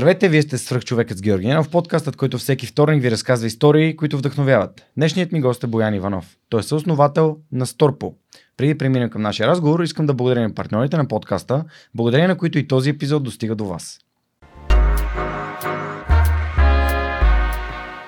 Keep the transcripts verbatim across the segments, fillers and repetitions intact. Здравейте, вие сте свръхчовекът с Георги Ненов, подкастът, който всеки вторник ви разказва истории, които вдъхновяват. Днешният ми гост е Боян Иванов. Той е съосновател на StorPool. Преди да преминем към нашия разговор, искам да благодаря на партньорите на подкаста, благодарение на които и този епизод достига до вас.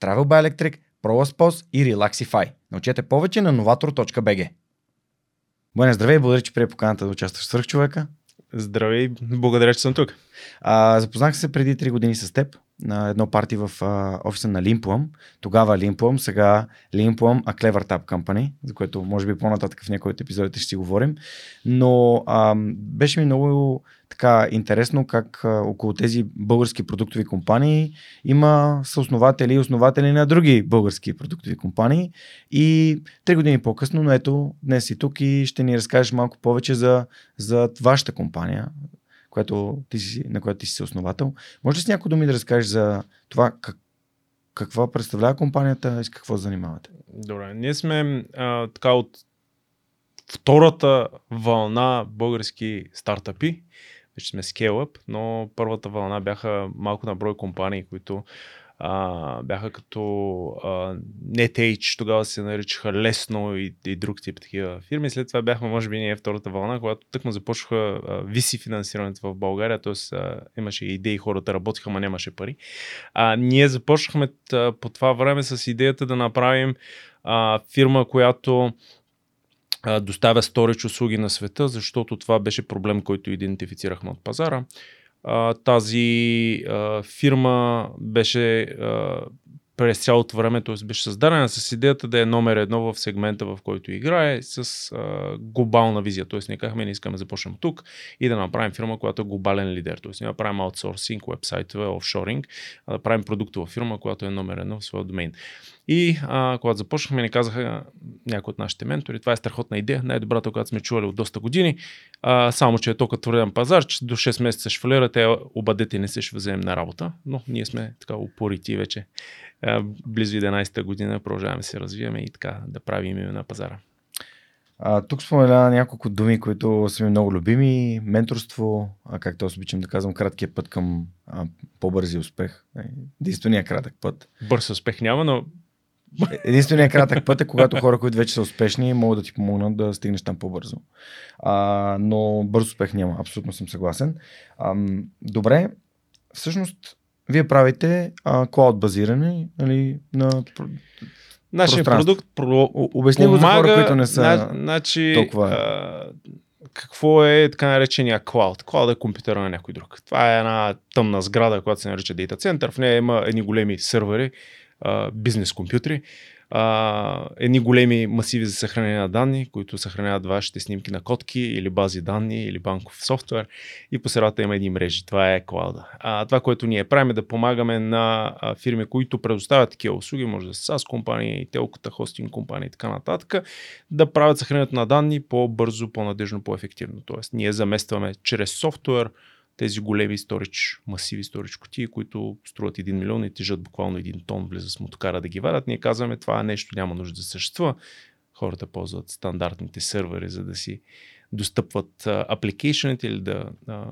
Travel by Electric, ProOSPOS и Relaxify. Научете повече на novator точка би джи. Бояне, здравей, благодаря, че прие поканата да участваш в Свръхчовека. Здравей, благодаря, че съм тук. А, запознах се преди три години с теб на едно парти в а, офиса на Limpum. Тогава Limpum, сега Limpum, а Clevertab Company, за което може би по-нататък в някои от епизодите ще си говорим. Но а, беше ми много така интересно как а, около тези български продуктови компании има съоснователи и основатели на други български продуктови компании. И три години по-късно, но ето днес си тук и ще ни разкажеш малко повече за, за вашата компания, Което ти си, на която ти си основател. Може ли с някои думи да разкажеш за това как, каква представлява компанията и с какво занимавате? Добре, ние сме а, така от втората вълна български стартъпи. Вече сме scale-up, но първата вълна бяха малко на брой компании, които а, бяха като а, NetH, тогава се наричаха лесно и, и друг тип такива фирми. След това бяхме, може би, ние втората вълна, когато тъкмо започнаха ви си финансирането в България, т.е. имаше идеи, хората работиха, но нямаше пари. А, ние започнахме тъ, по това време с идеята да направим а, фирма, която а, доставя сторидж услуги на света, защото това беше проблем, който идентифицирахме от пазара. Uh, тази uh, фирма беше uh, през цялото време, т.е. беше създадена с идеята да е номер едно в сегмента, в който играе, с uh, глобална визия. Т.е. ние казахме, не искаме да започнем тук и да направим фирма, която е глобален лидер. Т.е. ние правим аутсорсинг, уебсайтове, офшоринг, а да правим продуктова фирма, която е номер едно в своя домен. И а, когато започнахме, ни казаха някои от нашите ментори, това е страхотна идея, най-добрата, която сме чували от доста години, а, само че е толкова твърден пазар, че до шест месеца ще фалирате, обадете не се, ще вземем на работа, но ние сме така упорити вече. А, близо единайсета година продължаваме се развиваме и така да правим име на пазара. А, тук спомена няколко думи, които са ми много любими. Менторство, а както аз обичам да казвам, краткият път към а, по-бързи успех. Единствения кратък път. Бърз успех няма, но единственият кратък път е, когато хора, които вече са успешни, могат да ти помогнат да стигнеш там по-бързо. А, но бърз успех няма, абсолютно съм съгласен. А, добре, всъщност, вие правите клауд базиране, нали, на нашия продукт. Про... Обясни го за хора, които не са на, значи, толкова. А, какво е така наречения клауд? Клауд е компютъра на някой друг. Това е една тъмна сграда, която се нарича Data Center. В нея има едни големи сървъри, бизнес компютри, uh, едни големи масиви за съхранение на данни, които съхраняват вашите снимки на котки или бази данни или банков софтуер и по средата има едни мрежи. Това е клауда. Uh, това, което ние правим е да помагаме на uh, фирми, които предоставят такива услуги, може да са SaaS компании, телката, хостинг компании и така нататък, да правят съхранението на данни по-бързо, по-надежно, по-ефективно. Тоест ние заместваме чрез софтуер тези големи сторидж, масиви сторидж кутии, които струват един милион и тежат буквално един тон, влиза с мотокара да ги вадят. Ние казваме, това нещо няма нужда да съществува. Хората ползват стандартните сървъри, за да си достъпват апликейшените или да а,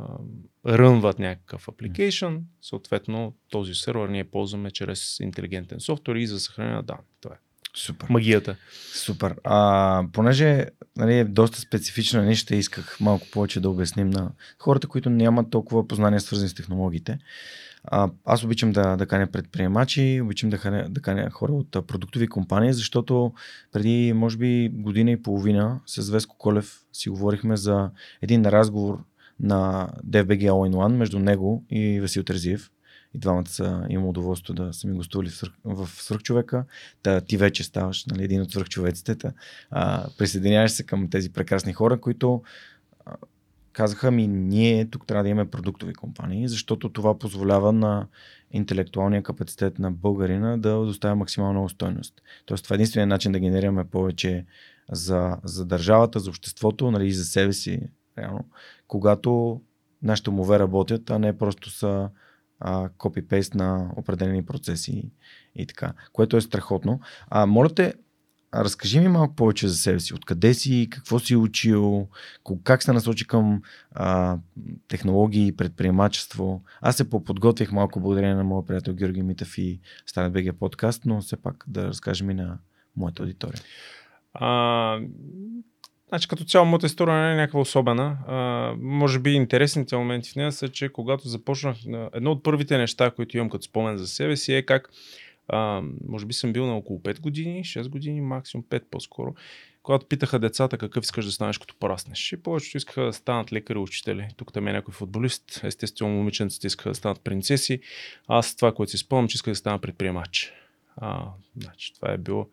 рънват някакъв апликейшен. Съответно, този сървър ние ползваме чрез интелигентен софтуер и за съхранение на данни. Това е. Супер. Магията. Супер. А, понеже, нали, е доста специфична неща, исках малко повече да обясним на хората, които нямат толкова познания свързани с технологиите. А, аз обичам да, да каня предприемачи, обичам да каня, да каня хора от продуктови компании, защото преди, може би, година и половина с Веско Колев си говорихме за един разговор на ди би джи Online между него и Васил Терзиев. И двамата са имам удоволствие да са ми гостували в Свръхчовека. Та, ти вече ставаш, нали, един от свръхчовеците. Та, а, присъединяваш се към тези прекрасни хора, които а, казаха ми, ние тук трябва да имаме продуктови компании, защото това позволява на интелектуалния капацитет на българина да доставя максимална стойност. Тоест това е единственият начин да генерираме повече за, за държавата, за обществото, нали, и за себе си, реално, когато нашите умове работят, а не просто са копипейст на определени процеси и така, което е страхотно. А, моля те, разкажи ми малко повече за себе си. Откъде си, какво си учил, как се насочи към а, технологии и предприемачество. Аз се поподготвих малко благодарение на моя приятел Георги Митев и Startup би джи подкаст, но все пак да разкажем и на моята аудитория. А... Значи като цяло моята история не е някаква особена. А, може би интересните моменти в нея са, че когато започнах, едно от първите неща, които имам като спомен за себе си е как, а, може би съм бил на около пет години, шест години, максимум пет по-скоро, когато питаха децата какъв искаш да станеш като пораснеш. И повечето искаха да станат лекари и учители. Тук там е някой футболист, естествено момиченците искаха да станат принцеси. Аз това, което си спомням, че исках да стана предприемач. А, значи това е било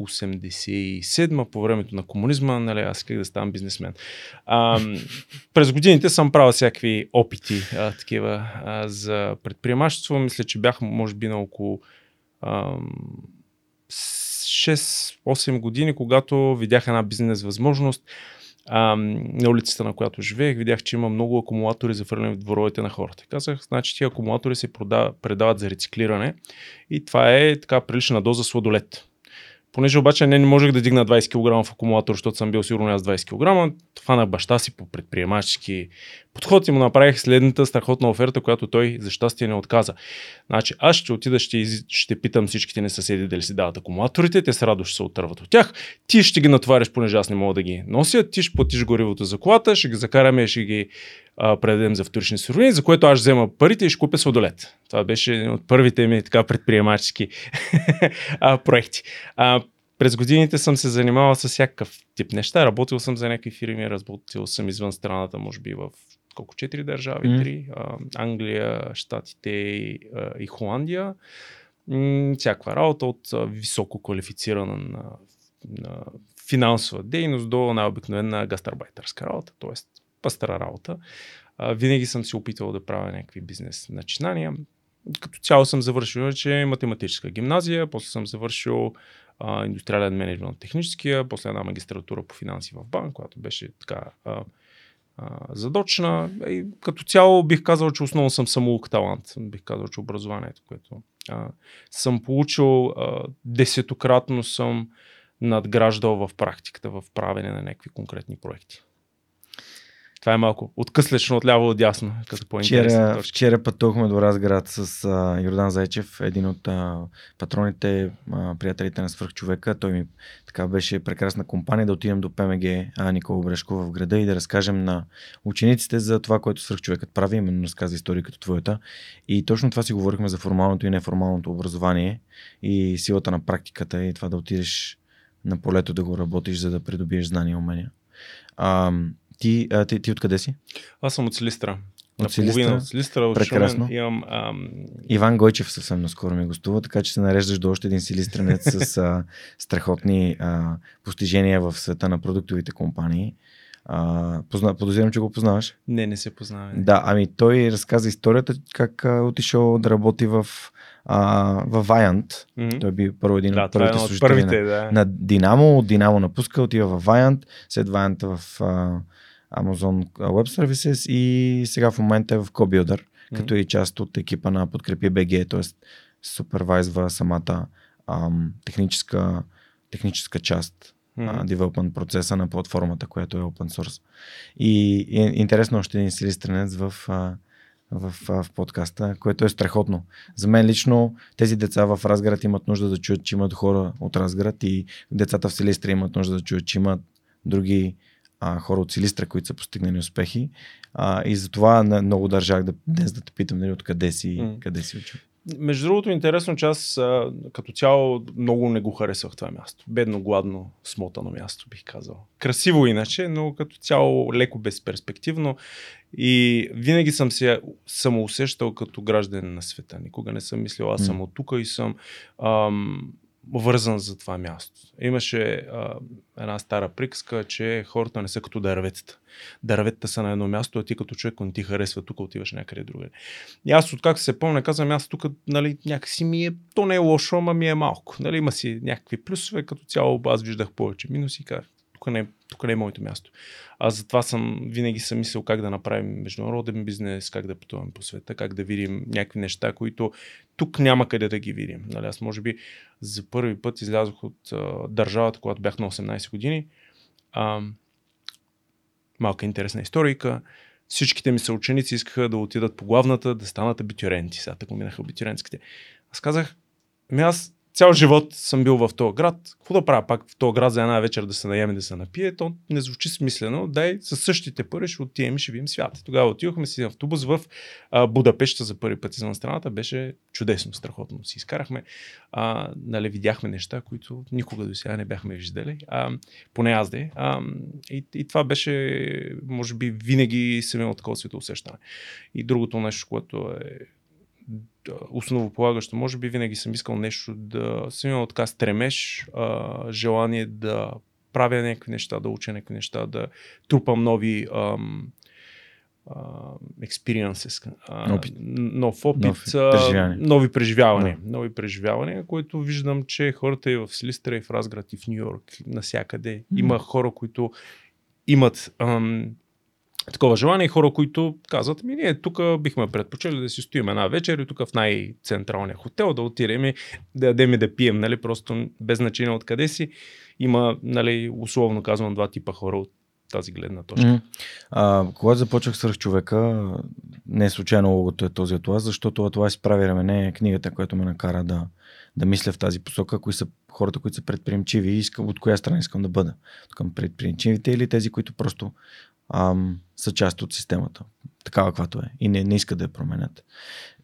осемдесет и седма, по времето на комунизма, нали, аз исках да ставам бизнесмен. А, през годините съм правил всякакви опити а, такива а, за предприемачество. Мисля, че бях може би на около а, шест-осем години, когато видях една бизнес възможност а, на улицата, на която живеех. Видях, че има много акумулатори захвърлени в дворовете на хората. Казах, значи тия акумулатори се продав... предават за рециклиране и това е така прилична доза сладолет. Понеже обаче не, не можех да дигна двайсет килограма в акумулатор, защото съм бил сигурно аз двайсет килограма, това на баща си по предприемачески подход и му направих следната страхотна оферта, която той за щастие не отказа. Значи аз ще отида, ще, ще питам всичките ни съседи дали си дават акумулаторите, те с радост ще се отърват от тях, ти ще ги натовариш, понеже аз не мога да ги нося, ти ще платиш горивото за колата, ще ги закараме, ще ги а, предадем за вторични суровини, за което аз взема парите и ще купя сладолет. Това беше един от първите ми така предприемачески проекти. А, През годините съм се занимавал с всякакъв тип неща. Работил съм за някакви фирми, работил съм извън страната, може би в колко четири държави, три. Mm. Англия, Щатите и, и Холандия. Всякаква работа от високо квалифицирана на, на финансова дейност до най-обикновена гастарбайтерска работа, т.е. пъстра работа. Винаги съм се опитвал да правя някакви бизнес начинания. Като цяло съм завършил че математическа гимназия, после съм завършил Uh, индустриален менеджмент техническия, после една магистратура по финанси в банк, която беше така uh, uh, задочна. И като цяло бих казал, че основно съм самоук талант. Бих казал, че образованието, което uh, съм получил, uh, десетократно съм надграждал в практиката, в правене на някакви конкретни проекти. Това е малко откъслечно от ляво от дясно. Вчера, вчера пътувахме до Разград с а, Йордан Зайчев, един от а, патроните, а, приятелите на Свръхчовека. Той ми така беше прекрасна компания да отидем до ПМГ а, Никола Брешков в града и да разкажем на учениците за това, което Свръхчовекът прави, именно разказва история като твоята. И точно това си говорихме за формалното и неформалното образование и силата на практиката и това да отидеш на полето да го работиш, за да придобиеш знания и умения. А, Ти, а, ти, ти откъде си? Аз съм от Силистра. От Силистра? От Силистра, от прекрасно. Шумен, имам, ам... Иван Гойчев съвсем наскоро ми гостува, така че се нареждаш до още един силистранец с а, страхотни а, постижения в света на продуктовите компании. А, позна... Подозирам, че го познаваш? Не, не се познава. Не. Да, ами той разказа историята как а, отишъл да работи в във Вайант. Mm-hmm. Той би първо един да, от първите служители първите, на, да. на Динамо. От Динамо напуска, отива във Вайант, след Вайант в а, Amazon Web Services и сега в момента е в CoBuilder, mm-hmm. като е част от екипа на Подкрепи БГ, т.е. супервайзва самата ам, техническа, техническа част, mm-hmm. а, development процеса на платформата, която е open source. И, и интересно още един силистранец в а, В, в подкаста, което е страхотно. За мен лично тези деца в Разград имат нужда да чуят, че имат хора от Разград и децата в Силистра имат нужда да чуят, че имат други а, хора от Силистра, които са постигнали успехи. А, и затова много държах да, днес да те питам, нали, откъде си, mm. къде си учил. Между другото, интересно, че аз а, като цяло много не го харесвах това място. Бедно, гладно, смотано място, бих казал. Красиво иначе, но като цяло леко безперспективно. И винаги съм се самоусещал като гражданин на света. Никога не съм мислил, аз съм от тук и съм ам, вързан за това място. Имаше а, една стара приказка, че хората не са като дърветата. Дърветата са на едно място, а ти като човек, не ти харесва тук, отиваш някъде другаде. И аз откак се помня, казвам, аз тук, нали, някакси ми е, то не е лошо, ама ми е малко. Нали, има си някакви плюсове, като цяло аз виждах повече минуси и казах, тук не, тук не е моето място. Аз затова съм, винаги съм мислил как да направим международен бизнес, как да пътуваме по света, как да видим някакви неща, които тук няма къде да ги видим. Нали, аз може би за първи път излязох от а, държавата, когато бях на осемнайсет години. А, малка интересна историка. Всичките ми съученици искаха да отидат по главната, да станат абитюренти. Сега така минаха абитюренските. Аз казах, ами аз цял живот съм бил в този град. Какво да правя пак в този град за една вечер да се наеме, да се напие? То не звучи смислено. Дай със същите пари ще отидем и ще видим свят. Тогава отидохме си автобус в а, Будапеща за първи път извън страната. Беше чудесно, страхотно. Си изкарахме. А, нали, видяхме неща, които никога до сега не бяхме виждали. А, поне аз де. А, и, и това беше, може би, винаги съм имал такова светоусещане. И другото нещо, което е основополагащо, може би винаги съм искал нещо да съм имал така стремеж, а, желание да правя някакви неща, да уча някакви неща, да трупам нови ам, ам, experiences, а, опит. нов опит, нови преживявания, нови преживявания, да. нови преживявания, което виждам, че хората и в Силистра, и в Разград, и в Нью-Йорк, насякъде м-м. има хора, които имат ам, такова желание и хора, които казват, ми ние тук бихме предпочели да си стоим една вечер и тук в най-централния хотел да отидем и да ядем и да пием, нали, просто без значение откъде си. Има, нали, условно казвам, два типа хора от тази гледна точка. Mm. А, когато започнах Свръхчовека, не е случайно логото е този атлас, защото атлас прави рамене книгата, която ме накара да, да мисля в тази посока, кои са хората, които са предприемчиви и искам, от коя страна искам да бъда. Към предприемчивите или тези, които просто Ам, са част от системата, такава каквато е, и не, не иска да я променят.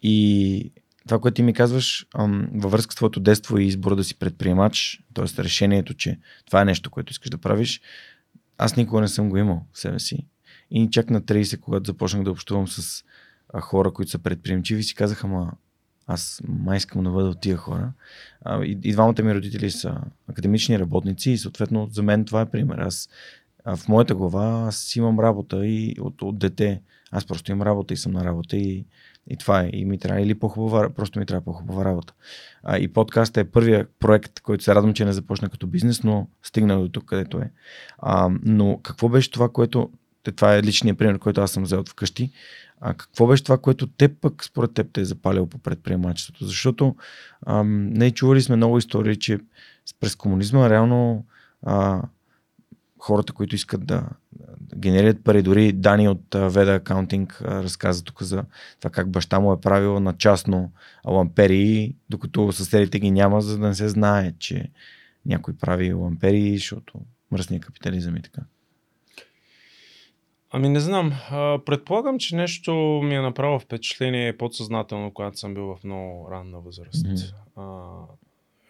И това, което ти ми казваш, ам, във връзка с твоето детство и избора да си предприемач, т.е. решението, че това е нещо, което искаш да правиш, аз никога не съм го имал в себе си. И чак на трийсет, когато започнах да общувам с хора, които са предприемчиви, си казаха, ама аз май искам да бъда от тия хора. А, и, и двамата ми родители са академични работници и съответно за мен това е пример. Аз А в моята глава аз имам работа и от, от дете. Аз просто имам работа и съм на работа и, и това е. И ми трябва или по-хубава, просто ми трябва по-хубава работа. А, и подкаста е първия проект, който се радвам, че не започна като бизнес, но стигна до тук, където е. А, но какво беше това, което... Това е личният пример, който аз съм взел от вкъщи. А какво беше това, което те пък според теб те е запалило по предприемачеството? Защото ам, не чували сме много истории, че през комунизма реално... А, хората, които искат да генерират пари, дори Дани от Veda Accounting разказа тук за това как баща му е правил на частно ламперии, докато съседите ги няма, за да не се знае, че някой прави ламперии, защото мръсния капитализъм и така. Ами не знам. Предполагам, че нещо ми е направило впечатление подсъзнателно, когато съм бил в много ранна възраст. Mm-hmm.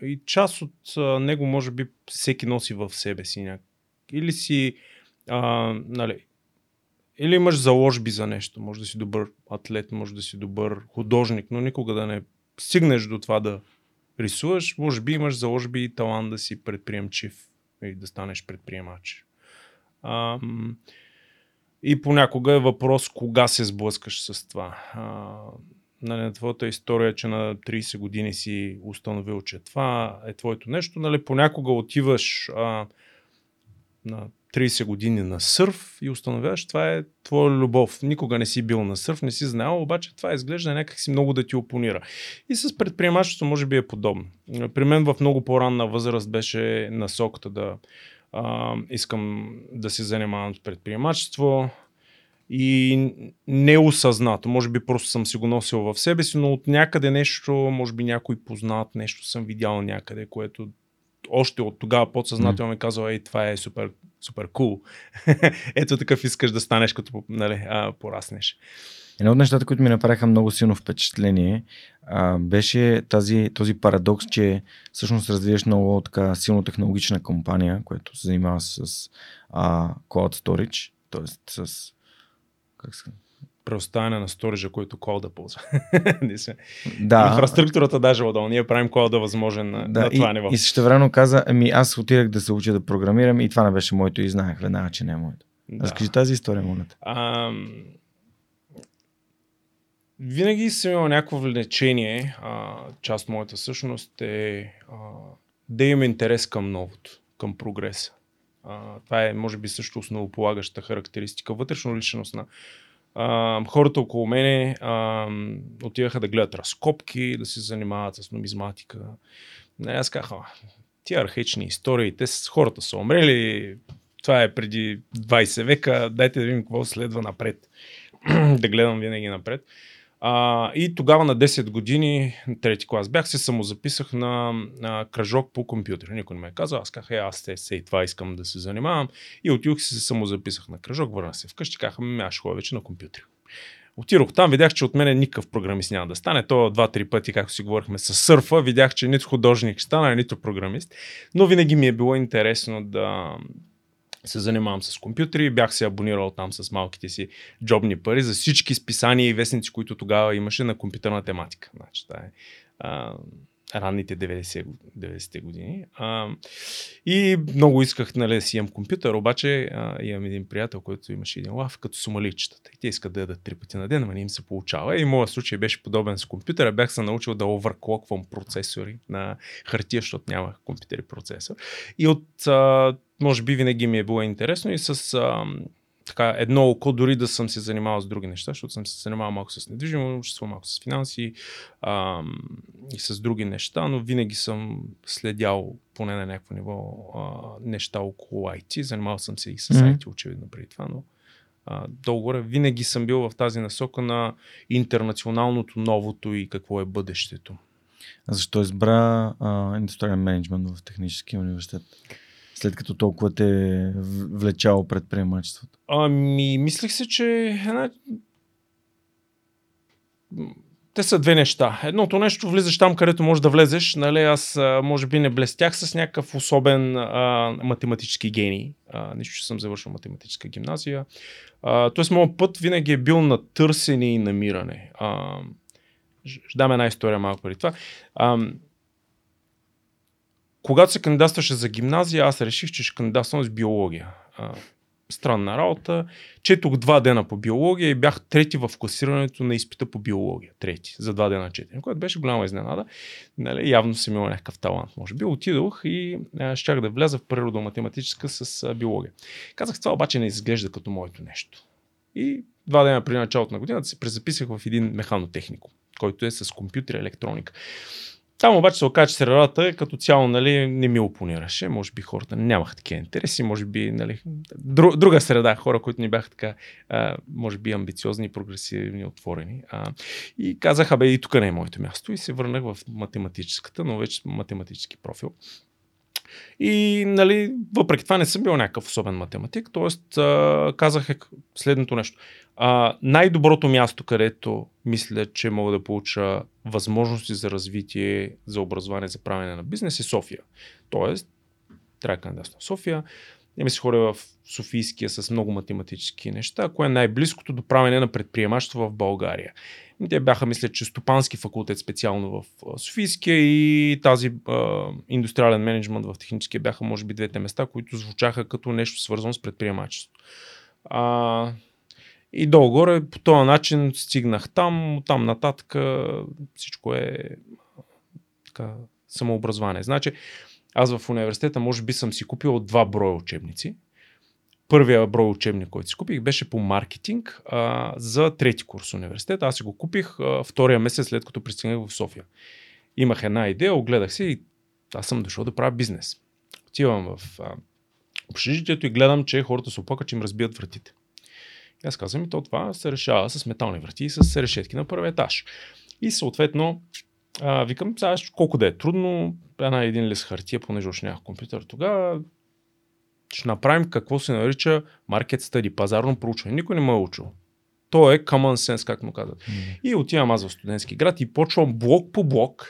И част от него може би всеки носи в себе си някакъв. Или си, а, нали, или имаш заложби за нещо, може да си добър атлет, може да си добър художник, но никога да не стигнеш до това да рисуваш, може би имаш заложби и талант да си предприемчив и да станеш предприемач. А, и понякога е въпрос кога се сблъскаш с това. А, нали, твоята история, че на трийсет години си установил, че това е твоето нещо, нали, понякога отиваш... А, на трийсет години на сърф и установяваш, това е твоя любов. Никога не си бил на сърф, не си знаел, обаче това изглежда някак си много да ти опонира. И с предприемачеството може би е подобно. При мен в много по-ранна възраст беше насоката да а, искам да се занимавам с предприемачество и неосъзнато. Може би просто съм си го носил в себе си, но от някъде нещо, може би някой познат, нещо съм видял някъде, което още от тогава подсъзнателно ми казва, ей, това е супер, супер кул. Cool. Ето такъв искаш да станеш, като нали, а, пораснеш. Едно от нещата, които ми направиха много силно впечатление, а, беше тази, този парадокс, че всъщност развиваш много така силно технологична компания, която се занимава с а, Cloud Storage, т.е. с как се... преоставяне на сторежа, който Cloud ползва. Да. Инфраструктурата даже отдолу. Ние правим Cloud възможен да, на това и, ниво. И същевременно каза, ами аз отирах да се уча да програмирам и това не беше моето и знаех веднага, че не е моето. Да. Разкажи тази история, моля. Ам... Винаги съм имал някакво влечение, а, част моята същност е а, да имам интерес към новото, към прогреса. А, това е, може би, също основополагаща характеристика, вътрешно личностна. Uh, хората около мене uh, отиваха да гледат разкопки, да се занимават с нумизматика. Аз казах, тия архаични истории, те с хората са умрели, това е преди двайсет века, дайте да видим какво следва напред. Да гледам винаги напред. Uh, и тогава на десет години, на трети клас бях, се самозаписах на, на кръжок по компютър. Никой не ме е казал, аз казах, е, аз те, се и това искам да се занимавам. И отидох и се самозаписах на кръжок, върна се вкъщи, казах, аз ще ходя вече на компютър. Отирох там, видях, че от мен никакъв програмист няма да стане. То два-три пъти, както си говорихме с сърфа, видях, че нито художник ще стана, нито програмист. Но винаги ми е било интересно да... се занимавам с компютри, бях се абонирал там с малките си джобни пари за всички списания и вестници, които тогава имаше на компютърна тематика. Значи, това е а, ранните деветдесетте години. А, и много исках нали, да си имам компютър, обаче а, имам един приятел, който имаше един лав, като сомалийчетата. И те искат да ядат три пъти на ден, но не им се получава. И моят случай беше подобен с компютъра. Бях се научил да овърклоквам процесори на хартия, защото нямах компютър и процесор. И от... А, може би винаги ми е било интересно и с а, така, едно око, дори да съм се занимавал с други неща, защото съм се занимавал малко с недвижимо имущество, малко с финанси а, и с други неща, но винаги съм следял поне на някакво ниво а, неща около ай ти. Занимавал съм се и с ай ти, очевидно преди това, но долу-горе винаги съм бил в тази насока на интернационалното, новото и какво е бъдещето. А защо избра индустриален мениджмънт в Техническия университет? След като толкова те е влечало предприемачеството? Ами, мислих се, че те са две неща. Едното нещо, влизаш там, където можеш да влезеш. Нали? Аз може би не блестях с някакъв особен а, математически гений. А, нищо, че съм завършил математическа гимназия. А, тоест, моят път винаги е бил на търсене и намиране. А, ще дам една история малко преди това. А, Когато се кандидатстваше за гимназия, аз реших, че ще кандидатствам с биология. А, странна работа. Четох два дена по биология и бях трети в класирането на изпита по биология. Трети. За два дена четене, което беше голяма изненада. Нали, явно съм имал някакъв талант. Може би отидох и а, щях да вляза в природоматематическа с а, биология. Казах, това обаче не изглежда като моето нещо. И два дена преди началото на годината се презаписах в един механотехникум, който е с компютри и електроника. Там обаче се оказа, че средата като цяло нали, не ми опонираше. Може би хората нямаха такива интереси, може би нали, друг, друга среда, хора, които не бяха така, а, може би амбициозни, прогресивни, отворени. А, и казах, абе и тук не е моето място и се върнах в математическата, но вече математически профил. И нали, въпреки това не съм бил някакъв особен математик, т.е. казах следното нещо. А, най-доброто място, където мисля, че мога да получа възможности за развитие, за образование, за правене на бизнес е София. Тоест, трябва да кандидатствам в София. Има си хора в Софийския с много математически неща, кое е най-близкото до правене на предприемачество в България. И те бяха, мисля, че Стопански факултет специално в Софийския и тази а, индустриален мениджмънт в Техническия бяха, може би, двете места, които звучаха като нещо свързано с предприемачеството. А, и долу-горе по този начин стигнах там, там нататък всичко е така, самообразование. Значи, аз в университета може би съм си купил два броя учебници. Първия брой учебник, който си купих, беше по маркетинг а, за трети курс университета. Аз си го купих а, втория месец след като пристигнах в София. Имах една идея, огледах се и аз съм дошъл да правя бизнес. Отивам в а, общежитието и гледам, че хората се оплакват, че им разбият вратите. И аз казвам, и то това се решава с метални врати и с решетки на първи етаж. И съответно а, викам, сега колко да е трудно, една един лист хартия, понеже още нямах компютър тогава, ще направим какво се нарича market study, пазарно проучване. Никой не ме е учил. То е common sense, както му казват. Mm. И отивам аз в студентски град и почвам блок по блок,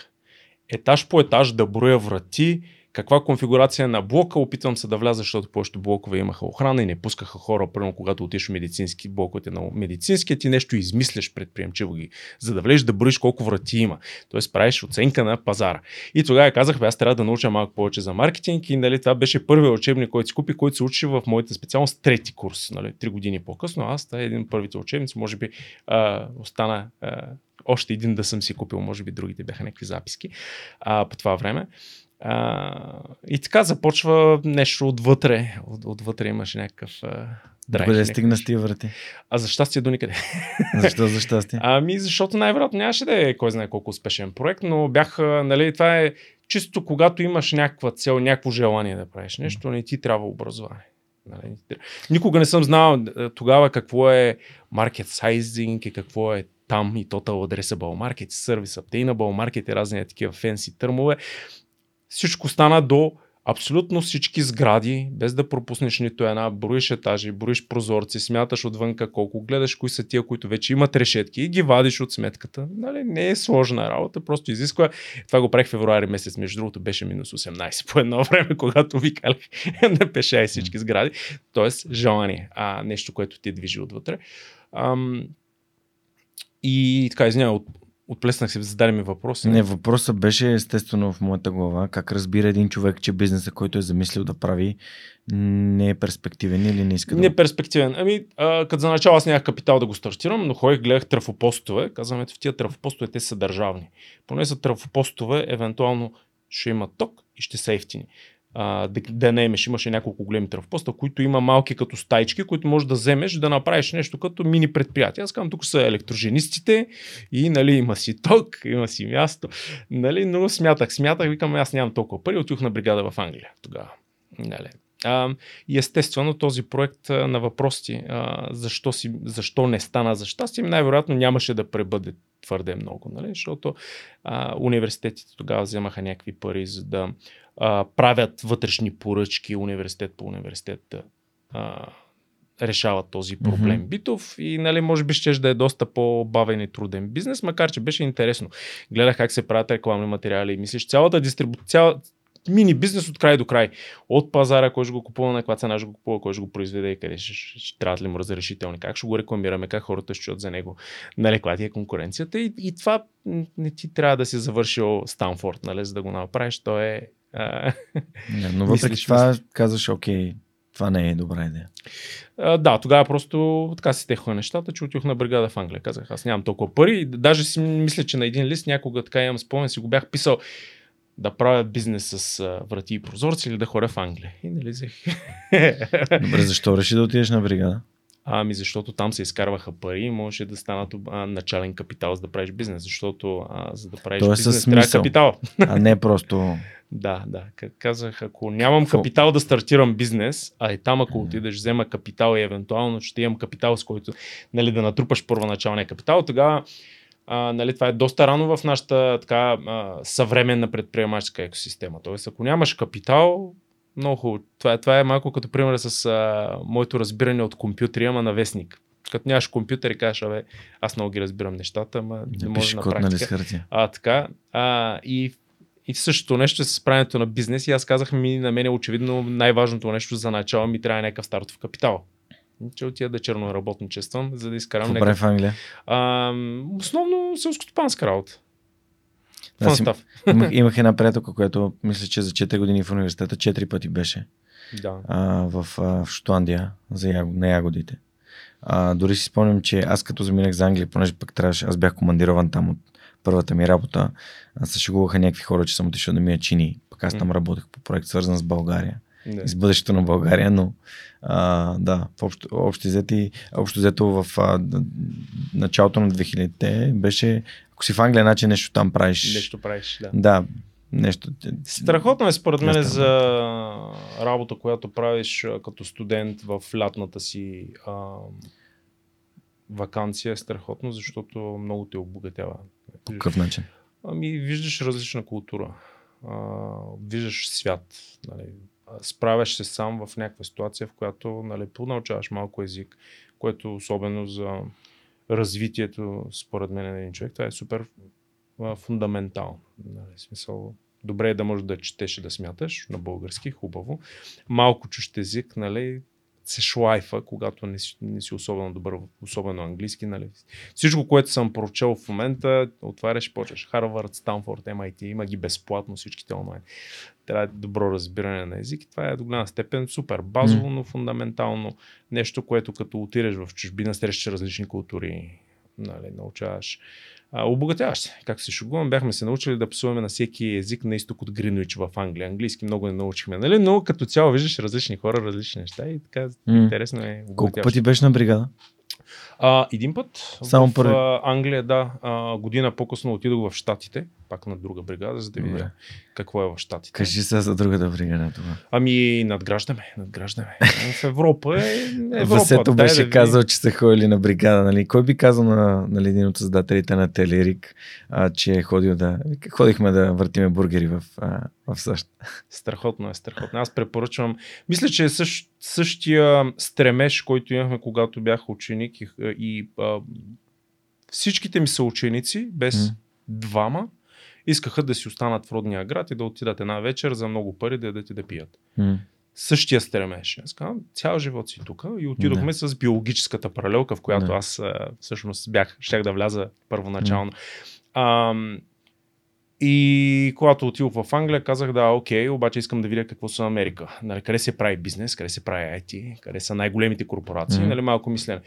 етаж по етаж да броя врати, каква конфигурация на блока, опитвам се да вляза, защото повечето блокове имаха охрана и не пускаха хора, примерно когато отиш в медицински блоковете на медицинския, ти нещо измисляш предприемчиво ги, за да влезеш да броиш колко врати има. Тоест правиш оценка на пазара. И тогава казах, аз трябва да науча малко повече за маркетинг и нали, това беше първият учебник, който си купи, който се учи в моята специалност трети курс, нали, три години по-късно. Аз това е един от първите учебници, може би а, остана а, още един да съм си купил, може би другите бяха някакви записки а, по това време. Uh, и така започва нещо отвътре. От, отвътре имаш някакъв uh, драйв. Добре, стигна с тия врати. А за щастие до никъде. Защо за щастие? Ами защото най-вероятно нямаше да е кой знае колко успешен проект, но бях, нали, това е чисто когато имаш някаква цел, някакво желание да правиш нещо, не ти трябва образование. Нали? Никога не съм знал тогава какво е market sizing и какво е там и total addressable market, service uptainable market и разни такива фенси търмове. Всичко стана до абсолютно всички сгради, без да пропуснеш нито една, броиш етажи, броиш прозорци, смяташ отвънка колко, гледаш кои са тия, които вече имат решетки и ги вадиш от сметката. Нали, не е сложна работа, просто изисква. Това го правих февруари месец, между другото беше минус осемнайсет по едно време, когато викалях да пешай всички сгради. Тоест желание, а нещо, което ти движи отвътре. Ам... И така, извинявай, от Отплеснах се, зададе ми въпроса. Не, въпросът беше естествено в моята глава. Как разбира един човек, че бизнеса, който е замислил да прави, не е перспективен или не иска да... Не е перспективен. Ами, а, като за начало аз нямах капитал да го стартирам, но ходих, гледах трафопостове. Казвам, ето в тия трафопостове те са държавни. Поне са трафопостове, евентуално ще има ток и ще сейфтини. Uh, да, да не имаш, имаше няколко големи трафопоста, които има малки като стайчки, които можеш да вземеш, да направиш нещо като мини предприятие. Аз казвам, тук са електроженистите и нали, има си ток, има си място. Нали, но смятах, смятах, викам, аз нямам толкова пари, отих на бригада в Англия тогава. Нали. Uh, и естествено този проект uh, на въпроси, uh, защо, си, защо не стана за щастие, най-вероятно нямаше да пребъде твърде много, нали? Защото uh, университетите тогава вземаха някакви пари, за да Uh, правят вътрешни поръчки, университет по университет да uh, решават този проблем mm-hmm. битов и нали, може би ще да е доста по-бавен и труден бизнес, макар че беше интересно. Гледах как се правят рекламни материали и мислиш цялата дистрибуция, цял... мини бизнес от край до край. От пазара, кой ще го купува, на каква цена ще го купува, кой ще го произведе и къде ще, ще, ще трябва ли му разрешителни, как ще го рекламираме, как хората ще чуят за него, нали, каква ти е конкуренцията и, и това не ти трябва да си завършил Станфорд, нали, за да го направиш, то е Не, но въпреки това казваш, окей, това не е добра идея. А, да, тогава просто така си теха нещата, че отих на бригада в Англия. Казах, аз нямам толкова пари. Даже си мисля, че на един лист някога така имам спомен, си го бях писал да правя бизнес с врати и прозорци или да хоря в Англия. И нали взех. Добре, защо реши да отидеш на бригада? Ами защото там се изкарваха пари и можеше да станат начален капитал, за да правиш бизнес, защото а, за да правиш Тоест бизнес трябва капитал. А не просто... Да, да. Казах, ако нямам капитал да стартирам бизнес, а и там ако отидеш взема капитал и евентуално ще имам капитал, с който нали, да натрупаш първоначалния капитал, тогава а, нали, това е доста рано в нашата така, а, съвременна предприемаческа екосистема. Тоест ако нямаш капитал... Много хубаво. Това, това е малко като пример с а, моето разбиране от компютри, ама на вестник. Като нямаш компютър и кажеш, абе, аз много ги разбирам нещата, ама не може на практика. А, така. А, и, и същото нещо с правенето на бизнес и аз казах ми, на мен е очевидно най-важното нещо за начало ми трябва някакъв стартов капитал. Че отида да черно работничествам, за да изкарам някакъв... Добре в Англия? А, основно селскостопанска работа. Аз им, имах, имах една приятелка, която мисля, че за четири години в университета четири пъти беше да. а, в, а, в Шотландия за яго, на ягодите. А, дори си спомням, че аз като заминах за Англия, понеже пък трябваше, аз бях командирован там от първата ми работа, се шегуваха някакви хора, че съм отишъл да мия чини. Пък аз там работех по проект, свързан с България. Да. Из бъдещето на България, но а, да, общо, общо, взети, общо взето в а, началото на две хилядите беше, ако си в Англия, значи нещо там правиш. Нещо правиш, да. Да, нещо. Страхотно е според мен за работа, която правиш като студент в лятната си а, ваканция е страхотно, защото много те обогатява. По какъв начин? Ами виждаш различна култура, а, виждаш свят, нали. справяш се сам в някаква ситуация, в която нали, понаучаваш малко език, което особено за развитието, според мен на един човек, това е супер фундаментално. Нали, смисъл, добре е да можеш да четеш и да смяташ на български, хубаво. Малко чужд език, нали, се шлайфа, когато не си, не си особено добър, особено английски. Нали. Всичко, което съм прочел в момента, отваряш и почваш. Харвард, Станфорд, Ем Ай Ти, има ги безплатно всичките онлайн. Трябва добро разбиране на език. Това е до голяма степен супер базово, но фундаментално нещо, което като отидеш в чужбина, срещаш различни култури, нали, научаваш. А, обогатяваш се. Как се шугувам, бяхме се научили да псуваме на всеки език на изток от Гринвич в Англия. Английски много не научихме, нали? Но като цяло виждаш различни хора, различни неща и така mm. интересно е. Колко пъти беше на бригада? А, един път. Само в първи. Англия, да. А, година по-късно отидох в Щатите, пак на друга бригада, за да видя какво е в Щатите. Кажи сега за другата бригада това. Ами надграждаме, надграждаме. В Европа е Европа. Васето беше да ви... казал, че са ходили на бригада. Нали? Кой би казал на, на един от създателите на Телерик, а, че е ходил да... Ходихме да въртиме бургери в, а, в САЩ. Страхотно е, страхотно. Аз препоръчвам. Мисля, че е същ, същия стремеж, който имахме, когато бях ученик и, и а, всичките ми съученици, без mm. двама, искаха да си останат в родния град и да отидат една вечер за много пари да ядат и да пият. Mm. Същия стремеж. Аз казвам, цял живот си тук и отидохме mm. с биологическата паралелка, в която mm. аз всъщност бях, щях да вляза първоначално. Mm. А, и когато отидох в Англия, казах да, окей, обаче искам да видя какво са на Америка. Нали, къде се прави бизнес, къде се прави ай ти, къде са най-големите корпорации, mm. нали, малко мислене.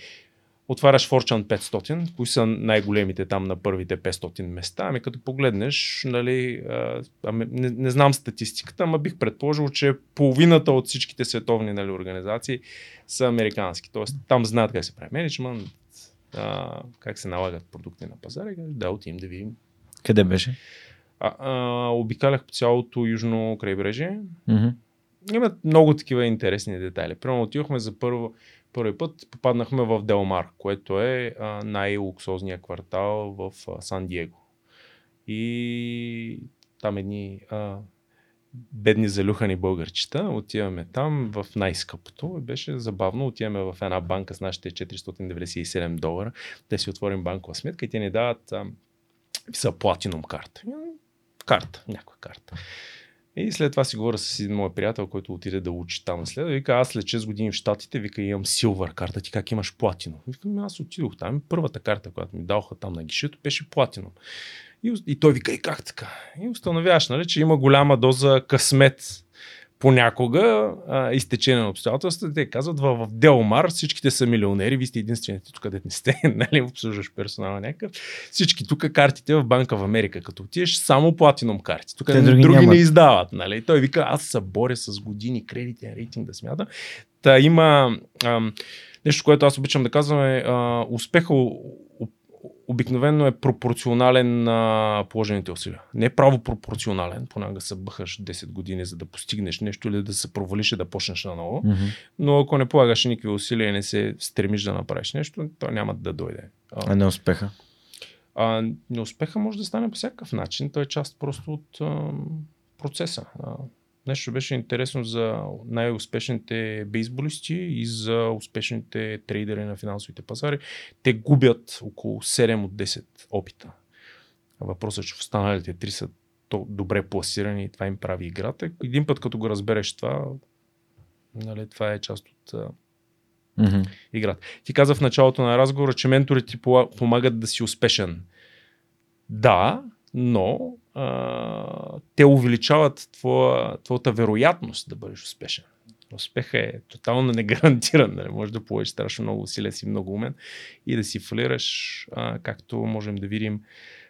Отваряш Fortune петстотин, кои са най-големите там на първите петстотин места. Ами като погледнеш, нали, ами, не, не знам статистиката, ама бих предположил, че половината от всичките световни нали, организации са американски. Тоест там знаят как се прави менеджмент, как се налагат продукти на пазара. Да, отидем да видим. Къде беше? А, а, обикалях по цялото южно крайбрежие. Mm-hmm. Има много такива интересни детайли. Примерно отивахме за първо Първи път попаднахме в Делмар, което е а, най-луксозният квартал в а, Сан Диего. И там едни а, бедни залюхани българчета. Отиваме там в най-скъпото. Беше забавно. Отиваме в една банка с нашите четиристотин деветдесет и седем долара. Те си отворим банкова сметка и те ни дават а, са платинум карта. Карта, някаква карта. И след това си говоря с един мой приятел, който отиде да учи там след. Вика, аз след шест години в Щатите, вика, имам Silver карта, ти как имаш платино? Викам, аз отидох там. Първата карта, която ми даваха там на гишето, беше платино. И, и той вика, и как така? И установяваш, нали, че има голяма доза късмет понякога, а, изтечение на обстоятелствата. Те казват, в, в Делмар всичките са милионери, вие сте единствените тук, където не сте, нали, обслужваш персонала някакъв. Всички тук картите в Банка в Америка, като отидеш, само платинум карти. Тук други, други не издават. Нали. Той вика, аз се боря с години кредитен рейтинг да смятам. Та има ам, нещо, което аз обичам да казвам е а, успеха обикновено е пропорционален на положените усилия. Не е право пропорционален, понякога се бъхаш десет години, за да постигнеш нещо или да се провалиш и да почнеш наново. Mm-hmm. Но ако не полагаш никакви усилия и не се стремиш да направиш нещо, то няма да дойде. А не успеха? А, не успеха може да стане по всякакъв начин. Той е част просто от а, процеса. А, нещо беше интересно за най-успешните бейсболисти и за успешните трейдери на финансовите пазари. Те губят около седем от десет опита. Въпросът е, че в останалите три са добре пласирани и това им прави играта. Един път като го разбереш това, нали, това е част от mm-hmm. играта. Ти каза в началото на разговора, че менторите ти помагат да си успешен. Да, но Uh, те увеличават твоя, твоята вероятност да бъдеш успешен. Успехът е тотално негарантиран. Нали? Може да положиш страшно много усилия, си много умен и да си фалираш, uh, както можем да видим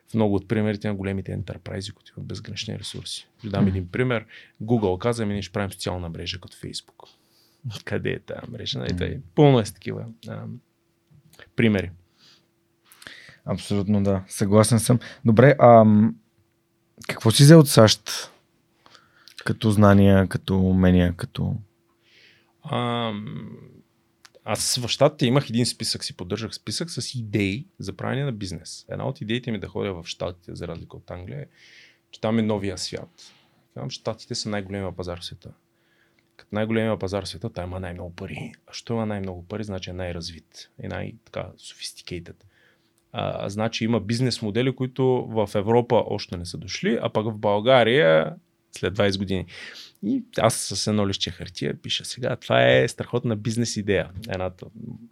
в много от примерите на големите ентерпрайзи, които имат безгранични ресурси. Ще дам mm-hmm. един пример. Google каза, ми ние ще правим социална мрежа като Facebook. Къде е тази мрежа? Mm-hmm. Тъй, пълно е с такива uh, примери. Абсолютно да. Съгласен съм. Добре, ам... Какво си взел от САЩ като знания, като умения, като... А, аз в Щатите имах един списък, си поддържах списък с идеи за правене на бизнес. Една от идеите ми да ходя в Щатите, за разлика от Англия, е, че там е новия свят. Там Щатите са най-големия пазар в света. най-големия пазар в света, той има най-много пари. А що има най-много пари, значи е най-развит и най-така sophisticated. А, значи има бизнес модели, които в Европа още не са дошли, а пък в България след двайсет години. И аз с едно листче хартия пиша сега, това е страхотна бизнес идея. Едната,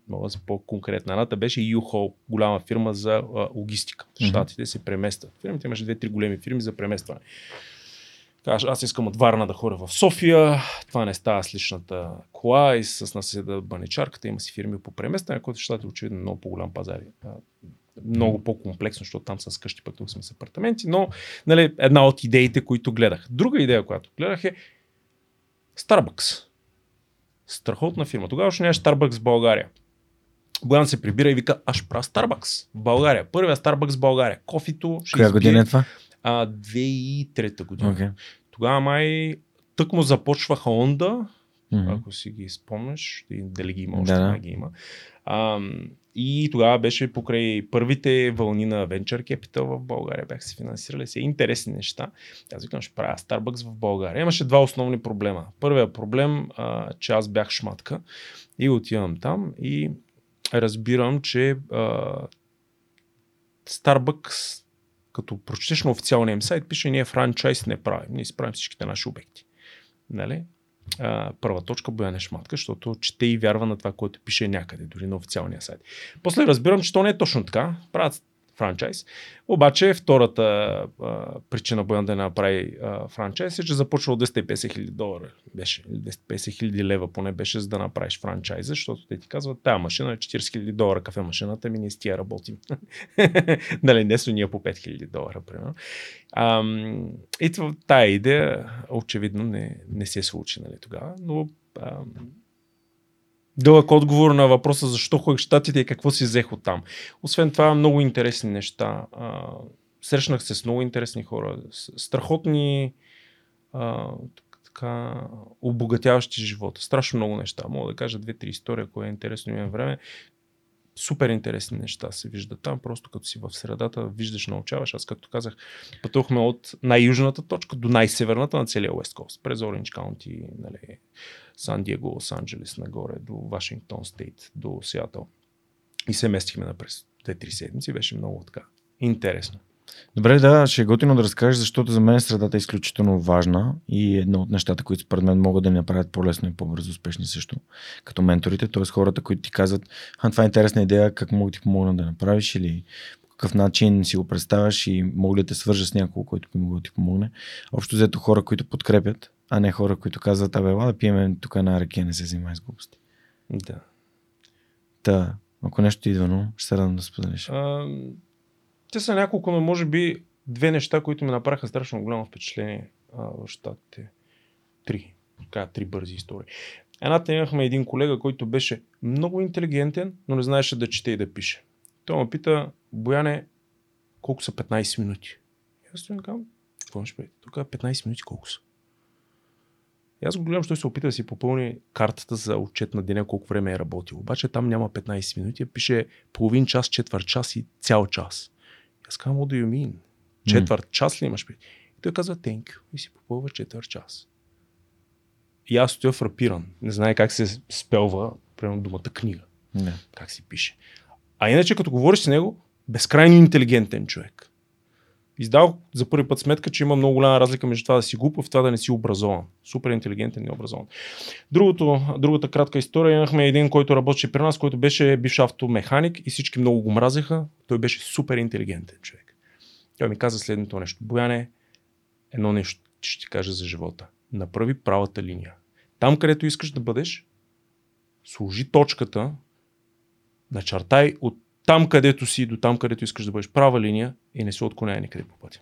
мога за по-конкретна, едната беше U-Haul, голяма фирма за а, логистика. Щатите mm-hmm. се преместват. Фирмите имаше две-три големи фирми за преместване. Кажа, аз искам от Варна да ходя в София, това не става с личната кола и с наседа баничарката, има си фирми по преместване, което в щатите очевидно много по-голям пазар. Много по-комплексно, защото там са с къщи, пък тук сме с апартаменти, но нали, една от идеите, които гледах. Друга идея, която гледах е Starbucks. Страхотна фирма. Тогава още нямаше Starbucks в България. Боян се прибира и вика, аз ще правя Starbucks в България. Първия Starbucks в България. Кофито ще избие. Коя година е това? А, две хиляди и трета година. Okay. Тогава май тъкмо започваха Honda, mm-hmm. ако си ги спомнеш, дали ги има, още да, не ги има. А, и тогава беше покрай първите вълни на Venture Capital в България. Бях се финансирали се интересни неща. Аз викам, ще правя Starbucks в България. Имаше два основни проблема. Първият проблем, а, че аз бях шматка и отивам там и разбирам, че а, Starbucks, като прочетеш на официалния им сайт, пише, ние франчайз не правим. Ние си правим всичките наши обекти. Нали? Uh, първа точка, Боян е шматка, защото чете и вярва на това, което пише някъде, дори на официалния сайт. После разбирам, че то не е точно така. Правят франчайз. Обаче втората uh, причина Боян да не направи uh, франчайз е, че започва двеста и петдесет хиляди долара. Беше двеста и петдесет хиляди лева поне беше, за да направиш франчайз, защото те ти казват, тая машина е четирийсет хиляди долара, кафе машината, ми ние с тия работим. Нали, не са ние по пет хиляди долара, примерно. Uh, и това, тая идея очевидно не, не се случи, нали, тогава, но uh, дълъг отговор на въпроса защо ходих в щатите и какво си взех от там. Освен това, много интересни неща. Uh, срещнах се с много интересни хора, страхотни, uh, така, обогатяващи живота. Страшно много неща. Мога да кажа две-три истории, ако е интересно, имам време. Супер интересни неща се вижда там, просто като си в средата, виждаш, научаваш. Аз, както казах, пътувахме от най-южната точка до най-северната на целия West Coast, през Orange County, нали, Сан Диего, Лос Анджелес, нагоре, до Вашингтон Стейт, до Сиатъл. И се местихме на през две-три седмици, беше много така интересно. Добре, да, ще е готино да разкажеш, защото за мен средата е изключително важна и едно от нещата, които според мен могат да ни направят по-лесно и по-бързо успешни също, като менторите, т.е. хората, които ти казват, а това е интересна идея, как мога ти помогна да направиш или по какъв начин си го представяш и мога да те свържа с някого, който би могъл да ти помогне. Общо взето хора, които подкрепят, а не хора, които казват, абе, ела да пиеме тук една ракия, не се занимай с глупости. Да. Та, ако нещо идва, но ще се радвам да споделиш. А... Те са няколко, но може би две неща, които ми направиха страшно голямо впечатление а, в щатите. Три. Така, три бързи истории. Едната имахме един колега, който беше много интелигентен, но не знаеше да чете и да пише. Той ме пита, Бояне, колко са петнайсет минути? И аз стоям казвам, какво ще бъде? Тук петнайсет минути колко са? И аз го гледам, че той се опита да си попълни картата за отчет на деня, колко време е работил. Обаче там няма петнайсет минути, а пише половин час, четвърт час и цял час. Аз казвам, what do you mean? Четвърт час ли имаш? И той казва, thank you. И си попълва четвърт час. И аз стоя фрапиран. Не знае как се спелва, примерно, думата книга. Не. Как си пише. А иначе, като говориш с него, безкрайно интелигентен човек. Издал за първи път сметка, че има много голяма разлика между това да си глупав и това да не си образован. Супер интелигентен и образован. Другото, другата кратка история, имахме един, който работеше при нас, който беше бивш автомеханик и всички много го мразеха. Той беше супер интелигентен човек. Той ми каза следното нещо. Бояне, едно нещо ще ти кажа за живота. Направи правата линия. Там, където искаш да бъдеш, сложи точката, начартай от там, където си, до там, където искаш да бъдеш, права линия и не се отклоняй никъде по пътя.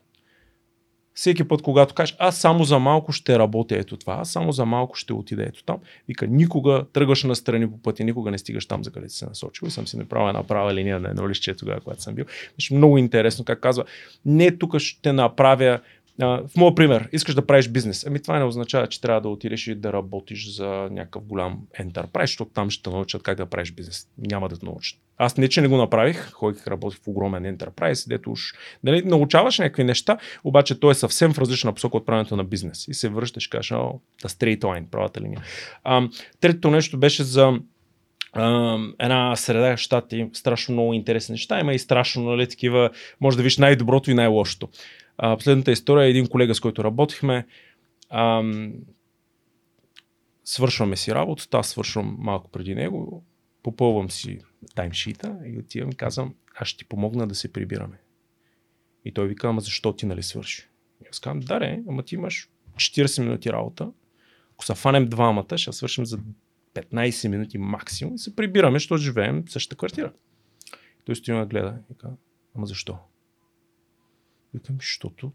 Всеки път, когато кажеш, аз само за малко ще работя ето това, аз само за малко ще отида ето там, вика, никога тръгваш настрани по пътя, никога не стигаш там, за където се насочил и съм си направил една права линия на едно листче тогава, когато съм бил. Беше много интересно, как казва, не тук ще направя. Uh, в моя пример, искаш да правиш бизнес. Ами това не означава, че трябва да отидеш и да работиш за някакъв голям ентерпрайз, защото там ще научат как да правиш бизнес. Няма да те научат. Аз не, че не го направих, ходих работих в огромен enterprise, дето уж дали, научаваш някакви неща, обаче той е съвсем в различна посока от правенето на бизнес. И се връщаш, кажеш, о, the straight line, правата линия. А, третото нещо беше за Uh, една среда в щати, страшно много интересни неща, има и страшно, нали, такива, може да виж най-доброто и най-лошото. Uh, последната история е един колега, с който работихме. Uh, свършваме си работата, аз свършвам малко преди него, попълвам си таймшита и отивам и казвам, аз ще ти помогна да се прибираме. И той вика, ама защо ти, нали, свърши? И аз казвам, да не, ама ти имаш четирийсет минути работа, ако се фанем двамата, ще свършим за петнайсет минути максимум и се прибираме, защото живеем в същата квартира. Той стои на гледа и казва, ама защо? Викам, защото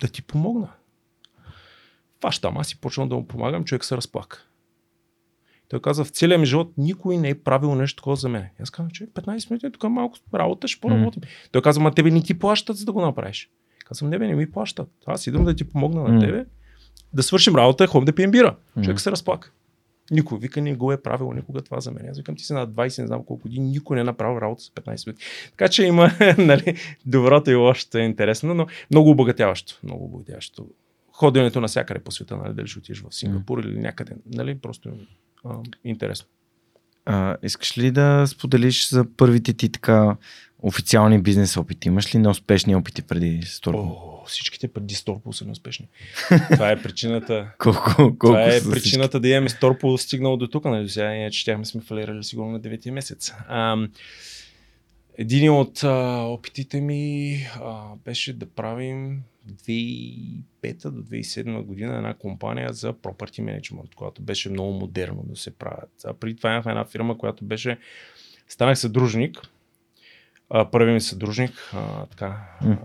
да ти помогна. Фащам, аз си почвам да му помагам, човек се разплака. Той каза, в целия ми живот никой не е правил нещо такова за мен. Аз казвам, човек, петнайсет минути, тук малко работа, ще поработим. Mm-hmm. Той каза, ма тебе не ти плащат, за да го направиш. Казвам, не бе, не ми плащат. Аз идвам да ти помогна на mm-hmm. тебе, да свършим работа, ходим да пием бира. Mm-hmm. Човек се разплака. Никой, вика, не го е правило никога това за мен. Аз викам, ти си на двайсет, не знам колко години, никой не е направил работа с петнайсет минути. Така че има, нали, доброто и лошото е интересно, но много обогатяващо. Много обогатяващо. Ходенето навсякъде по света, нали, дали ще отидеш в Сингапур mm. или някъде, нали, просто а, интересно. А, искаш ли да споделиш за първите ти така официални бизнес опити? Имаш ли неуспешни опити преди StorPool? Всичките преди StorPool са неуспешни. Това е причината. Колко, колко това е причината всички? Да имаме StorPool стигнал до тук. Нали? Сега ние четяхме, сме фалирали сигурно на девети месец. Ам, един от а, опитите ми а, беше да правим две хиляди и пета до две хиляди и седма година една компания за property management, която беше много модерно да се правят. А преди това имахме една фирма, която беше... Станах съдружник. А, първи ми съдружник. А, така... А,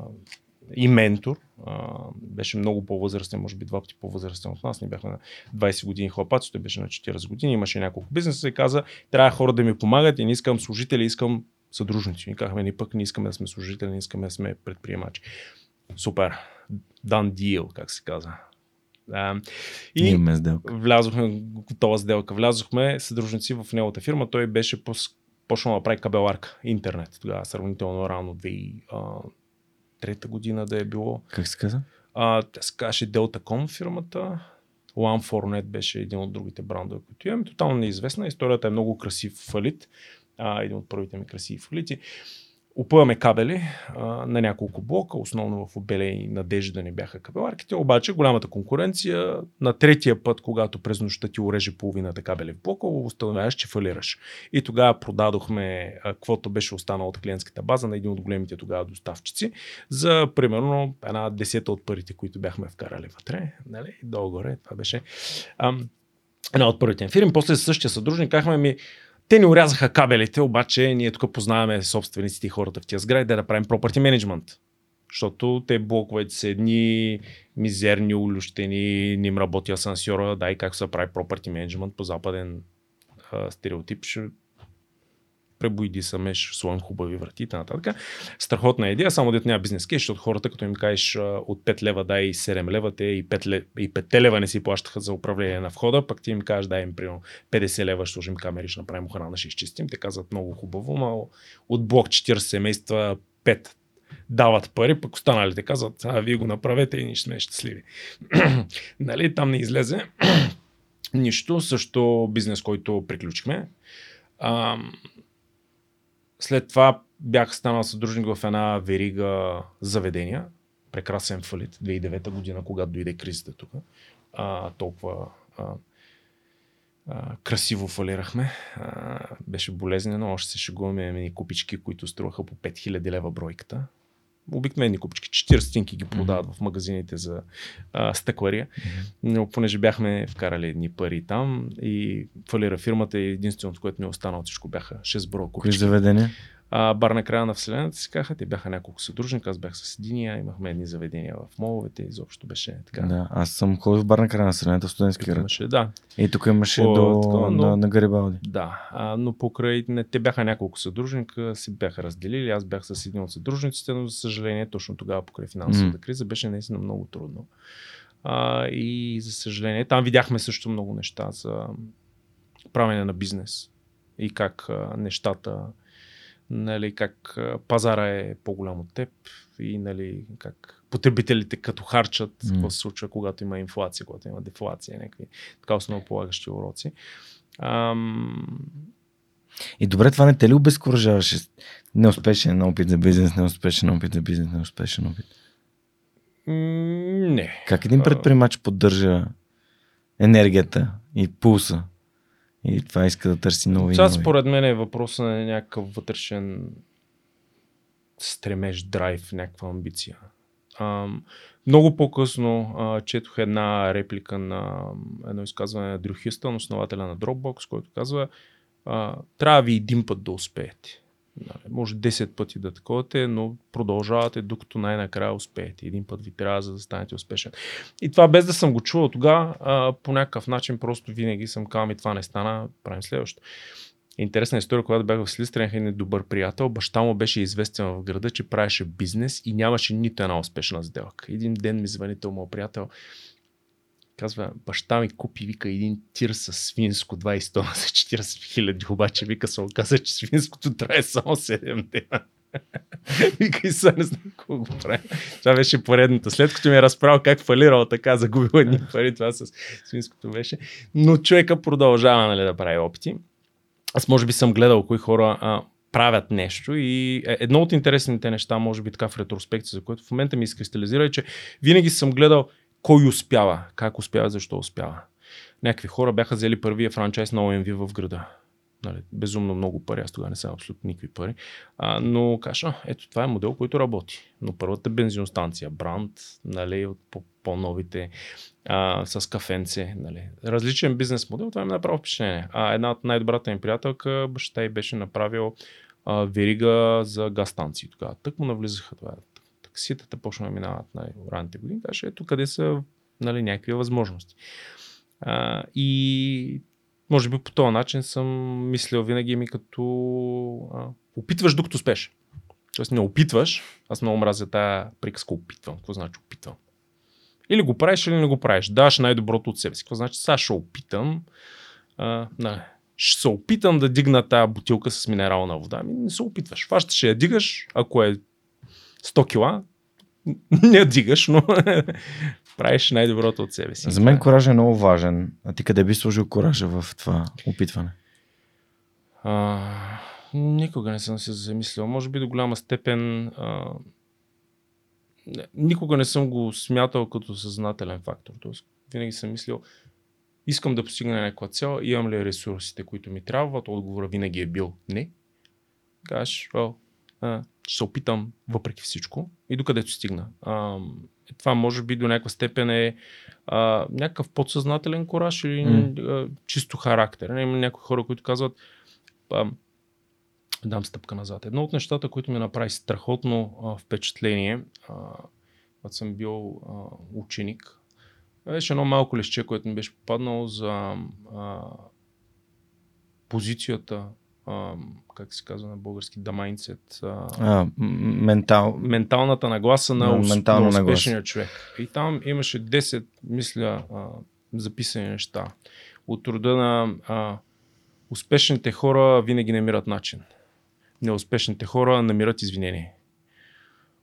и ментор, а, беше много по-възрастен, може би два пъти по-възрастен от нас, ние бяхме на двайсет години хлапаци, той беше на четирийсет години, имаше няколко бизнеса и каза, трябва хора да ми помагат и не искам служители, искам съдружници. Ние казахме, ни пък не искаме да сме служители, не искаме да сме предприемачи. Супер, done deal, как се каза. А, и влязохме, готова сделка, влязохме съдружници в неговата фирма, той беше почнал да прави кабеларка, интернет, тогава сравнително рано две хиляди и трета година да е било. Как се каза? А, тя се казваше Deltatron фирмата. LimeChain беше един от другите брандове, които имаме. Тотално неизвестна. Историята е много красив фалит. А, един от първите ми красиви фалити. Опъваме кабели а, на няколко блока. Основно в Обеле и Надежда не бяха кабеларките. Обаче голямата конкуренция на третия път, когато през нощта ти уреже половината кабели в блока, установяваш, че фалираш. И тогава продадохме каквото беше останало от клиентската база на един от големите тогава доставчици за примерно една десета от парите, които бяхме вкарали вътре. Нали? Долу-горе. Това беше а, една от първите фирми. После същия съдружник казахме ми, те ни урязаха кабелите, обаче ние тук познаваме собствениците и хората в тия сгради да правим property management. Защото те блоковете са едни мизерни, улющени, не им работи асансьора, дай как се прави property management по западен а, стереотип. Ще пребоиди самеш слон хубави врати и т.н. Страхотна идея, само дето няма бизнес кейс, защото хората, като им кажеш от пет лева дай седем лева, те и пет лева не си плащаха за управление на входа, пък ти им кажеш дай им примерно петдесет лева, ще сложим камери, ще направим охрана, ще изчистим. Те казват много хубаво, но от блок четирийсет семейства пет дават пари, пък останалите казват, а вие го направете и ние ще сме щастливи. Нали, там не излезе нищо, също бизнес, който приключихме. Ам... След това бях станал съдружник в една верига заведения. Прекрасен фалит. две хиляди и девета година, когато дойде кризата тук. А, толкова а, а, красиво фалирахме. А, беше болезнено. Още се шегуваме купички, които струваха по пет хиляди лева бройката. Обикновени купички. четирийсетинки ги продават mm-hmm. в магазините за а, стъклария. Mm-hmm. Но понеже бяхме вкарали едни пари там и фалира фирмата и единственото, което ми остана от всичко бяха шест броя купички. Кои заведения? А, бар на края на Вселената си казаха. Те бяха няколко съдружника. Аз бях с единия. Имахме едни заведения в моловете. Изобщо беше така. Да, аз съм ходил в бар на края на Вселената в студентски град. Имаше, да. И тук имаше по, до такова, но, на, на Гарибалди. Да, а, но покрай не, те бяха няколко съдружника, си бяха разделили. Аз бях с един от съдружниците, но за съжаление точно тогава покрай финансовата mm. криза беше наистина много трудно. А, и за съжаление там видяхме също много неща за правене на бизнес. и как а, нещата, нали, как а, пазара е по-голям от теб и нали, как потребителите като харчат, mm. какво се случва, когато има инфлация, когато има дефлация, някакви така основополагащи уроци. Ам... И добре, това не те ли обезкуражаваше? Неуспешен опит за бизнес, неуспешен опит за бизнес, неуспешен опит. Не. Как един предприемач поддържа енергията и пулса? И това иска да търси нови. Това според мен е въпроса на някакъв вътрешен стремеж, драйв, някаква амбиция. Ам, много по-късно а, четох една реплика на едно изказване на Дрю Хюстън, основателя на Dropbox, който казва: а, трябва ви един път да успеете. Може десет пъти да таковате, но продължавате, докато най-накрая успеете. Един път ви трябва, за да станете успешен. И това без да съм го чувал тогава, по някакъв начин просто винаги съм казвам и това не стана, правим следващо. Интересна история, когато бях в Силистра, имах един добър приятел, баща му беше известен в града, че правеше бизнес и нямаше нито една успешна сделка. Един ден ми звъни този моят приятел, казва: баща ми купи, вика, един тир със свинско, двайсет тона за четирийсет хиляди, обаче вика се оказа, че свинското трае само седем дена. Вика и сега не знам какво го прави. Това беше поредната. След като ми е разправил как фалирал така, загубил едни пари, това с свинското беше. Но човека продължава, нали, да прави опити. Аз може би съм гледал кои хора а, правят нещо и едно от интересните неща, може би така в ретроспекция, за което в момента ми изкристализира, е, че винаги съм гледал кой успява, как успява, защо успява. Някакви хора бяха взели първия франчайз на О М В в града. Нали, безумно много пари, аз тогава не съм абсолютно никакви пари. А, но кажа, ето това е модел, който работи. Но първата бензиностанция, бранд, нали, от по-новите, а, с кафенце. Нали. Различен бизнес модел, това ми направи впечатление. А една от най-добрата ми приятелка, баща й беше направил а, верига за газстанции тогава. Тък му навлизаха това. Такситата почна да минават на ранните години, каже, ето къде са, нали, някакви възможности. А, и може би по този начин съм мислил винаги ми като а, опитваш докато успеш. Тоест не опитваш, аз много мразя тази приказка опитвам. Какво значи опитвам? Или го правиш, или не го правиш. Даш най-доброто от себе си. Какво значи сега ще опитам? А, да. Ще се опитам да дигна тази бутилка с минерална вода. Ами не се опитваш. Фаща ще я дигаш, ако е сто кила, не дигаш, но правиш най-доброто от себе си. За мен куражът е много важен. А ти къде би сложил куража в това опитване? А, никога не съм се замислил. Може би до голяма степен а, никога не съм го смятал като съзнателен фактор. Тоест, винаги съм мислил, искам да постигна някаква цел, имам ли ресурсите, които ми трябват. Отговора винаги е бил не. Кажеш, о, а, ще се опитам въпреки всичко и докъдето стигна. А, това може би до някаква степен е а, някакъв подсъзнателен кураж или mm. а, чисто характер. Има някои хора, които казват, а, дам стъпка назад. Едно от нещата, които ми направи страхотно а, впечатление, когато съм бил а, ученик, беше едно малко листче, което ми беше попаднало за а, позицията, Uh, как се казва на български, да майндсет. Uh, uh, ментал... Менталната нагласа на, uh, на успешния човек. И там имаше десет, мисля, uh, записани неща. От рода на uh, успешните хора винаги намират начин. Неуспешните хора намират извинение.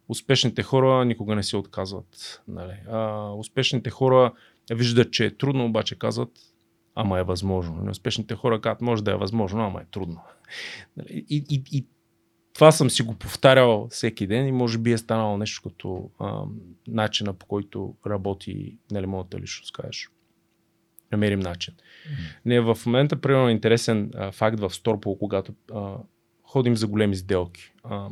Успешните хора никога не се отказват. Нали? Uh, успешните хора виждат, че е трудно, обаче казват: ама е възможно. Неуспешните хора казват, може да е възможно, ама е трудно. И, и, и това съм си го повтарял всеки ден и може би е станало нещо като а, начина, по който работи, нали, моята личност, кажеш. Намерим начин. Mm-hmm. Не, в момента, примерно, интересен а, факт в StorPool, когато а, ходим за големи сделки. А,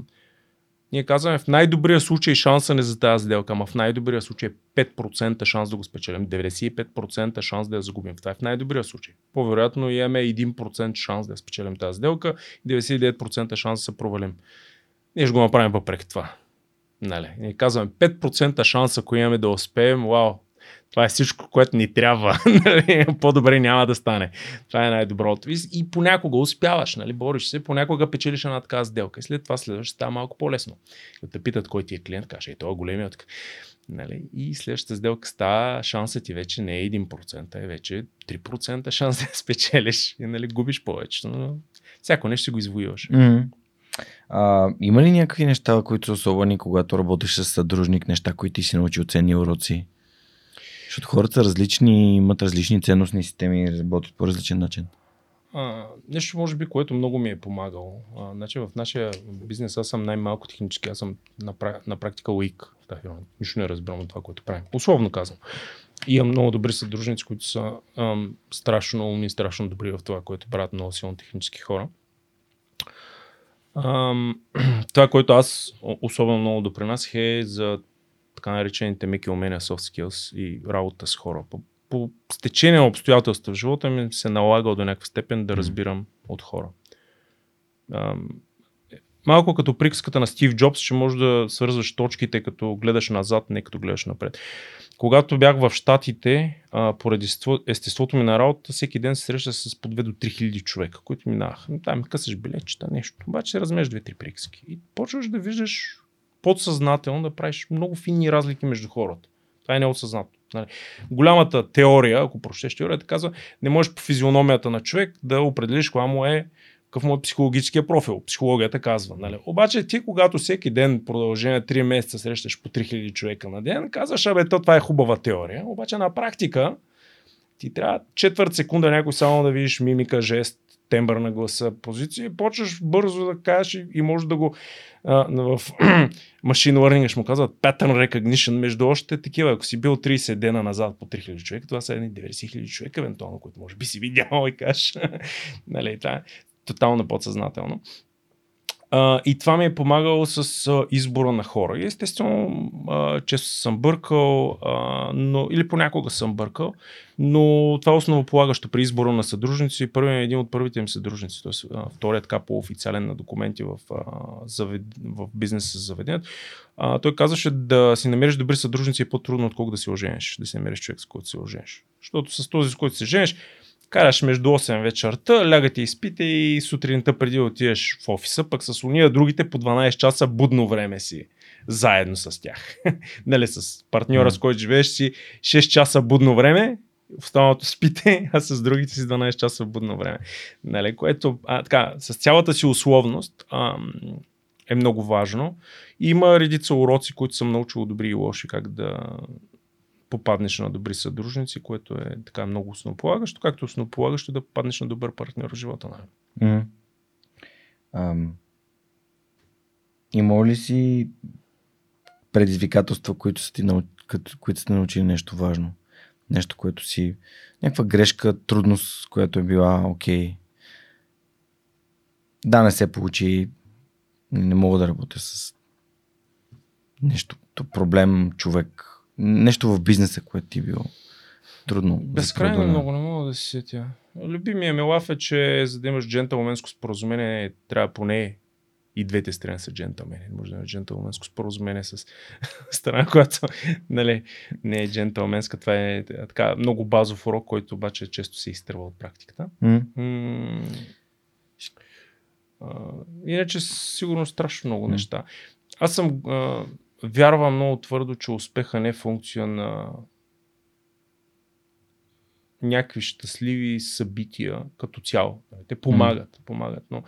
ние казваме, в най-добрия случай шанса не за тази сделка, ама в най-добрия случай е пет процента шанс да го спечелим, деветдесет и пет процента шанс да я загубим. Това е в най-добрия случай. По-вероятно имаме един процент шанс да спечелим тази сделка и деветдесет и девет процента шанс да се провалим. Ние ще го направим въпреки това. Нали? Ние казваме, пет процента шанс, ако имаме да успеем, вау, това е всичко, което ни трябва. По-добре няма да стане. Това е най-доброто. И понякога успяваш, нали? Бориш се, понякога печелиш една такава сделка. И след това следващата става малко по-лесно. Като те питат кой ти е клиент, каже, е той е големият. Нали? И следващата сделка става, шансът ти вече не е един процент, а е вече три процента шанс да спечелиш и, нали, губиш повече. Но всяко нещо го извоюваш. Mm-hmm. А, има ли някакви неща, които са особени, когато работиш с съдружник, неща, които ти си научил, ценни уроци? Защото хората са различни, имат различни ценностни системи и работят по различен начин. А, нещо, може би, което много ми е помагало. А, значи в нашия бизнес аз съм най-малко технически, аз съм на, на практика лаик в тази фирма. Нищо не разбирам от това, което правим. Условно казвам. Имам много добри съдружници, които са ам, страшно умни, страшно добри в това, което правят, много силно технически хора. Ам, това, което аз особено много допринасях, е за така наречените меки умения, soft skills и работа с хора. По, по стечение на обстоятелства в живота ми се налагало до някаква степен да разбирам mm. от хора. Ам, малко като приказката на Стив Джобс, че можеш да свързваш точките, като гледаш назад, не като гледаш напред. Когато бях в Щатите, поради естеството ми на работа, всеки ден се среща с по две до три хиляди човека, които минаха. Там късаш билетчета, нещо. Обаче се размеждаш две-три приказки. И почваш да виждаш подсъзнателно да правиш много финни разлики между хората. Това е неосъзнато. Голямата теория, ако прочетеш теорията, казва, не можеш по физиономията на човек да определиш коя му е, какъв му е психологическия профил. Психологията казва. Нали? Обаче ти, когато всеки ден продължение три месеца срещаш по три хиляди човека на ден, казваш, а бе, то, това е хубава теория. Обаче на практика ти трябва четвърт секунда някой само да видиш мимика, жест, тембър на гласа, позиция и почваш бързо да кажеш и можеш да го а, в машин лърнинга му казват pattern recognition между още такива. Ако си бил трийсет дена назад по три хиляди човека, това са едни деветдесет хиляди човека евентуално, които може би си видял и кажеш. Нали, това е тотално подсъзнателно. А, и това ми е помагало с а, избора на хора. И естествено, а, често съм бъркал, а, но, или понякога съм бъркал, но това е основополагащо при избора на съдружници. Първият е един от първите им съдружници, т.е. вторият така по-официален на документи в, а, завед... в бизнеса с заведението. А, той казваше, да си намериш добри съдружници е по-трудно, отколко да се ожениш, да си намериш човек, с който се ожениш. Защото с този, с който се жениш, караш между осем вечерта, ляга ти изпите и сутринта преди отидеш в офиса, пък с уния другите по дванайсет часа будно време си заедно с тях. Нали, с партньора, с който живееш си шест часа будно време, останалото спите, а с другите си дванайсет часа будно време. Нали, което а, така, с цялата си условност а, е много важно. Има редица уроци, които съм научил, добри и лоши, как да попаднеш на добри съдружници, което е така много основополагащо, както основополагащо да попаднеш на добър партньор в живота. Mm. Ам... Има ли си предизвикателства, които са ти нау... които са научили нещо важно? Нещо, което си... Някаква грешка, трудност, която е била окей. Да, не се получи. Не мога да работя с нещо. Проблем, човек. Нещо в бизнеса, което ти било трудно. Безкрайно да много, не мога да си сетя. Любимия ми лаф е, че за да имаш джентълменско споразумение, трябва поне и двете страни са джентълмени. Може да имаш джентълменско споразумение с страна, която нали, не е джентълменска. Това е така много базов урок, който обаче често се изтърва от практиката. Mm. М- а, иначе сигурно страшно много mm. неща. Аз съм... А, Вярвам много твърдо, че успеха не е функция на някакви щастливи събития като цяло. Те помагат, mm. помагат, но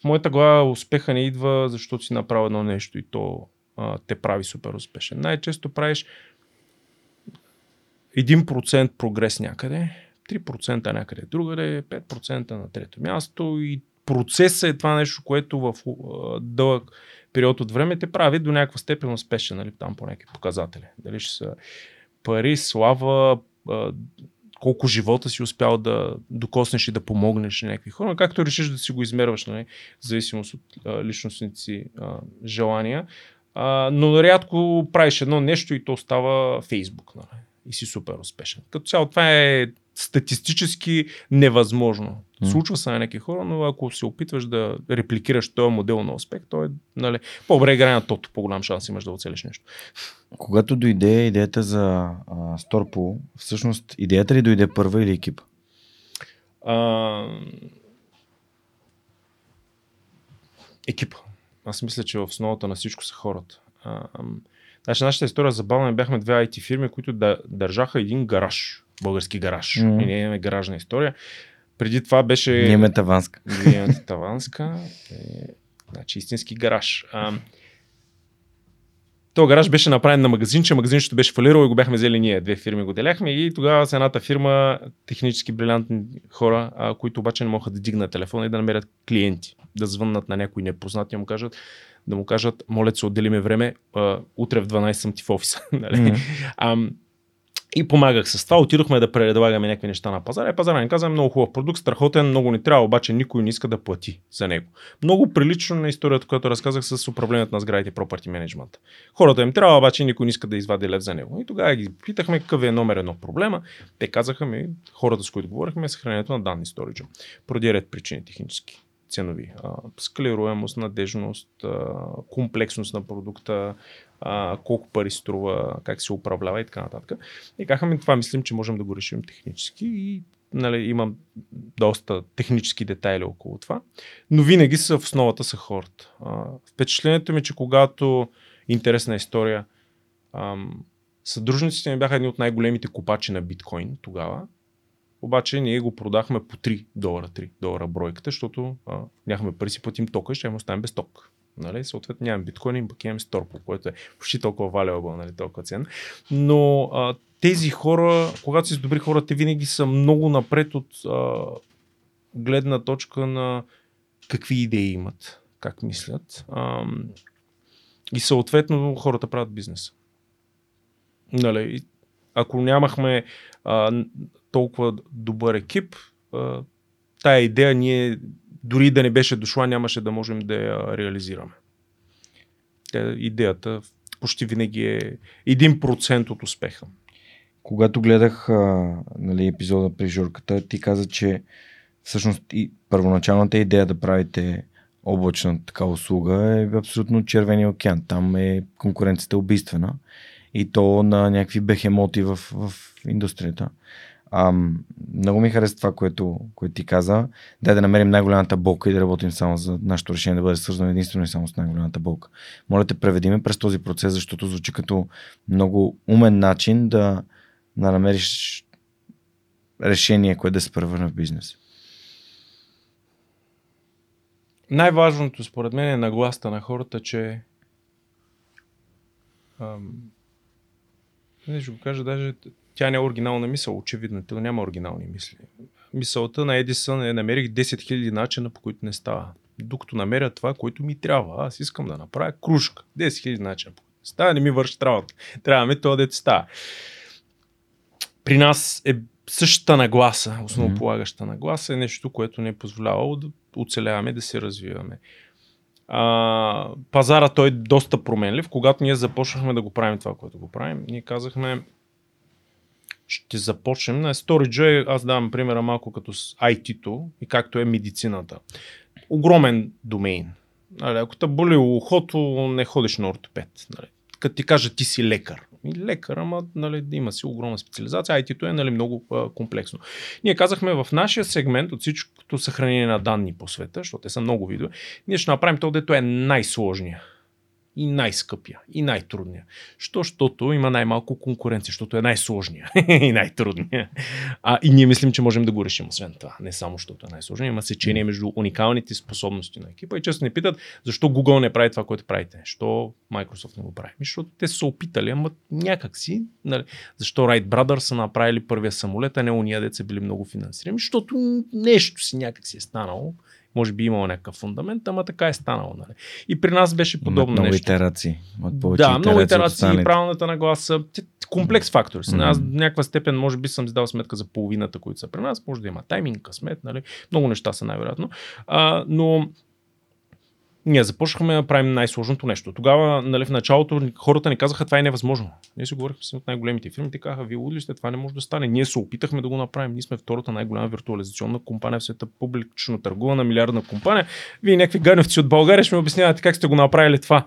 в моята глава успеха не идва, защото си направи едно нещо и то а, те прави супер успешен. Най-често правиш един процент прогрес някъде, три процента някъде другаде, пет процента на трето място и процесът е това нещо, което в а, дълъг период от време те прави до някаква степен успешен, нали, там по някакви показатели. Дали ще са пари, слава, а, колко живота си успял да докоснеш и да помогнеш на някакви хора, но както решиш да си го измерваш, нали, в зависимост от а, личностните си а, желания. А, но рядко правиш едно нещо и то става Facebook, нали, и си супер успешен. Като цяло това е статистически невъзможно. Mm. Случва се на някакви хора, но ако се опитваш да репликираш този модел на успех, то е, нали, по-добре играй на тото, по-голям шанс имаш да оцелиш нещо. Когато дойде идеята за а, StorPool, всъщност идеята ли дойде първа или екипа? А... Екипа. Аз мисля, че в основата на всичко са хората. А, ам... Значи, нашата история забавна, бяхме две ай ти фирми, които да, държаха един гараж. Български гараж. Mm-hmm. И ние имаме гаражна история. Преди това беше... Ниме таванска. Ниме таванска. Е, значи истински гараж. А, този гараж беше направен на магазинче, магазинчето беше фалирало и го бяхме взели ние. Две фирми го деляхме и тогава с едната фирма, технически брилянтни хора, а, които обаче не могат да дигнат телефона и да намерят клиенти. Да звъннат на някой непознат и му кажат, да му кажат, моля се, отделиме време, а, утре в дванайсет съм ти в офиса. Mm-hmm. А, и помагах с това, отидохме да предлагаме някакви неща на пазара. И пазара ни каза, много хубав продукт, страхотен, много ни трябва, обаче никой не иска да плати за него. Много прилично на историята, която разказах с управлението на сградите Property Management. Хората им трябва, обаче никой не иска да извади лев за него. И тогава ги питахме какъв е номер едно проблема. Те казаха ми, хората с които говорихме, съхранението на данни сториджа. Поради ред причини технически, ценови, склеруемост, надежност, комплексност на продукта, Uh, колко пари струва, как се управлява и така нататък. И казахме, това мислим, че можем да го решим технически и нали, имам доста технически детайли около това, но винаги са в основата са хората. Uh, впечатлението ми, че когато интересна история, uh, съдружниците ми бяха едни от най-големите купачи на биткоин тогава, обаче ние го продахме по три долара, три долара бройката, защото uh, нямахме пари си платим тока и ще му оставим без ток. Нали, съответно нямам биткоин, пък имам StorPool, което е почти толкова valuable, нали, толкова цен. Но а, тези хора, когато си с добри хора, те винаги са много напред от а, гледна точка на какви идеи имат, как мислят. А, и съответно хората правят бизнеса. Нали, ако нямахме а, толкова добър екип, а, тая идея ние дори да не беше дошла, нямаше да можем да я реализираме. Идеята почти винаги е един процент от успеха. Когато гледах а, нали, епизода при Жорката, ти каза, че всъщност и първоначалната идея да правите облачна така услуга е абсолютно червения океан. Там е конкуренцията убийствена и то на някакви бехемоти в, в индустрията. Um, много ми хареса това, което, което ти каза. Дай да намерим най-голямата болка и да работим само за нашето решение да бъде свързано единствено и само с най-голямата болка. Моля те, преведиме през този процес, защото звучи като много умен начин да, да намериш решение, което да се превърне в бизнес. Най-важното според мен е нагласта на хората, че ам, не ще го кажа даже тя не е оригинална мисъл, очевидно. Тя няма оригинални мисли. Мисълта на Едисън е намерих десет хиляди начина, по които не става. Докато намеря това, което ми трябва. Аз искам да направя кружка. десет хиляди начина, по които не става. Не ми върши работа. Трябва ми това да ти става. При нас е същата нагласа, основополагаща нагласа е нещо, което не е позволявало да оцеляваме, да се развиваме. А, пазара той е доста променлив. Когато ние започнахме да го правим това, което го правим, ние казахме ще започнем. На Storage, аз давам примера малко като с ай ти-то и както е медицината. Огромен домейн. Нали, ако те боли ухото, не ходиш на ортопед. Нали. Като ти кажа, ти си лекар. Лекар, ама нали, има си огромна специализация. ай ти-то е нали, много а, комплексно. Ние казахме в нашия сегмент от всичкото съхранение на данни по света, защото те са много видове, ние ще направим то, дето е най-сложния. И най-скъпия, и най-трудния. Що, защото има най-малко конкуренция, защото е най-сложния и най-трудния. А, и ние мислим, че можем да го решим, освен това. Не само, защото е най-сложния, има сечение между уникалните способности на екипа. И често ни питат, защо Google не прави това, което правите? Защо Microsoft не го прави? Защото те са опитали, ама някак си. Нали? Защо Wright Brothers са направили първия самолет, а не уния деца били много финансирани? Защото нещо си някак си е станало. Може би имало някакъв фундамент, ама така е станало. Нали? И при нас беше подобно много нещо. Итерации. От да, много итерации, итерации правилната нагласа. Комплекс фактори са. Mm-hmm. Аз в някаква степен може би съм си дал сметка за половината, които са при нас. Може да има тайминг, късмет. Нали? Много неща са най-вероятно. А, но ние започнахме да правим най-сложното нещо. Тогава нали, в началото хората ни казаха, това е невъзможно. Ние си говорихме с от най-големите фирми, те казаха, вие луди ли сте, това не може да стане. Ние се опитахме да го направим. Ние сме втората най-голяма виртуализационна компания в света, публично търгувана милиардна компания. Вие някакви ганевци от България ще ми обяснявате как сте го направили това.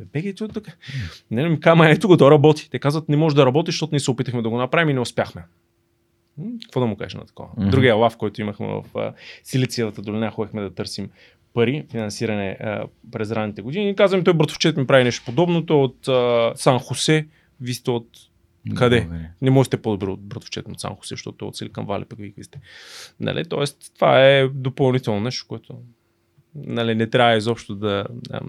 Бегайте от така. Не, ми казваме, ето го, то работи. Те казват, не може да работи, защото ние се опитахме да го направим и не успяхме. Какво да му кажеш на такова? Mm-hmm. Другия лав, който имахме в Силициевата долина, ходихме да търсим пари, финансиране а, през ранните години. Казвам, той братовчет ми прави нещо подобно. Той от а, Сан Хосе, вие сте от Къде? Благодаря. Не можете по-добре от братовчет Муцанхов, защото от Силикън Вали пък вие сте. Нали? Тоест, това е допълнително нещо, което нали, не трябва изобщо да, да,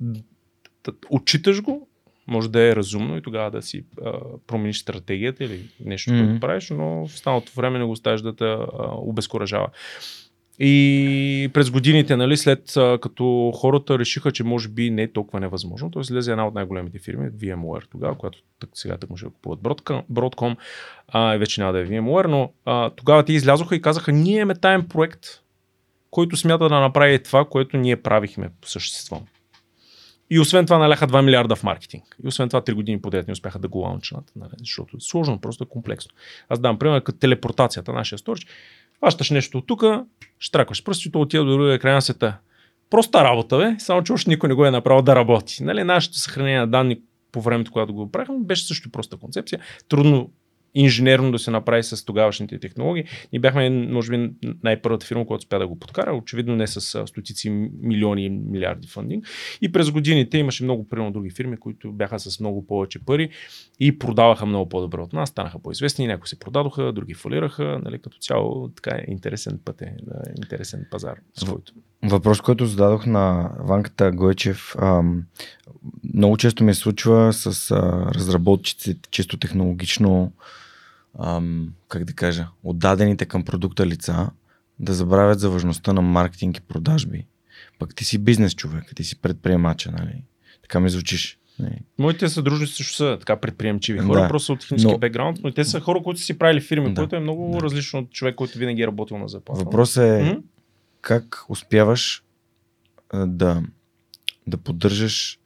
да, да отчиташ го. Може да е разумно и тогава да си а, промениш стратегията или нещо, mm-hmm. което правиш, но в останалото време не го оставиш да те обезкуражава. И през годините, нали, след а, като хората решиха, че може би не е толкова невъзможно, т.е. слезе една от най-големите фирми, VMware тогава, която так, сега так може да купуват Broadcom, а, вече няма да е VMware, но а, тогава те излязоха и казаха, ние имаме таен проект, който смята да направи това, което ние правихме по същество. И освен това наляха два милиарда в маркетинг. И освен това три години подред не успяха да го лаунчнат, нали? Защото е сложно, просто е комплексно. Аз давам пример като телепортацията, нашия сторич. Хващаш нещо от тук, ще тракваш пръст и то отива до другия край на света. Проста работа, бе, само че още никой не го е направил да работи. Нали? Нашето съхранение на данни по времето, когато го правихме, беше също проста концепция. Трудно инженерно да се направи с тогавашните технологии. Ние бяхме, може би, най-първата фирма, която успя да го подкара, очевидно не с стотици милиони и милиарди фандинг. И през годините имаше много примерно други фирми, които бяха с много повече пари и продаваха много по-добре от нас, станаха по-известни, някои се продадоха, други фалираха, нали, като цяло така е интересен път е, интересен пазар. Своето. Въпрос, който зададох на Ванката Гойчев, ам, много често ми се случва с а, разработчици, чисто технологично, ам, как да кажа, отдадените към продукта лица да забравят за важността на маркетинг и продажби. Пък ти си бизнес човек, ти си предприемача, нали? Така ми звучиш. Не. Моите съдружници също са така предприемчиви хора, да, просто от технически бекграунд, но и те са хора, които си правили фирми, да, което е много да. различно от човек, който винаги е работил на заплата. Въпросът е м-м? как успяваш да, да поддържаш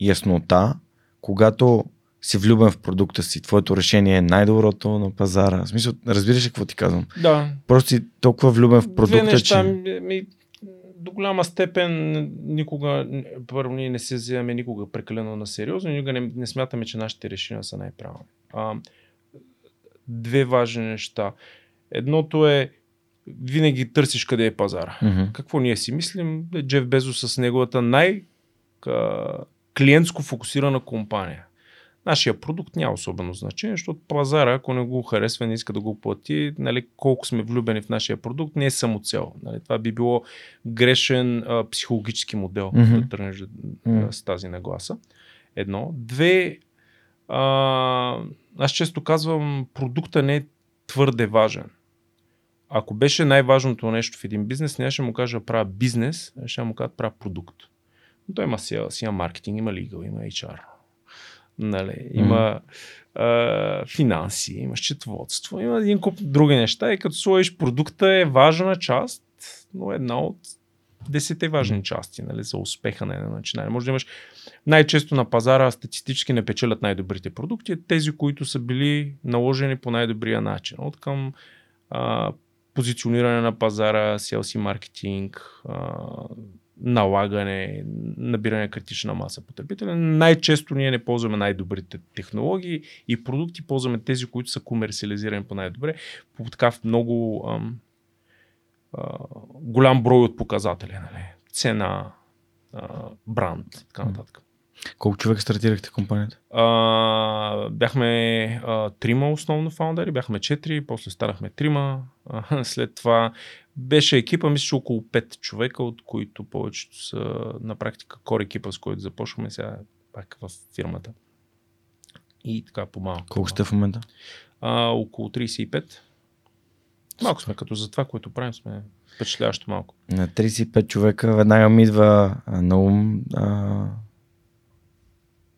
яснота, когато си влюбен в продукта си, твоето решение е най-доброто на пазара. В смисъл, разбираш ли какво ти казвам? Да. Просто си толкова влюбен в продукта, Две неща, че... Ми... До голяма степен никога, първо ние не се вземаме никога прекалено на сериозно, никога не, не смятаме, че нашите решения са най-правилни. Две важни неща. Едното е, винаги търсиш къде е пазара. Mm-hmm. Какво ние си мислим? Джеф Безос с неговата най-клиентско фокусирана компания. Нашия продукт няма особено значение, защото пазара, ако не го харесва, не иска да го плати, нали, колко сме влюбени в нашия продукт, не е само цел. Нали, това би било грешен а, психологически модел, mm-hmm. да тръгнеш mm-hmm. с тази нагласа. Едно. Две, а, аз често казвам, продукта не е твърде важен. Ако беше най-важното нещо в един бизнес, не ще му кажа да правя бизнес, ще му кажа да правя продукт. Но той има си, си има маркетинг, има legal, има ейч ар. Нали, има mm-hmm. а, финанси, има счетоводство, има един куп други неща и като сложиш продукта е важна част, но една от десетте важни части, нали, за успеха на едно начинание. Може да имаш най-често на пазара статистически не печелят най-добрите продукти, тези, които са били наложени по най-добрия начин. От към а, позициониране на пазара, селси маркетинг, а, налагане, набиране на критична маса потребители. Най-често ние не ползваме най-добрите технологии и продукти, ползваме тези, които са комерциализирани по най-добре, по така в много ам, а, голям брой от показатели. Нали? Цена, а, бранд и така нататък. Колко човека стартирахте компанията? А, бяхме а, трима основно фаундъри, бяхме четири, после станахме трима. А, след това беше екипа, мисля, че около пет човека, от които повечето са на практика кор екипа, с който започваме сега пак в фирмата. И така по-малко. Колко сте в момента? А, около трийсет и пет. Малко сме, като за това, което правим сме впечатляващо малко. На трийсет и пет човека веднага ми идва на ум... А...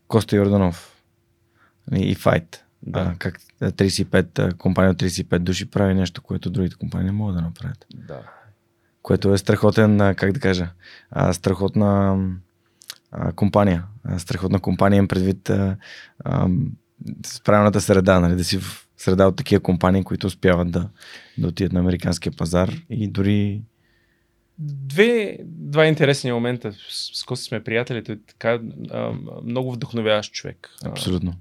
Коста Йорданов и Fight. Да. А, как трийсет и пет, компания от трийсет и пет души прави нещо, което другите компании не могат да направят. Да. Което е страхотен, как да кажа, страхотна компания. Страхотна компания им предвид с правилната среда, нали? Да си в среда от такива компании, които успяват да, да отидат на американския пазар и дори... Две, два интересни момента, с който сме приятели, той е така а, много вдъхновяващ човек. Абсолютно.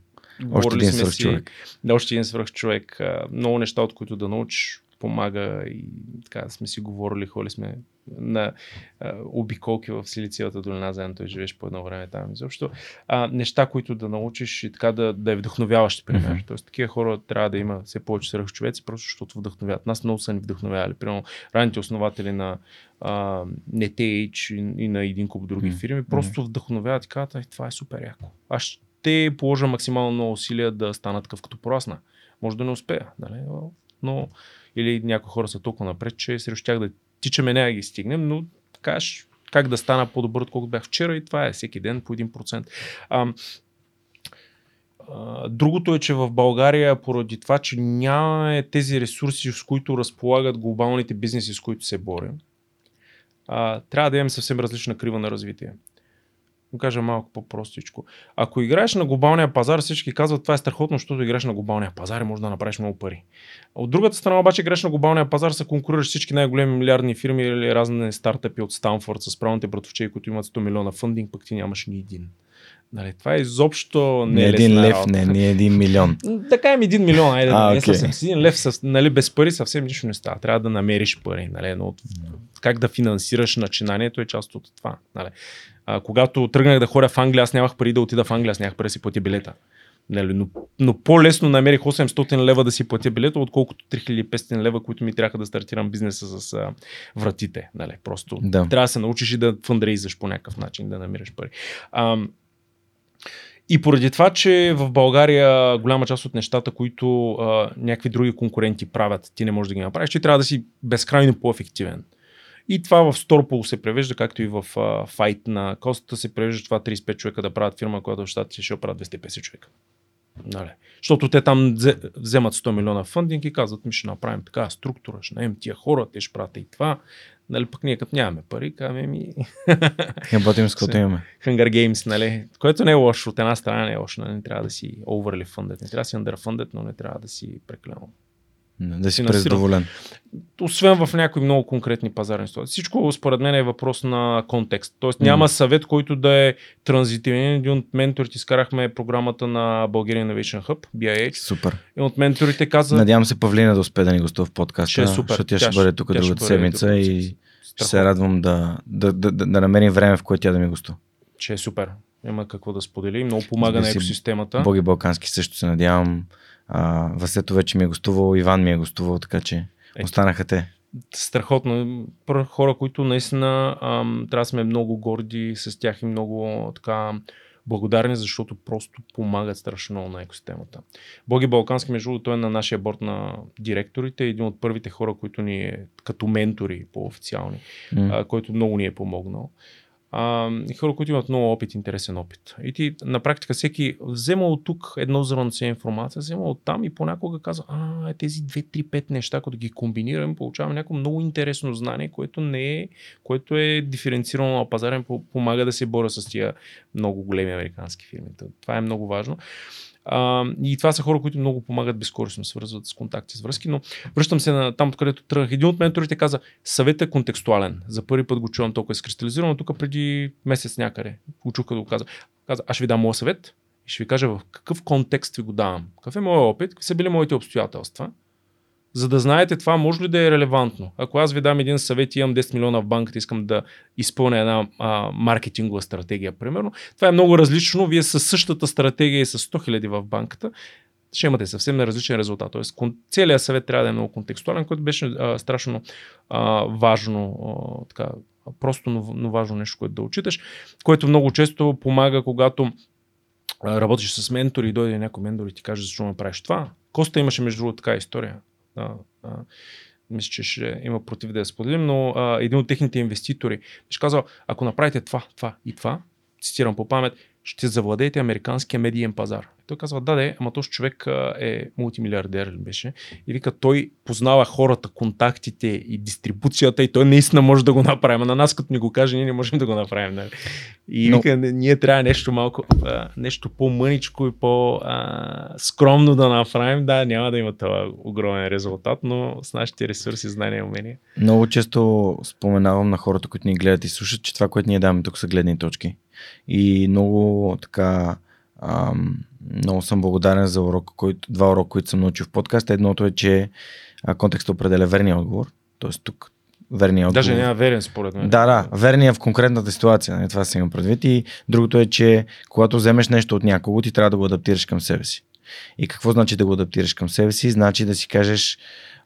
Още един свръх човек. Да, още един свръх човек. Много неща, от които да научиш, помага и така сме си говорили, холи сме на а, обиколки в Силициевата долина, заедно той живееш по едно време там. Изобщо а, неща, които да научиш и така да, да е вдъхновяващи, пример. Mm-hmm. Тоест такива хора трябва да има все повече свръхчовеци, просто защото вдъхновяват. Нас много са ни вдъхновявали. Примерно ранните основатели на а, NetH и, и на един куп други mm-hmm. фирми просто вдъхновяват и казват, това е супер яко. Аз ще положа максимално много усилия да стана такъв като порасна. Може да не успея, дали? Но или някои хора са толкова напред, че срещу тях да тичаме, не да ги стигнем, но кажеш как да стана по-добър, отколкото бях вчера, и това е всеки ден по един процент. А, а, другото е, че в България, поради това, че нямаме тези ресурси, с които разполагат глобалните бизнеси, с които се борим, а, трябва да имаме съвсем различна крива на развитие. Го кажа малко по-простичко. Ако играеш на глобалния пазар, всички казват, това е страхотно, защото играеш на глобалния пазар и можеш да направиш много пари. От другата страна обаче, играеш на глобалния пазар, се конкурираш всички най-големи милиардни фирми или разни стартъпи от Станфорд с правилните братовчеи, които имат сто милиона фъндинг, пък ти нямаш ни един. Нали, това изобщо не, не е един лев, работа. Не, не един милион. Така им един милион, айде да не е съвсем. С един лев със, нали, без пари съвсем нищо не става. Трябва да намериш пари. Нали, но от, как да финансираш начинанието е част от това. Нали. А, когато тръгнах да ходя в Англия, аз нямах пари да отида в Англия, аз нямах пари да си платя билета. Нали, но, но по-лесно намерих осемстотин лева да си платя билета, отколкото три хиляди и петстотин лева, които ми трябваха да стартирам бизнеса с а, вратите. Нали. Просто да. Трябва да се научиш и да фандрейзаш по някакъв начин, да намираш пари. А, И поради това, че в България голяма част от нещата, които а, някакви други конкуренти правят, ти не можеш да ги направиш, ти трябва да си безкрайно по-ефективен. И това в StorPool се превежда, както и в а, Fight на Коста се превежда това трийсет и пет човека да правят фирма, която в щатите ще правят двеста и петдесет човека. Нали. Защото те там вземат сто милиона фъндинг и казват, ми ще направим така структура, ще наем тия хора, те ще правят и това. Нали, пък ние като нямаме пари, казваме ми... Работим с което имаме. Hunger Games, нали? Което не е лошо, от една страна не е лошо, нали? Не трябва да си overly funded, не трябва да си underfunded, но не трябва да си прекалено. Да си предоволен. Освен в някои много конкретни пазарни ситуации. Всичко според мен е въпрос на контекст. Тоест няма съвет, който да е транзитивен. Един от менторите изкарахме програмата на Bulgarian Innovation Hub, би ай ейч. Супер. И от менторите каза... Надявам се Павлина да успее да ни гостува в подкаста, защото тя ще бъде тук другата седмица и страхотно. Ще се радвам да, да, да, да, да намерим време, в което тя да ми гостува. Че е супер. Няма какво да сподели. Много помага на екосистемата. Боги Балкански също се надявам. А, Васето вече ми е гостувал, Иван ми е гостувал, така че е, останаха те. Страхотно. Хора, които наистина ам, трябва да сме много горди с тях и много така благодарни, защото просто помагат страшно много на екосистемата. Боги Балкански, между другото, е на нашия борд на директорите, един от първите хора, които ни е като ментори по-официални, mm. а, който много ни е помогнал. А, и хора, които имат много опит, интересен опит. И ти на практика всеки взема от тук едно зърнце информация, взема от там и понякога казва, а, тези две-три-пет неща, като ги комбинираме, получаваме някакво много интересно знание, което не е, което е диференцирано на пазара, помага да се боря с тия много големи американски фирми. Това е много важно. А, и това са хора, които много помагат безкорисно, свързват с контакти, с връзки, но връщам се на там, откъдето тръгнах. Един от менторите каза, съветът е контекстуален. За първи път го чувам толкова изкристализирано, тук преди месец някъде. Учух като го каза. Каза, аз ще ви дам моя съвет и ще ви кажа в какъв контекст ви го давам. Какъв е моят опит, какви са били моите обстоятелства. За да знаете това, може ли да е релевантно? Ако аз ви дам един съвет и имам десет милиона в банката, искам да изпълня една а, маркетингова стратегия, примерно. Това е много различно. Вие със същата стратегия и с сто хиляди в банката ще имате съвсем различен резултат. Тоест, целият съвет трябва да е много контекстуален, който беше а, страшно а, важно, а, така, просто, но, но важно нещо, което да учиташ, което много често помага, когато а, работиш с ментори и дойде някой ментор и ти каже, защо ме правиш това. Коста имаше, между другото, така история. А, а, мисля, че ще има против да я споделим, но а, един от техните инвеститори беше казал, ако направите това, това и това, цитирам по памет, ще завладеете американския медиен пазар. Той казва, да, да, ама този човек е мултимилиардер ли беше. И вика, той познава хората, контактите и дистрибуцията и той наистина може да го направим. А на нас, като ни го каже, ние не можем да го направим. Нали? И Но... вика, ние трябва нещо малко, а, нещо по-мъничко и по-скромно да направим. Да, няма да има това огромен резултат, но с нашите ресурси, знания и умения. Много често споменавам на хората, които ни гледат и слушат, че това, което ние даваме тук са гледни точки. И много така... Ам, много съм благодарен за урока, който, два урока, които съм научил в подкаста. Едното е, че контекстът определя верния отговор. Тоест тук верния отговор. Даже няма верен според мен. Да, да, верния в конкретната ситуация. Не, това си имам предвид. И другото е, че когато вземеш нещо от някого, ти трябва да го адаптираш към себе си. И какво значи да го адаптираш към себе си? Значи да си кажеш,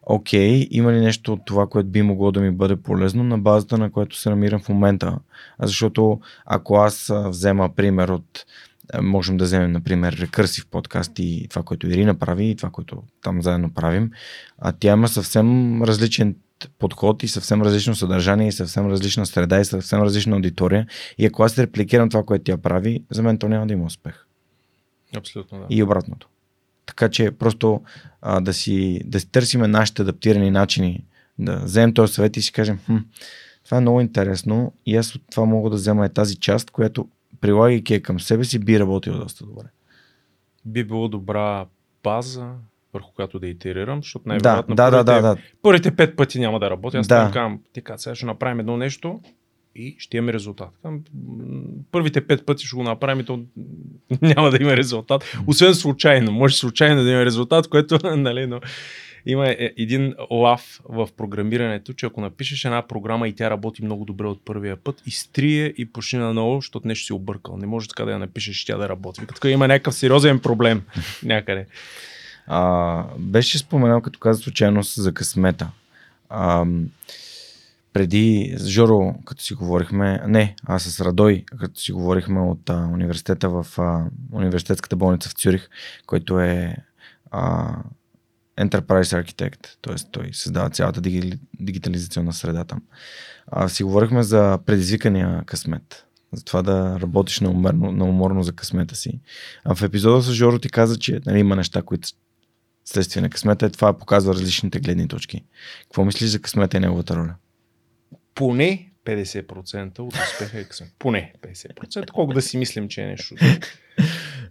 окей, има ли нещо от това, което би могло да ми бъде полезно на базата, на което се намирам в момента. А защото ако аз взема пример от, можем да вземем, например, рекърсив подкаст и това, което Ирина прави и това, което там заедно правим, а тя има съвсем различен подход и съвсем различно съдържание и съвсем различна среда и съвсем различна аудитория. И ако аз репликирам това, което тя прави, за мен то няма да има успех. Абсолютно, да. И обратното. Така че просто а, да, си, да си търсиме нашите адаптирани начини, да вземем този съвет и си кажем, хм, това е много интересно и аз от това мога да взема и тази част, която прилагайки я към себе си, би работила доста добре. Би било добра база, върху която да итерирам, защото най-вероятно да, да, да, да, да. първите пет пъти няма да работя. Аз да. Казвам, така, сега ще направим едно нещо и ще имаме резултат. Първите пет пъти ще го направим и то няма да има резултат. Освен случайно. Може случайно да има резултат, което нали, но има един лав в програмирането, че ако напишеш една програма и тя работи много добре от първия път, изтрие и почни наново, защото нещо си объркал. Не може така да я напишеш и тя да работи. Така има някакъв сериозен проблем някъде. А, беше споменал, като каза случайност за късмета. А, преди с Жоро, като си говорихме, не, а с Радой, като си говорихме от а, университета в а, университетската болница в Цюрих, който е а, Enterprise Architect, т.е. той създава цялата диги, дигитализационна среда там. А, си говорихме за предизвикания късмет, за това да работиш науморно, науморно за късмета си. А в епизода с Жоро ти каза, че нали, има неща, които следствие на късмета, и това показва различните гледни точки. Какво мислиш за късмета и неговата роля? Поне петдесет процента от успеха е късмет. Поне петдесет процента, колко да си мислим, че е нещо.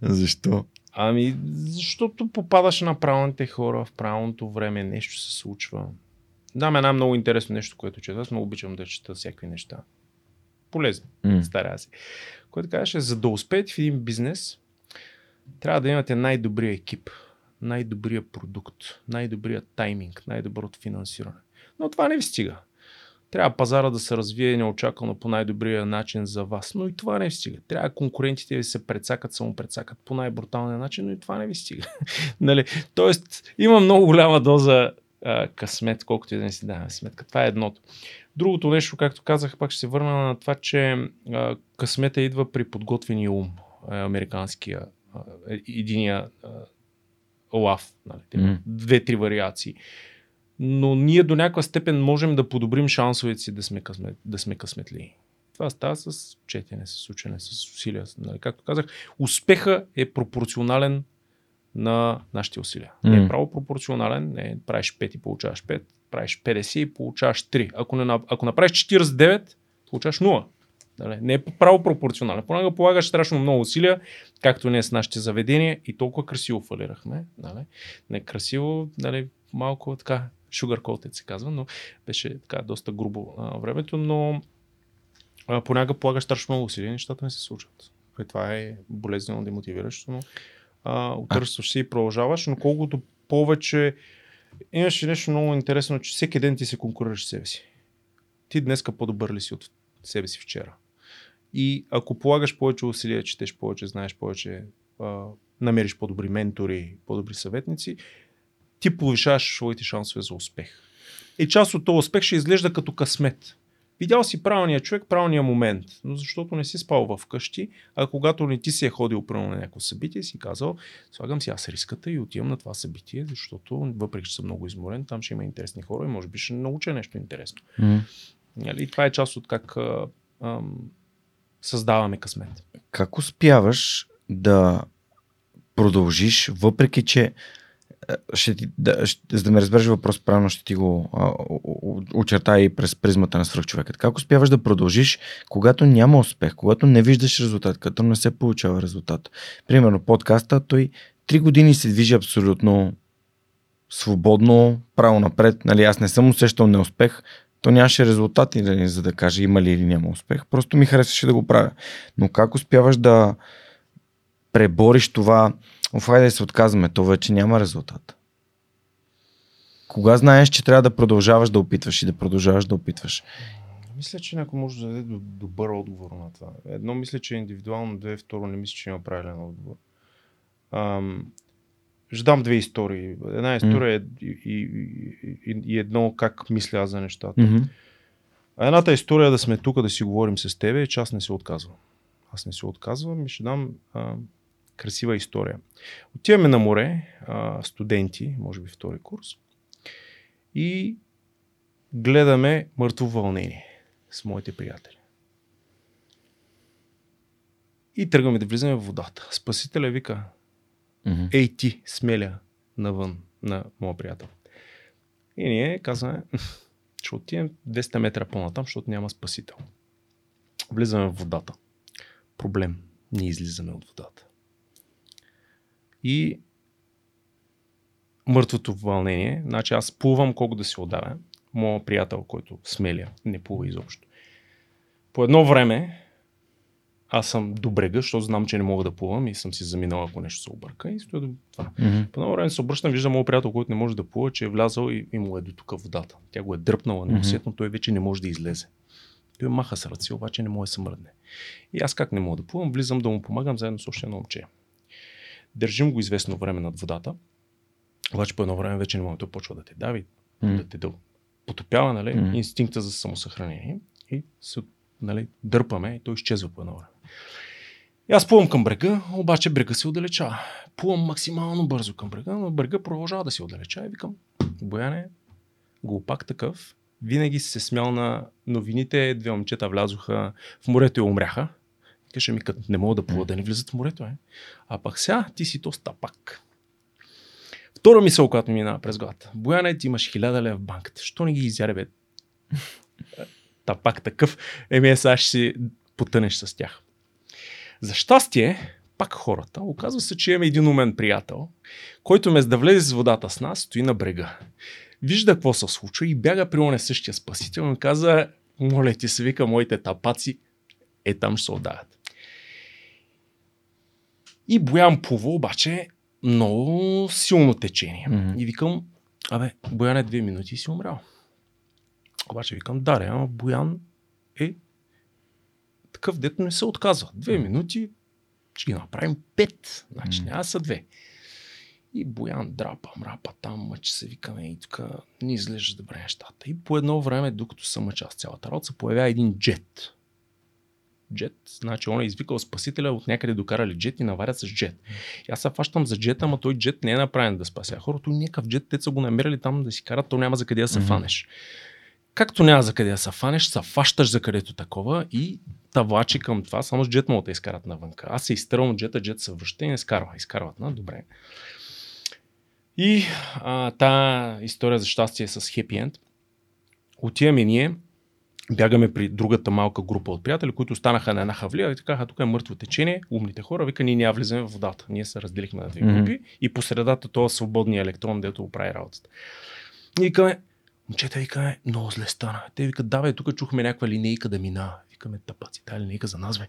Защо? Ами, защото попадаш на правилните хора, в правилното време, нещо се случва. Дам една много интересно нещо, което чета. Аз много обичам да чета всякакви неща. Полезни, mm. старя си. Което казваше, за да успеете в един бизнес, трябва да имате най-добрия екип, най-добрия продукт, най-добрия тайминг, най-доброто финансиране. Но това не ви стига. Трябва пазара да се развие неочаквано по най-добрия начин за вас, но и това не ви стига. Трябва конкурентите ви се прецакат, само прецакат по най-бруталния начин, но и това не ви стига. Нали? Тоест, има много голяма доза а, късмет, колкото и да не си даваме сметка. Това е едното. Другото нещо, както казах, пак ще се върна на това, че а, късмета идва при подготвения ум, американския, а, единия а, лав, нали? Mm. две-три вариации. Но ние до някаква степен можем да подобрим шансовете си да сме, късмет, да сме късметли. Това става с четене, с учене, с усилия. Нали? Както казах, успеха е пропорционален на нашите усилия. Mm. Не е право пропорционален, не е, правиш пет и получаваш пет, правиш петдесет и получаваш три. Ако, не, ако направиш четиридесет и девет, получаваш нула. Нали? Не е право пропорционален. Понякога полагаш страшно много усилия, както ние с нашите заведения и толкова красиво фалирахме. Нали? Не красиво, нали, малко така шугъркотът се казва, но беше така доста грубо а, времето, но а, понякога полагаш страшно много усилия, нещата не се случват. И това е болезнено демотивиращо, но а, отърсваш се и продължаваш, но колкото повече имаше нещо много интересно, че всеки ден ти се конкурираш с себе си. Ти днеска по-добър ли си от себе си вчера? И ако полагаш повече усилия, четеш повече, знаеш повече, а, намериш по-добри ментори, по-добри съветници, ти повишаваш своите шансове за успех. И част от този успех ще изглежда като късмет. Видял си правилния човек, правилния момент, но защото не си спал в къщи, а когато не ти си е ходил пръвно на някакво събитие, си казал, слагам си аз риската и отивам на това събитие, защото въпреки, че съм много изморен, там ще има интересни хора и може би ще науча нещо интересно. Mm-hmm. И това е част от как а, а, създаваме късмет. Как успяваш да продължиш, въпреки, че Ще ти, да, ще, за да ме разбереш въпрос правилно, ще ти го а, очертая и през призмата на свръхчовекът. Как успяваш да продължиш, когато няма успех, когато не виждаш резултат, когато не се получава резултат? Примерно подкаста, той три години се движи абсолютно свободно, право напред. Нали, аз не съм усещал неуспех, то нямаше резултати, за да кажа има ли или няма успех. Просто ми харесваше да го правя. Но как успяваш да пребориш това? Офай да се отказваме, то вече няма резултат. Кога знаеш, че трябва да продължаваш да опитваш и да продължаваш да опитваш? Мисля, че някой може да даде добър отговор на това. Едно, мисля, че е индивидуално, две, второ, не мисля, че има правилен отговор. Ам... Ще дам две истории. Една история mm. е и, и, и, и едно как мисля аз за нещата. Mm-hmm. Едната история да сме тук да си говорим с тебе, че аз не се отказвам. Аз не се отказвам и ще дам а, красива история. Отиваме на море, а, студенти, може би втори курс, и гледаме Мъртво вълнение с моите приятели. И тръгваме да влизаме в водата. Спасителя вика: mm-hmm. Ей ти, смеля навън на моя приятел. И ние казваме: ще отидем двеста метра по-натам, защото няма спасител. Влизаме в водата. Проблем. Не излизаме от водата. И Мъртвото вълнение, значи аз плувам колко да се отдавя. Моя приятел, който смеля, не плува изобщо. По едно време аз съм до брега, защото знам, че не мога да плувам и съм си заминал, ако нещо се обърка, и стоя до това. Mm-hmm. По едно време се обръщам, виждам моят приятел, който не може да плува, че е влязал и, и му е до тук водата. Тя го е дръпнала неусетно, mm-hmm. той вече не може да излезе. Той маха с ръце, обаче не може да се мръдне. И аз как не мога да плувам, влизам да му помагам заедно с още едно момче. Държим го известно време над водата, обаче по едно време вече не мога, той почва да те дави, mm-hmm. да те дъл... потопява, нали, mm-hmm. инстинкта за самосъхранение, и се, нали, дърпаме и той изчезва по едно време. И аз плувам към брега, обаче брега се отдалечава. Плувам максимално бързо към брега, но брега продължава да се отдалечава и викам: Бояне, глупак такъв, винаги се смял на новините, две момчета влязоха в морето и умряха. Каже ми, като не мога да плува, да не влизат в морето, е. А пак сега ти си то стапак. Втора мисъл, която ми минава през главата: Бояне, ти имаш хиляда лева в банката, що не ги изяде, бе? Тапак такъв, еми сега ще си потънеш с тях. За щастие, пак хората, оказва се, че имаме един умен приятел, който вместо да влезе с водата с нас, стои на брега. Вижда какво се случва и бяга при оне същия спасител и ми каза: моля ти се, вика, моите тапаци е там, ще се отдават. И Боян плува, обаче много силно течение. Mm-hmm. И викам: абе, Боян, е две минути и си умрял. Обаче викам: да, ама Боян е такъв, дето не се отказва. Две минути, ще ги направим пет. Значи няма са две. И Боян драпа, мрапа там, мъчи се, викаме, и тук не излежа добре нещата. И по едно време, докато съм мъча с цялата работа, се появява един джет. Джет, значи он е извикал спасителя, от някъде докарали джет и наварят с джет. И аз се фащам за джета, ама той джет не е направен да спася хората. Някакъв джет, те са го намерили там да си карат, то няма за къде да се mm-hmm. фанеш. Както няма за къде да се фанеш, се фащаш за където такова и тавлачи към това. Само с джет могат да изкарат навънка. Аз се изтървам от джета, джет се връща и не изкарва. Изкарват, на, добре. И а, та история за щастие е с хепи енд. Отиваме ние, бягаме при другата малка група от приятели, които останаха на една хавлия и така: тук е мъртво течение, умните хора, вика, ние няма влизаме в водата. Ние се разделихме на две групи mm-hmm. и посредата това свободния електрон, дето го прави работата. И викаме: момчета, викаме, много зле стана. Те викат: да, бе, тук чухме някаква линейка да мина. Викаме: тъпаци, тая линейка за нас, бе.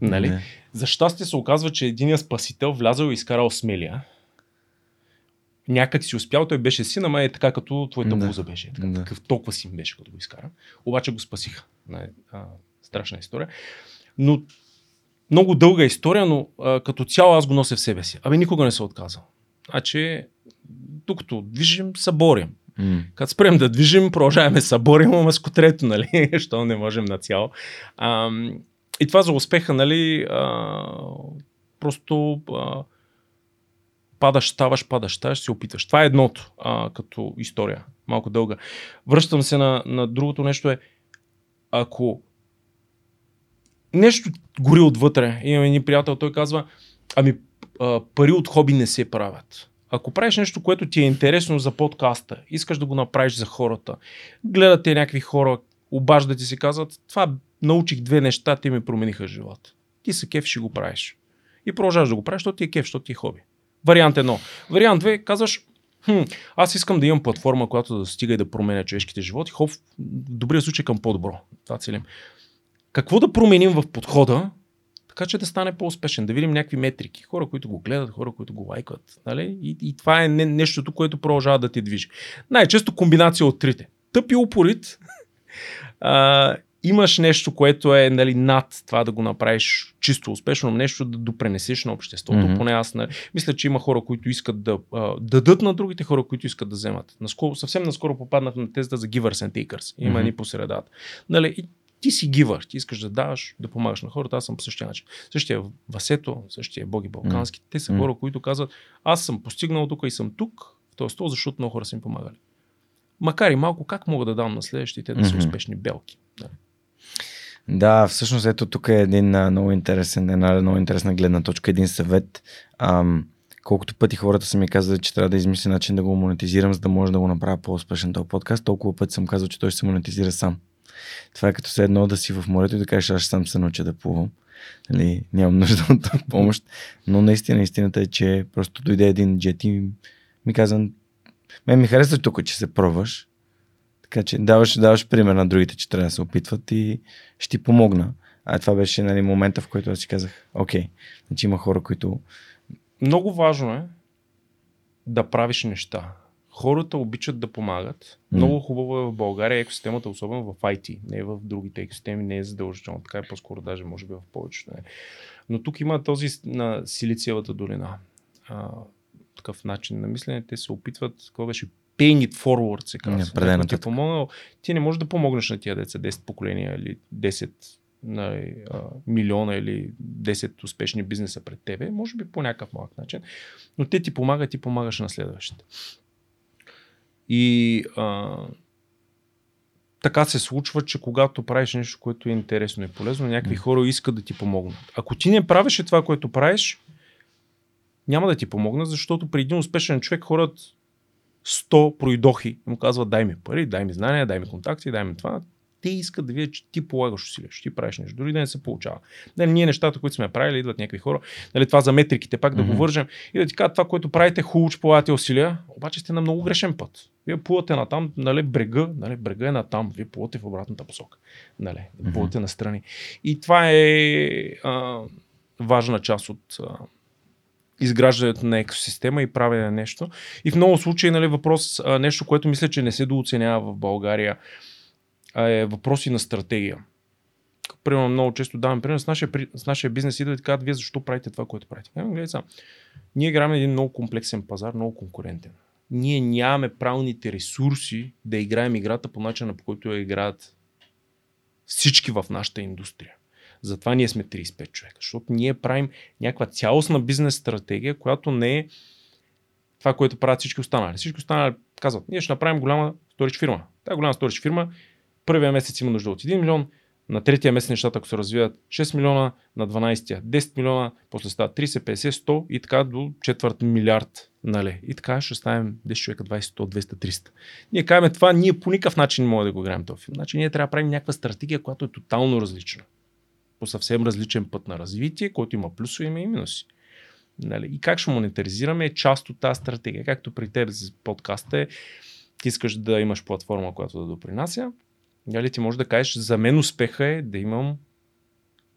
Нали? Не. За щастие се оказва, че единия спасител влязал и изкарал смелия. Някак си успял, той беше син, ама е така като твоята буза беше. Така, такъв толкова син беше, като го изкара. Обаче го спасиха. А, страшна история. Но много дълга история, но а, като цяло аз го нося в себе си. Абе, никога не се отказал. А че докато движим, се борим. Mm. Като спрем да движим, продължаваме се борим, ама с котрето, нали? Що не можем на цяло. А, и това за успеха, нали, а, просто... А, падаш, ставаш, падаш, ставаш, се опитваш. Това е едното а, като история. Малко дълга. Връщам се на, на другото нещо е, ако нещо гори отвътре, имам един приятел, той казва: ами а, пари от хоби не се правят. Ако правиш нещо, което ти е интересно за подкаста, искаш да го направиш за хората, гледате някакви хора, обаждат и си казват: това научих две неща, те ми промениха живота. Ти се кеф, ще го правиш. И продължаваш да го правиш, защото ти е кеф, защото ти е хоби. Вариант едно. Вариант две, казваш: хм, аз искам да имам платформа, която да достига и да променя човешките животи. Хоп, в добрия случай към по-добро. Това целим. Какво да променим в подхода, Така че да стане по-успешен, да видим някакви метрики. Хора, които го гледат, хора, които го лайкват. Нали? И, и това е не, нещото, което продължава да ти движи. Най-често комбинация от трите. Тъпи упорит. А, имаш нещо, което е нали, над това да го направиш чисто успешно, нещо да допренесеш на обществото. Mm-hmm. Поне аз нали, мисля, че има хора, които искат да, да дадат на другите хора, които искат да вземат. Наскоро, съвсем наскоро попаднах на тезата за givers and takers. Има mm-hmm. ни по средата. Нали, ти си гиваш, ти искаш да даваш, да помагаш на хората, аз съм по същия начин. Същия Васето, същия Боги Балкански, те са хора, които казват, аз съм постигнал тук и съм тук, в този стол, защото много хора са им помагали. Макар и малко, как мога да дам на следващите да са успешни белки? Да, да всъщност ето тук е един много интересен, една много интересна гледна точка, един съвет. Ам, колкото пъти хората са ми казали, че трябва да измисля начин да го монетизирам, за да може да го направя по-успешен този подкаст, толкова пъти съм казал, че той ще се монетизира сам. Това е като се едно да си в морето и да кажеш, аз сам се науча да плувам. Нали, нямам нужда от помощ. Но наистина, истината е, че просто дойде един джет и ми казва, мен ми харесва тук, че се пробваш. Така че даваш, даваш пример на другите, че трябва да се опитват и ще ти помогна. А това беше нали, момента, в който аз си казах, окей, значи има хора, които... Много важно е да правиш неща. Хората обичат да помагат. Много хубаво е в България екосистемата, особено в ай ти. Не в другите екосистеми, не е задължително. Така е по-скоро даже може би в повечето. Не. Но тук има този на Силициевата долина. А, такъв начин на мислене. Те се опитват, какво беше, paying it forward се казва. Не, ти, помогнал, ти не можеш да помогнеш на тия деца десет поколения или десет нали, а, милиона или десет успешни бизнеса пред тебе. Може би по някакъв малък начин. Но те ти помагат и помагаш на следващите. И а, така се случва, че когато правиш нещо, което е интересно и полезно, някакви хора искат да ти помогнат. Ако ти не правиш това, което правиш, няма да ти помогнат, защото при един успешен човек хората сто пройдохи и му казват дай ми пари, дай ми знания, дай ми контакти, дай ми това. Те искат да видят, че ти полагаш усилия, че ти правиш нещо, дори да не се получава. Дали, ние нещата, които сме правили, идват някакви хора, дали, това за метриките пак да mm-hmm. го вържем и да ти кажат това, което правите, хубаво, че полагате усилия, обаче сте на много грешен път. Вие плувате натам, нали, брега, нали, брега е натам, вие плувате в обратната посока, нали, да плувате mm-hmm. настрани. И това е а, важна част от а, изграждането на екосистема и правене на нещо. И в много случаи нали, въпрос, а, нещо, което мисля, че не се дооценява в България, е въпроси на стратегия. Примерно много често давам пример с нашия, с нашия бизнес идва и казват, вие защо правите това, което правите? Е, гледай сам. Ние играем един много комплексен пазар, много конкурентен. Ние нямаме правилните ресурси да играем играта по начина, по който я играят всички в нашата индустрия. Затова ние сме трийсет и пет човека, защото ние правим някаква цялостна бизнес стратегия, която не е това, което правят всички останали. Всички останали казват, ние ще направим голяма сторидж фирма. Тая голяма сторидж фирма първия месец има нужда от един милион, на третия месец нещата, ако се развиват шест милиона, на дванайсетия десет милиона, после става трийсет, петдесет, сто и така до четвърт милиард. Нали? И така ще ставим десет човека, двайсет, сто, двеста, триста. Ние казваме това, ние по никакъв начин не можем да го играем този филм. Значи ние трябва да правим някаква стратегия, която е тотално различна. По съвсем различен път на развитие, който има плюсове, има и минуси. Нали? И как ще монетаризираме е част от тази стратегия. Както при теб за подкаста е, ти искаш да имаш платформа, която да допринася. Нали, ти можеш да кажеш, за мен успеха е да имам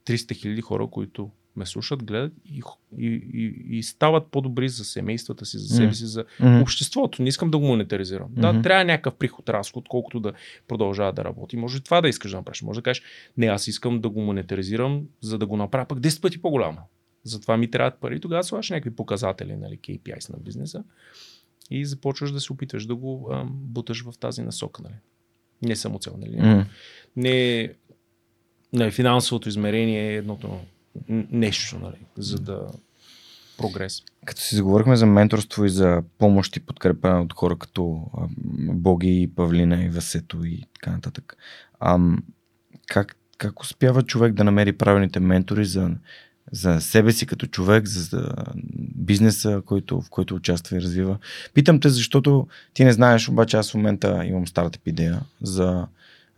триста хиляди хора, които ме слушат, гледат и, и, и, и стават по-добри за семействата си, за себе си, за mm-hmm. обществото. Не искам да го монетаризирам. Mm-hmm. Да, трябва някакъв приход, разход, колкото да продължава да работи. Може и това да искаш да направиш. Може да кажеш, не, аз искам да го монетаризирам, за да го направя пък десет пъти по-голямо. Затова ми трябват пари. Тогава слагаш някакви показатели, нали, кей пи ай-с на бизнеса и започваш да се опитваш да го а, буташ в тази насока. Нали. Не само цел, нали? Mm. Не, не, финансовото измерение е едното нещо, нали? За да прогрес. Като си заговорихме за менторство и за помощ и подкрепа от хора като Боги, Павлина и Васето и така нататък, ам, как, как успява човек да намери правилните ментори за, за себе си като човек, за, за бизнеса, който, в който участва и развива? Питам те, защото ти не знаеш, обаче аз в момента имам стартъп идея за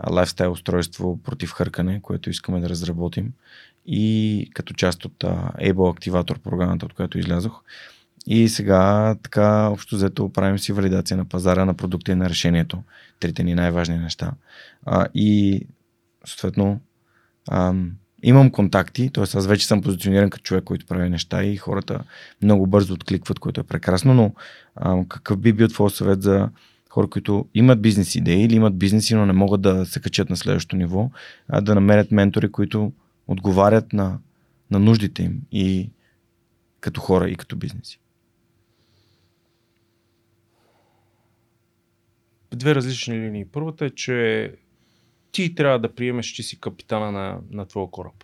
лайфстайл устройство против хъркане, което искаме да разработим и като част от Able Activator програмата, от която излязох. И сега така общо взето правим си валидация на пазара, на продукта и на решението. Трите ни най-важни неща. А, и съответно ам, имам контакти, т.е. аз вече съм позициониран като човек, който прави неща и хората много бързо откликват, което е прекрасно, но а, какъв би бил твой съвет за хора, които имат бизнес идеи или имат бизнеси, но не могат да се качат на следващото ниво, а да намерят ментори, които отговарят на, на нуждите им и като хора, и като бизнеси? Две различни линии. Първата е, че ти трябва да приемеш, че си капитана на, на твоя кораб.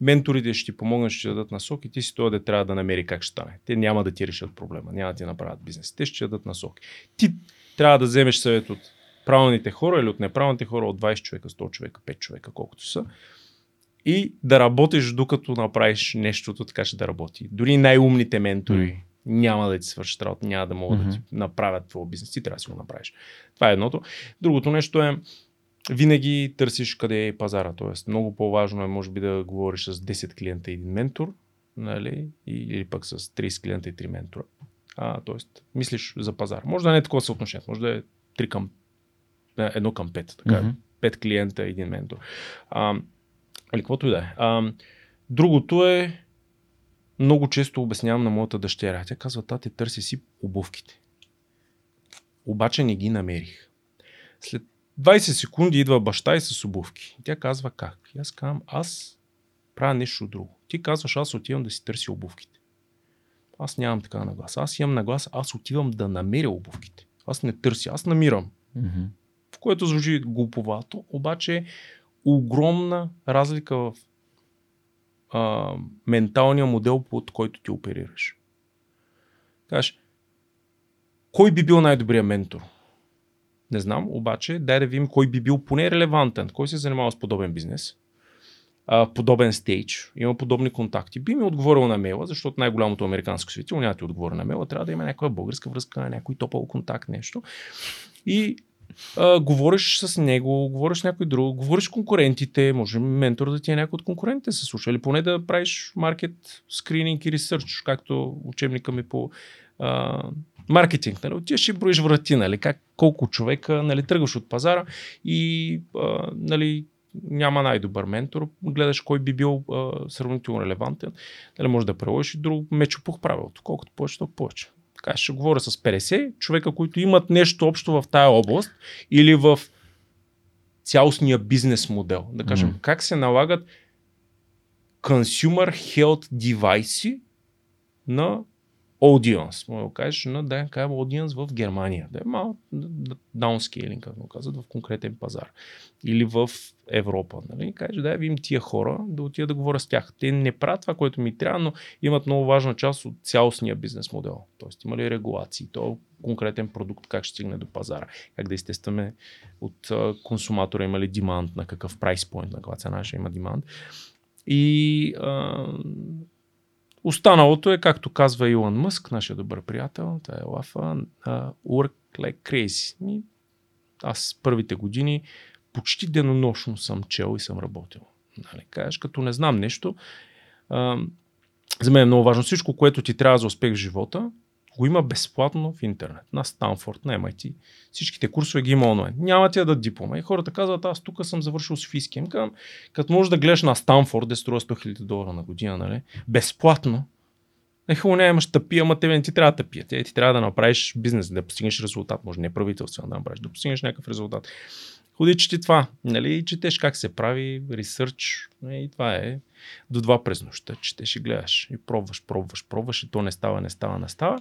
Менторите ще ти помогнат, ще ти дадат насок и ти си това да трябва да намери как ще стане. Те няма да ти решат проблема, няма да ти направят бизнес. Те ще ти дадат насоки. Ти трябва да вземеш съвет от правилните хора или от неправилните хора, от двайсет човека, сто човека, пет човека, колкото са. И да работиш, докато направиш нещото, така ще да работи. Дори най-умните ментори mm. няма да ти свършат работа, няма да могат mm-hmm. да ти направят твой бизнес. Ти трябва да си го направиш. Това е едното. Другото нещо е, винаги търсиш къде е пазара. Тоест, много по-важно е, може би, да говориш с десет клиента и един ментор, нали? Или пък с трийсет клиента и три ментора. А, тоест, мислиш за пазар. Може да не е такова съотношение, може да е три към едно към пет. Така, mm-hmm. пет клиента и един ментор. А, или каквото и да е. А, другото е, много често обяснявам на моята дъщеря. Тя казва, тате, търси си обувките. Обаче не ги намерих. След двайсет секунди идва баща и с обувки. Тя казва, как? И аз казвам, аз правя нещо друго. Ти казваш, аз отивам да си търси обувките. Аз нямам така нагласа. Аз имам нагласа, аз отивам да намеря обувките. Аз не търся, аз намирам. Mm-hmm. В което звучи глуповато, обаче огромна разлика в а, менталния модел, под който ти оперираш. Кажеш, кой би бил най-добрият ментор? Не знам, обаче дай да видим кой би бил поне релевантен, кой се занимава с подобен бизнес, а, подобен стейдж, има подобни контакти. Би ми отговорил на мейла, защото най-голямото американско светило няма ти отговори на мейла, трябва да има някаква българска връзка, някой топъл контакт, нещо. И а, говориш с него, говориш с някой друг, говориш с конкурентите, може ментор да ти е някой от конкурентите се слуша, или поне да правиш маркет, скрининг и ресърч, както учебника ми по... А, маркетинг, нали? Отиваш и броиш врати, нали? Как, колко човека, нали, тръгваш от пазара и а, нали, няма най-добър ментор, гледаш кой би бил а, сравнително релевантен, нали, може да приложиш и друг мечопух правилото, колкото повече, толкова повече. Така ще говоря с петдесет човека, които имат нещо общо в тая област или в цялостния бизнес модел, да кажем, mm-hmm. как се налагат consumer health девайси на audience, може да кажеш, на да кажем audience в Германия, да е малко даунскейлинг, как му казват, в конкретен пазар или в Европа, нали, кажеш, да видим тия хора, да отида да говоря с тях, те не правят това, което ми трябва, но имат много важна част от цялостния бизнес модел, тоест има ли регулации, то конкретен продукт, как ще стигне до пазара, как да изтестваме от консуматора, има ли demand, на какъв price point, на каква цена ще има demand и а, останалото е, както казва Илон Мъск, нашия добър приятел, това е лафа, uh, work like crazy. Аз първите години почти денонощно съм чел и съм работил. Нали, кажеш, като не знам нещо, uh, за мен е много важно всичко, което ти трябва за успех в живота, го има безплатно в интернет. На Станфорд, на Ем Ай Ти, всичките курсове ги има онлайн. Няма ти да дадат диплома. И хората казват, аз тук съм завършил с фиским. Като можеш да гледаш на Станфорд, де струва сто хиляди долара на година, нали? Безплатно. Не хубаво, не имаш тъпия, ама тебе не ти трябва да тъпия. Те, ти трябва да направиш бизнес, да постигнеш резултат. Може не правителствено да направиш, да постигнеш някакъв резултат. Ходи, че ти това, нали? Четеш как се прави, ресърч, и това е до два през нощта, четеш и гледаш и пробваш, пробваш, пробваш и то не става, не става, не става.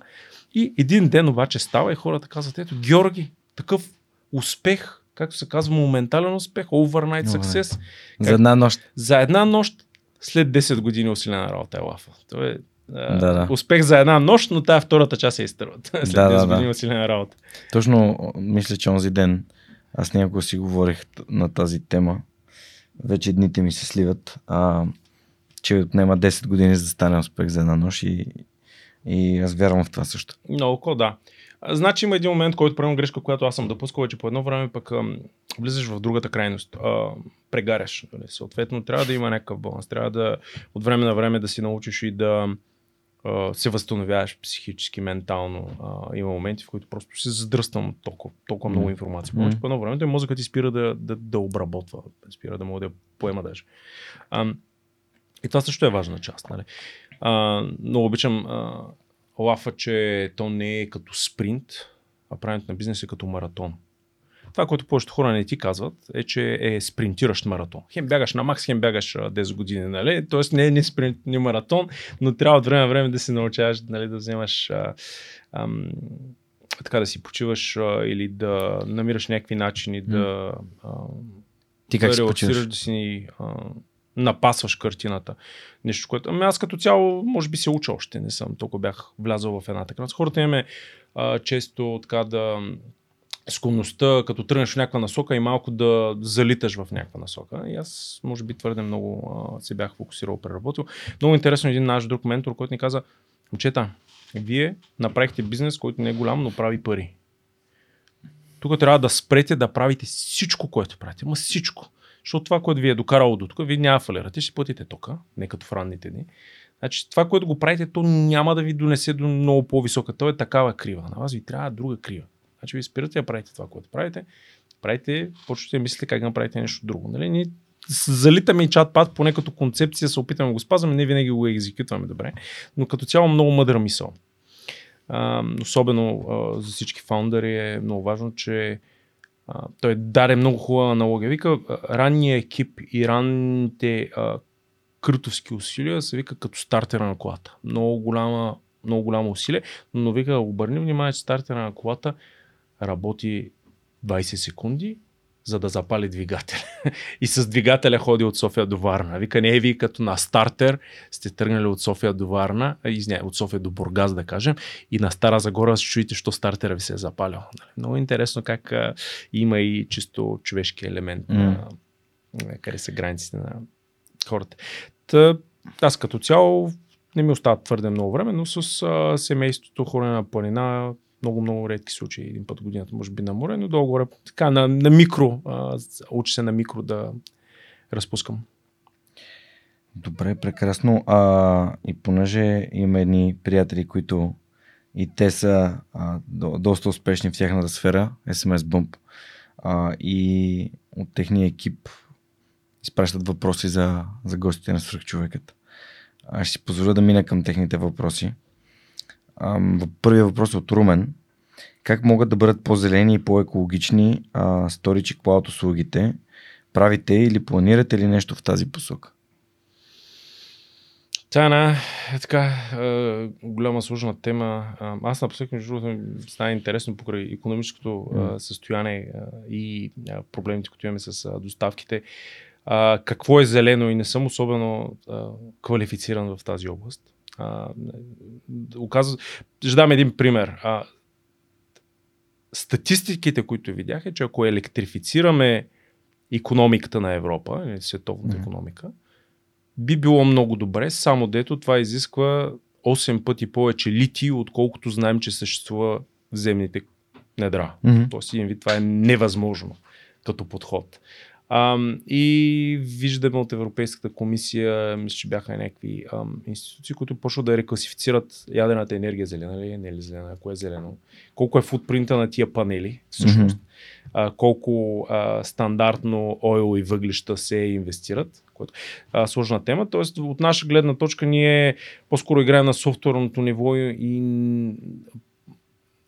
И един ден обаче става и хората казват, ето Георги, такъв успех, както се казва, моментален успех, overnight success. Как... За една нощ. За една нощ, след десет години усилена работа е лафа. То е да, да. Успех за една нощ, но тая втората част е изтърват. След да, десет да, години да. усилена работа. Точно мисля, че онзи ден аз някога си говорих на тази тема. Вече дните ми се сливат, а, че отнема десет години за да стане успех за една нощ и, и аз вярвам в това също. Много ко, да. Значи има един момент, който правим грешка, която аз съм допускал, че по едно време пък ам, влизаш в другата крайност. А, прегаряш. Съответно трябва да има някакъв баланс. Трябва да от време на време да си научиш и да а, се възстановяваш психически, ментално. А, има моменти, в които просто се задръствам от толкова, толкова много информация. Mm-hmm. Повече по едно време, той мозъкът ти спира да, да, да обработва, спира да мога да я поема даже. А, и това също е важна част. Нали? А, много обичам а, лафа, че то не е като спринт, а правенето на бизнес е като маратон. Това, което повечето хора не ти казват, е, че е спринтиращ маратон. Хем бягаш на макс, хем бягаш десет години, нали? Тоест не е не спринт, не маратон, но трябва от време на време да се научаваш, нали, да вземаш, а, ам, така да си почиваш а, или да намираш някакви начини да, а, ти как да реалцираш, да си а, напасваш картината. Нещо, което... Ами аз като цяло, може би се уча още, не съм толкова бях влязъл в едната крана. Хората имаме а, често така да... склонността, като тръгнеш в някаква насока и малко да залиташ в някаква насока. И аз, може би, твърде много а, се бях фокусирал, преработил. Много интересно, един наш друг ментор, който ни каза: момчета, вие направихте бизнес, който не е голям, но прави пари. Тук трябва да спрете да правите всичко, което правите. Ма всичко. Защото това, което ви е докарало до тук, вие няма фалирате, ще платите тока, не като в ранните дни. Значи това, което го правите, то няма да ви донесе до много по-висока. То е такава крива. На вас ви трябва друга крива. Значи ви спирате да правите това, което правите, правите, почвате да мислите как да направите нещо друго. Нали? Ние залитаме и чат-пат, поне като концепция се опитаме да го спазваме, не винаги го екзекютваме добре, но като цяло много мъдра мисъл. А, особено а, за всички фаундъри е много важно, че а, той даде много хубава аналогия. Вика, ранния екип и ранните а, крътовски усилия се вика като стартера на колата. Много голяма, много голямо усилие, но вика, обърни внимание, че стартера на колата работи двайсет секунди, за да запали двигателя. И с двигателя ходи от София до Варна. Вика, не е ви като на стартер сте тръгнали от София до Варна, извиня, от София до Бургас, да кажем, и на Стара Загора ще чуете, що стартера ви се е запалял. Много интересно как а, има и чисто човешки елемент, mm. а, къде са границите на хората. Та, аз като цяло не ми остава твърде много време, но с а, семейството, хора на планина, много-много редки случаи, един път годината, може би на море, но долу-горе, така, на, на микро, а, учи се на микро да разпускам. Добре, прекрасно. А, и понеже имаме едни приятели, които и те са а, до, доста успешни в тяхната сфера, SMSBump, а, и от техния екип изпращат въпроси за, за гостите на Свръхчовекът. Аз ще си позволя да мина към техните въпроси. Първият въпрос е от Румен. Как могат да бъдат по-зелени и по-екологични сторидж и клауд услугите? Правите или планирате ли нещо в тази посока? Тяна е така е, голяма сложна тема. Аз напоследък, между другото, стана интересно покрай икономическото mm. състояние и проблемите, които имаме с доставките. А, какво е зелено, и не съм особено а, квалифициран в тази област. А, оказва... Ще дам един пример. А, статистиките, които видях, е, че ако електрифицираме икономиката на Европа, световната mm-hmm. икономика, би било много добре, само дето това изисква осем пъти повече литий, отколкото знаем, че съществува в земните недра. Mm-hmm. Тоест, един вид, това е невъзможно като подход. Uh, и виждаме от Европейската комисия, мисля, че бяха някакви uh, институции, които почват да рекласифицират ядрената енергия, зелена ли, не ли зелена, кое е зелено, колко е футпринта на тия панели всъщност, mm-hmm. uh, колко uh, стандартно ойл и въглища се инвестират, което uh, сложна тема. Тоест от наша гледна точка ние по-скоро играем на софтуерното ниво и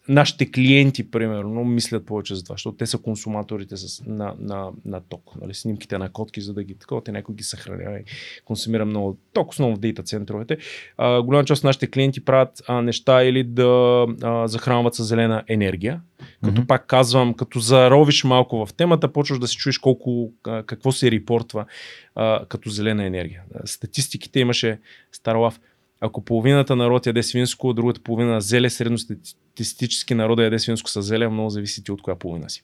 нашите клиенти, примерно, мислят повече за това, защото те са консуматорите с, на, на, на ток. Нали? Снимките на котки, за да ги такова, те някой ги съхранява и консумира много ток, основно в дейта центровете. А, голяма част от нашите клиенти правят а, неща или да а, захранват със зелена енергия. Като mm-hmm. пак казвам, като заровиш малко в темата, почваш да се чуеш колко, а, какво се репортва а, като зелена енергия. Статистиките имаше стар лав. Ако половината народ яде свинско, другата половина зеле, средностатистически народа яде свинско с зеле, много зависи ти от коя половина си.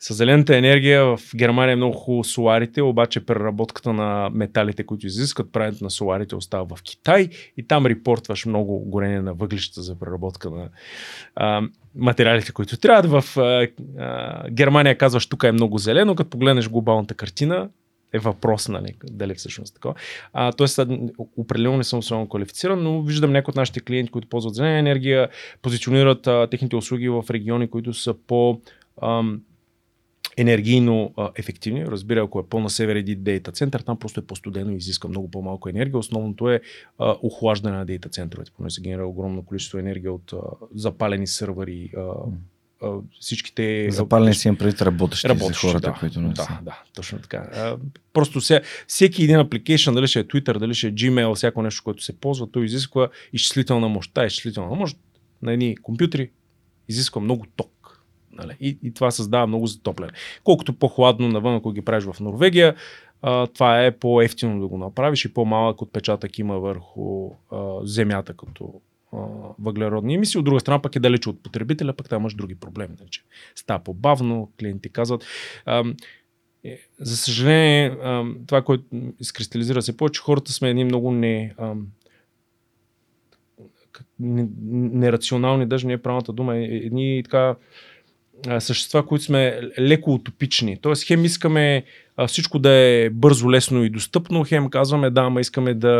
С зелената енергия в Германия е много хубаво соларите, обаче преработката на металите, които изискват правенето на соларите, остава в Китай и там репортваш много горение на въглища за преработка на а, материалите, които трябват. В а, а, Германия казваш, тук е много зелено, като погледнеш глобалната картина, е въпрос, нали, дали всъщност такова. А, тоест, определено не съм особено квалифициран, но виждам някои от нашите клиенти, които ползват зелена енергия, позиционират а, техните услуги в региони, които са по... Ам, енергийно а, ефективни. Разбира, ако е по-на север един дейта център, там просто е по-студено и изиска много по-малко енергия. Основното е а, охлаждане на дейта центровете, понеже се генерира огромно количество енергия от а, запалени сървъри, а, а, всичките... Запалени си им преди работещи, работещи за хората, да, които не са. Да, да, точно така. А, просто ся, всеки един апликейшън, дали ще е Twitter, дали ще е Gmail, всяко нещо, което се ползва, то изисква изчислителна мощ. Та изчислителна мощ на едни компютри изисква много ток. И, и това създава много затопляне. Колкото по-хладно навън, ако ги правиш в Норвегия, а, това е по-ефтино да го направиш и по-малък отпечатък има върху а, земята като а, въглеродни емисии. От друга страна пък е далече от потребителя, пък там имаш други проблеми. Става по-бавно, клиенти казват. А, е, за съжаление, а, това, което изкристализира се повече, хората сме едни много не... А, нерационални, даже не е правилната дума, едни така... същества, които сме леко утопични. Тоест, хем искаме всичко да е бързо, лесно и достъпно, хем казваме да, ама искаме да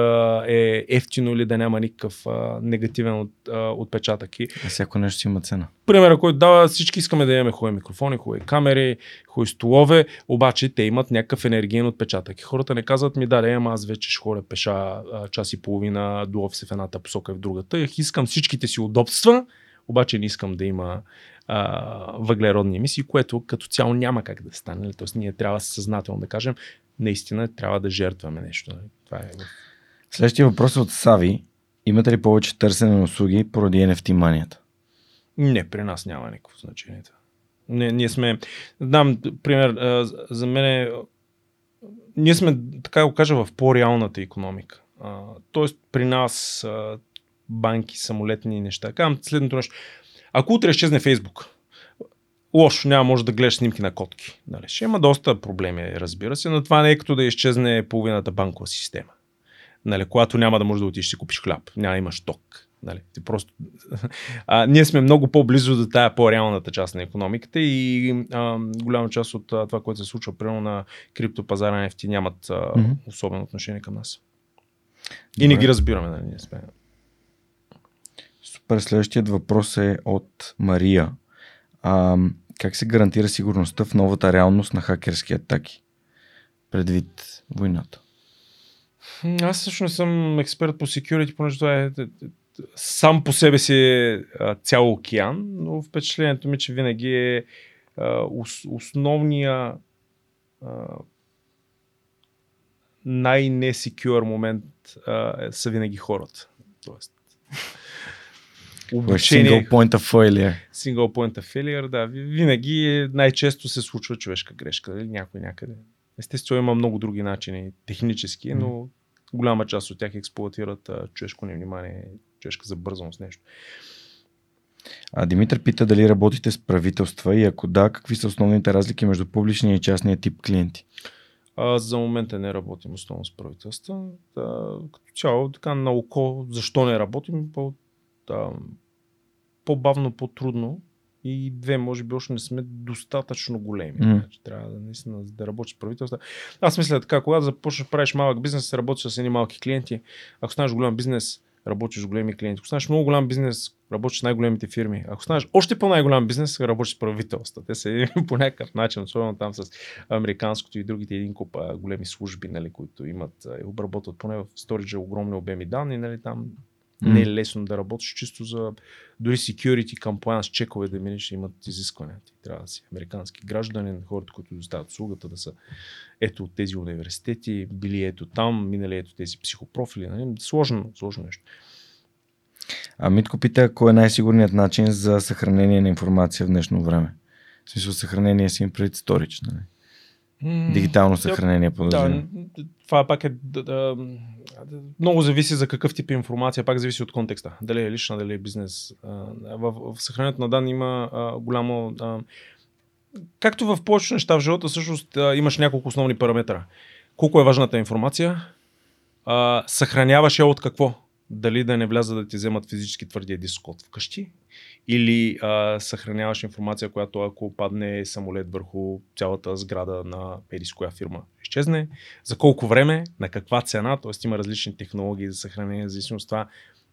е ефтино или да няма никакъв а, негативен от, а, отпечатък. И... А всяко нещо си има цена. Примера, който дава, всички искаме да имаме хубави микрофони, хубави камери, хубави столове, обаче те имат някакъв енергиен отпечатък. И хората не казват ми, да, да, ама аз вече ще ходя пеша а, час и половина до офиса в едната посока и в другата. И искам всичките си удобства, обаче не искам да има а, въглеродни емисии, което като цяло няма как да стане. Тоест ние трябва съзнателно да кажем, наистина трябва да жертваме нещо. Това е... Следващия въпрос е от Сави. Имате ли повече търсене на услуги поради ен еф ти манията? Не, при нас няма никакво значение. Не, ние сме... Дам пример, а, за мен е... Ние сме, така го кажа, в по-реалната икономика. А, тоест при нас... А, банки, самолетни неща. Казвам следното нещо. Ако утре изчезне Фейсбук, лошо, няма може да гледаш снимки на котки. Нали? Ще има доста проблеми, разбира се, но това не е като да изчезне половината банкова система. Нали? Когато няма да можеш да отидеш и купиш хляб, няма имаш ток. Нали? Ти просто... а, ние сме много по-близо до тая по-реалната част на икономиката и а, голяма част от а, това, което се случва примерно на криптопазара на ен еф ти нямат а, mm-hmm. особено отношение към нас. Добре. И не ги разбираме. Нали? Ние сме... Супер, следващият въпрос е от Мария. А, как се гарантира сигурността в новата реалност на хакерски атаки предвид войната? Аз всъщност съм експерт по security, понеже това е сам по себе си е цял океан, но впечатлението ми, че винаги е основния най-несекюр момент са винаги хората. Тоест обучение. Single point of failure. Single point of failure, да. Винаги най-често се случва човешка грешка. Някой някъде. Естествено има много други начини технически, mm. но голяма част от тях експлоатират а, човешко невнимание, човешка забързаност, нещо. А Димитър пита дали работите с правителства и ако да, какви са основните разлики между публичния и частния тип клиенти? А, за момента не работим основно с правителства. Да, като цяло, така на око, защо не работим? По по-бавно, по-трудно и две, може би, още не сме достатъчно големи. Mm. Трябва да, наистина, да работиш с правителства. Аз мисля така, когато започнеш да правиш малък бизнес, работиш с едни малки клиенти. Ако станеш голям бизнес, работиш с големи клиенти. Ако станеш много голям бизнес, работиш с най-големите фирми. Ако станеш още по-най-голям бизнес, работиш с правителства. Те са по някакъв начин, особено там с американското и другите един куп големи служби, нали, които имат и обработват поне в сториджа огромни обеми данни, нали, там. Mm. Не е лесно да работиш чисто за дори security compliance чекове да минеш, имат изисквания. Ти трябва да си американски гражданин, хората, които доставят услугата, да са ето от тези университети, били ето там, минали ето тези психопрофили. Нали? Сложно, сложно нещо. А Митко пита, кой е най-сигурният начин за съхранение на информация в днешно време? В смисъл съхранение си им пред сторич, нали? Дигитално съхранение, подозрение. Да, това пак е да, да, много зависи за какъв тип информация, пак зависи от контекста. Дали е лична, дали е бизнес. В, в съхранението на данни има а, голямо... А, както в повечето неща в живота, всъщност а, имаш няколко основни параметра. Колко е важната информация, а, съхраняваш я от какво? Дали да не вляза да ти вземат физически твърдия диск от вкъщи или а, съхраняваш информация, която ако падне самолет върху цялата сграда на еди с коя фирма изчезне, за колко време, на каква цена, т.е. има различни технологии за съхранение, в зависимост от това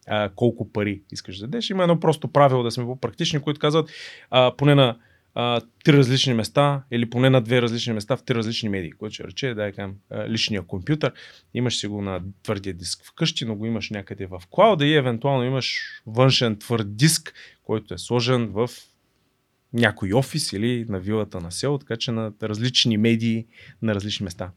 а, колко пари искаш да дадеш. Има едно просто правило, да сме по-практични, които казват а, поне на а, три различни места или поне на две различни места в три различни медии, което ще рече, дай към личния компютър, имаш си го на твърдия диск вкъщи, но го имаш някъде в клауда и евентуално имаш външен твърд диск, който е сложен в някой офис или на вилата на село, така че на различни медии на различни места.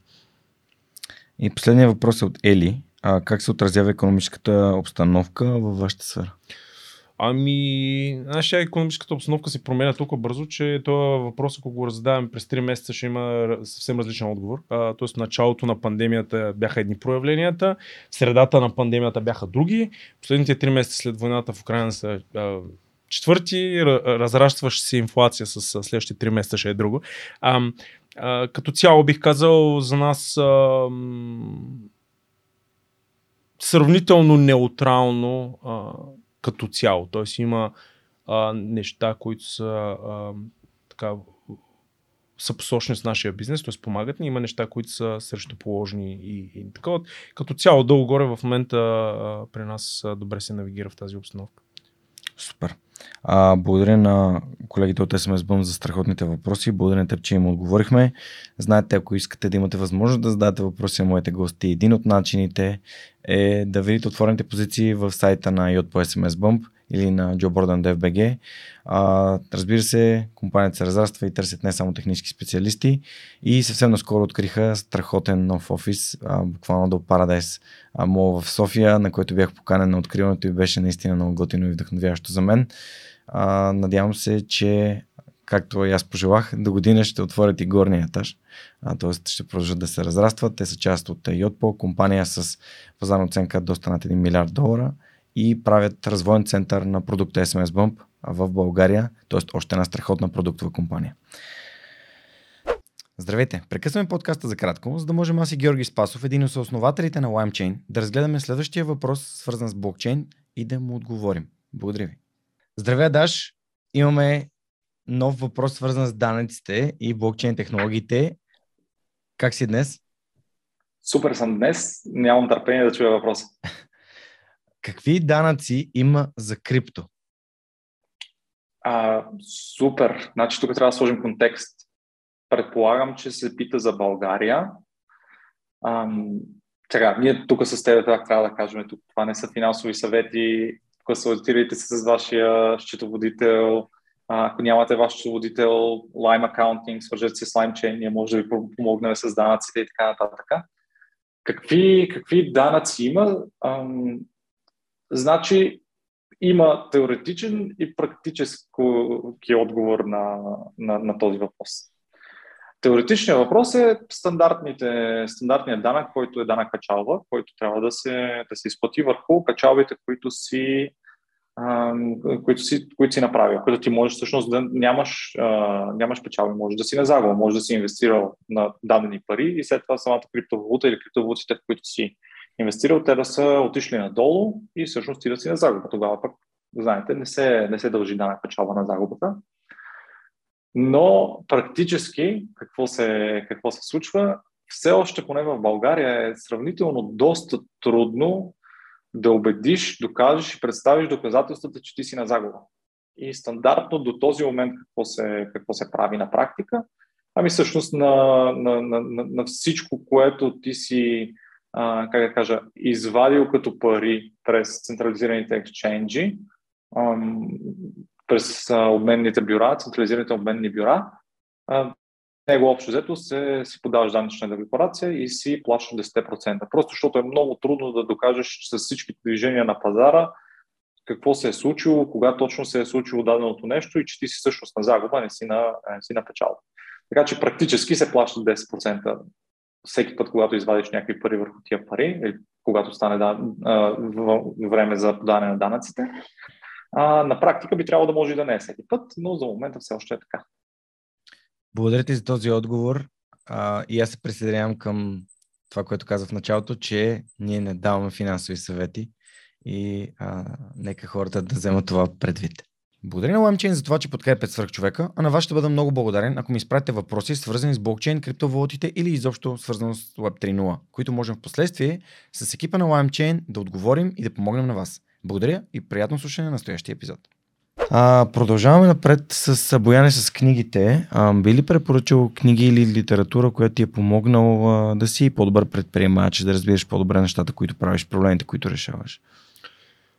И последният въпрос е от Ели. А как се отразява икономическата обстановка във вашата сфера? Ами, нашата икономическата обстановка се променя толкова бързо, че този въпрос, ако го раздаваме през три месеца, ще има съвсем различен отговор. А, т.е. в началото на пандемията бяха едни проявленията, в средата на пандемията бяха други, последните три месеца след войната в Украйна са а, четвърти, разрастваща се инфлация с, с следващите три месеца ще е друго. А, а, като цяло бих казал за нас а, сравнително неутрално а, като цяло. Т.е. има а, неща, които са а, така, са посочни с нашия бизнес, т.е. помагат ни. Има неща, които са срещу положни и, и такова. Като цяло, долу-горе в момента а, при нас а, добре се навигира в тази обстановка. Супер. А, благодаря на колегите от SMSBump за страхотните въпроси. Благодаря на теб, че им отговорихме. Знаете, ако искате да имате възможност да зададете въпроси на моите гости, един от начините е да видите отворените позиции в сайта на Yotpo SMSBump или на JobBoard and DFBG. А, разбира се, компанията се разраства и търсят не само технически специалисти и съвсем наскоро откриха страхотен нов офис, а, буквално до Парадайс Мол в София, на който бях поканен на откриването и беше наистина много готино и вдъхновяващо за мен. А, надявам се, че както и аз пожелах, до година ще отворят и горния етаж, т.е. ще продължат да се разрастват. Те са част от Yotpo, компания с пазарна оценка доста над един милиард долара и правят развоен център на продукта SMSBump в България, т.е. още една страхотна продуктова компания. Здравейте! Прекъсваме подкаста за кратко, за да можем аз и Георги Спасов, един от основателите на LimeChain, да разгледаме следващия въпрос, свързан с блокчейн и да му отговорим. Благодаря ви! Здравей, Даш! Имаме нов въпрос, свързан с данъците и блокчейн технологиите. Как си днес? Супер съм днес. Нямам търпение да чуя въпроса. Какви данъци има за крипто? А, супер. Значи тук трябва да сложим контекст. Предполагам, че се пита за България. Ам, сега, ние тук с теб трябва да кажем, тук това не са финансови съвети, консултирайте се с вашия счетоводител. Ако нямате ваш счетоводител, Lime Accounting, свържете се с LimeChain, ние може да ви помогнем с данъците и така нататък. Какви, какви данъци има? Ам, значи, има теоретичен и практически отговор на, на, на този въпрос. Теоретичният въпрос е стандартният данък, който е данък качалба, който трябва да се, да се изплати върху качалбите, които си, които си, които си направил. Които ти можеш всъщност да нямаш, нямаш печалби, можеш да си на загуба, можеш да си инвестирал на дадени пари и след това самата криптовалута или криптовалутите, в които си инвестирал, те да са отишли надолу и всъщност ти да си на загуба. Тогава пък, знаете, не се, не се дължи данък печалба на загубата. Но практически какво се, какво се случва, все още поне в България е сравнително доста трудно да убедиш, докажеш и представиш доказателствата, че ти си на загуба. И стандартно до този момент какво се, какво се прави на практика, ами всъщност на, на, на, на всичко, което ти си, а, как да кажа, извадил като пари през централизираните ексченджи, ам, през обменните бюра, централизираните обменни бюра, него общо взето се, си подаваш данъчна декларация и си плащаш десет процента. Просто защото е много трудно да докажеш с всичките движения на пазара какво се е случило, кога точно се е случило даденото нещо и че ти си всъщност на загуба, не си на, не си на печалба. Така че практически се плаща десет процента всеки път, когато извадиш някакви пари върху тия пари, или когато стане да, а, време за подаване на данъците. А, на практика би трябвало да може и да не е всеки път, но за момента все още е така. Благодаря ти за този отговор а, и аз се присъединявам към това, което казах в началото, че ние не даваме финансови съвети и а, нека хората да вземат това предвид. Благодаря на LimeChain за това, че подкрепят Свръхчовека, а на вас ще бъда много благодарен, ако ми изпратите въпроси, свързани с блокчейн, криптовалутите или изобщо свързано с Web три точка нула, които можем в последствие с екипа на LimeChain да отговорим и да помогнем на вас. Благодаря и приятно слушане на настоящия епизод. А, продължаваме напред с Бояне с книгите. А, би ли препоръчал книги или литература, която ти е помогнала да си по-добър предприемач, да разбираш по-добре нещата, които правиш, проблемите, които решаваш?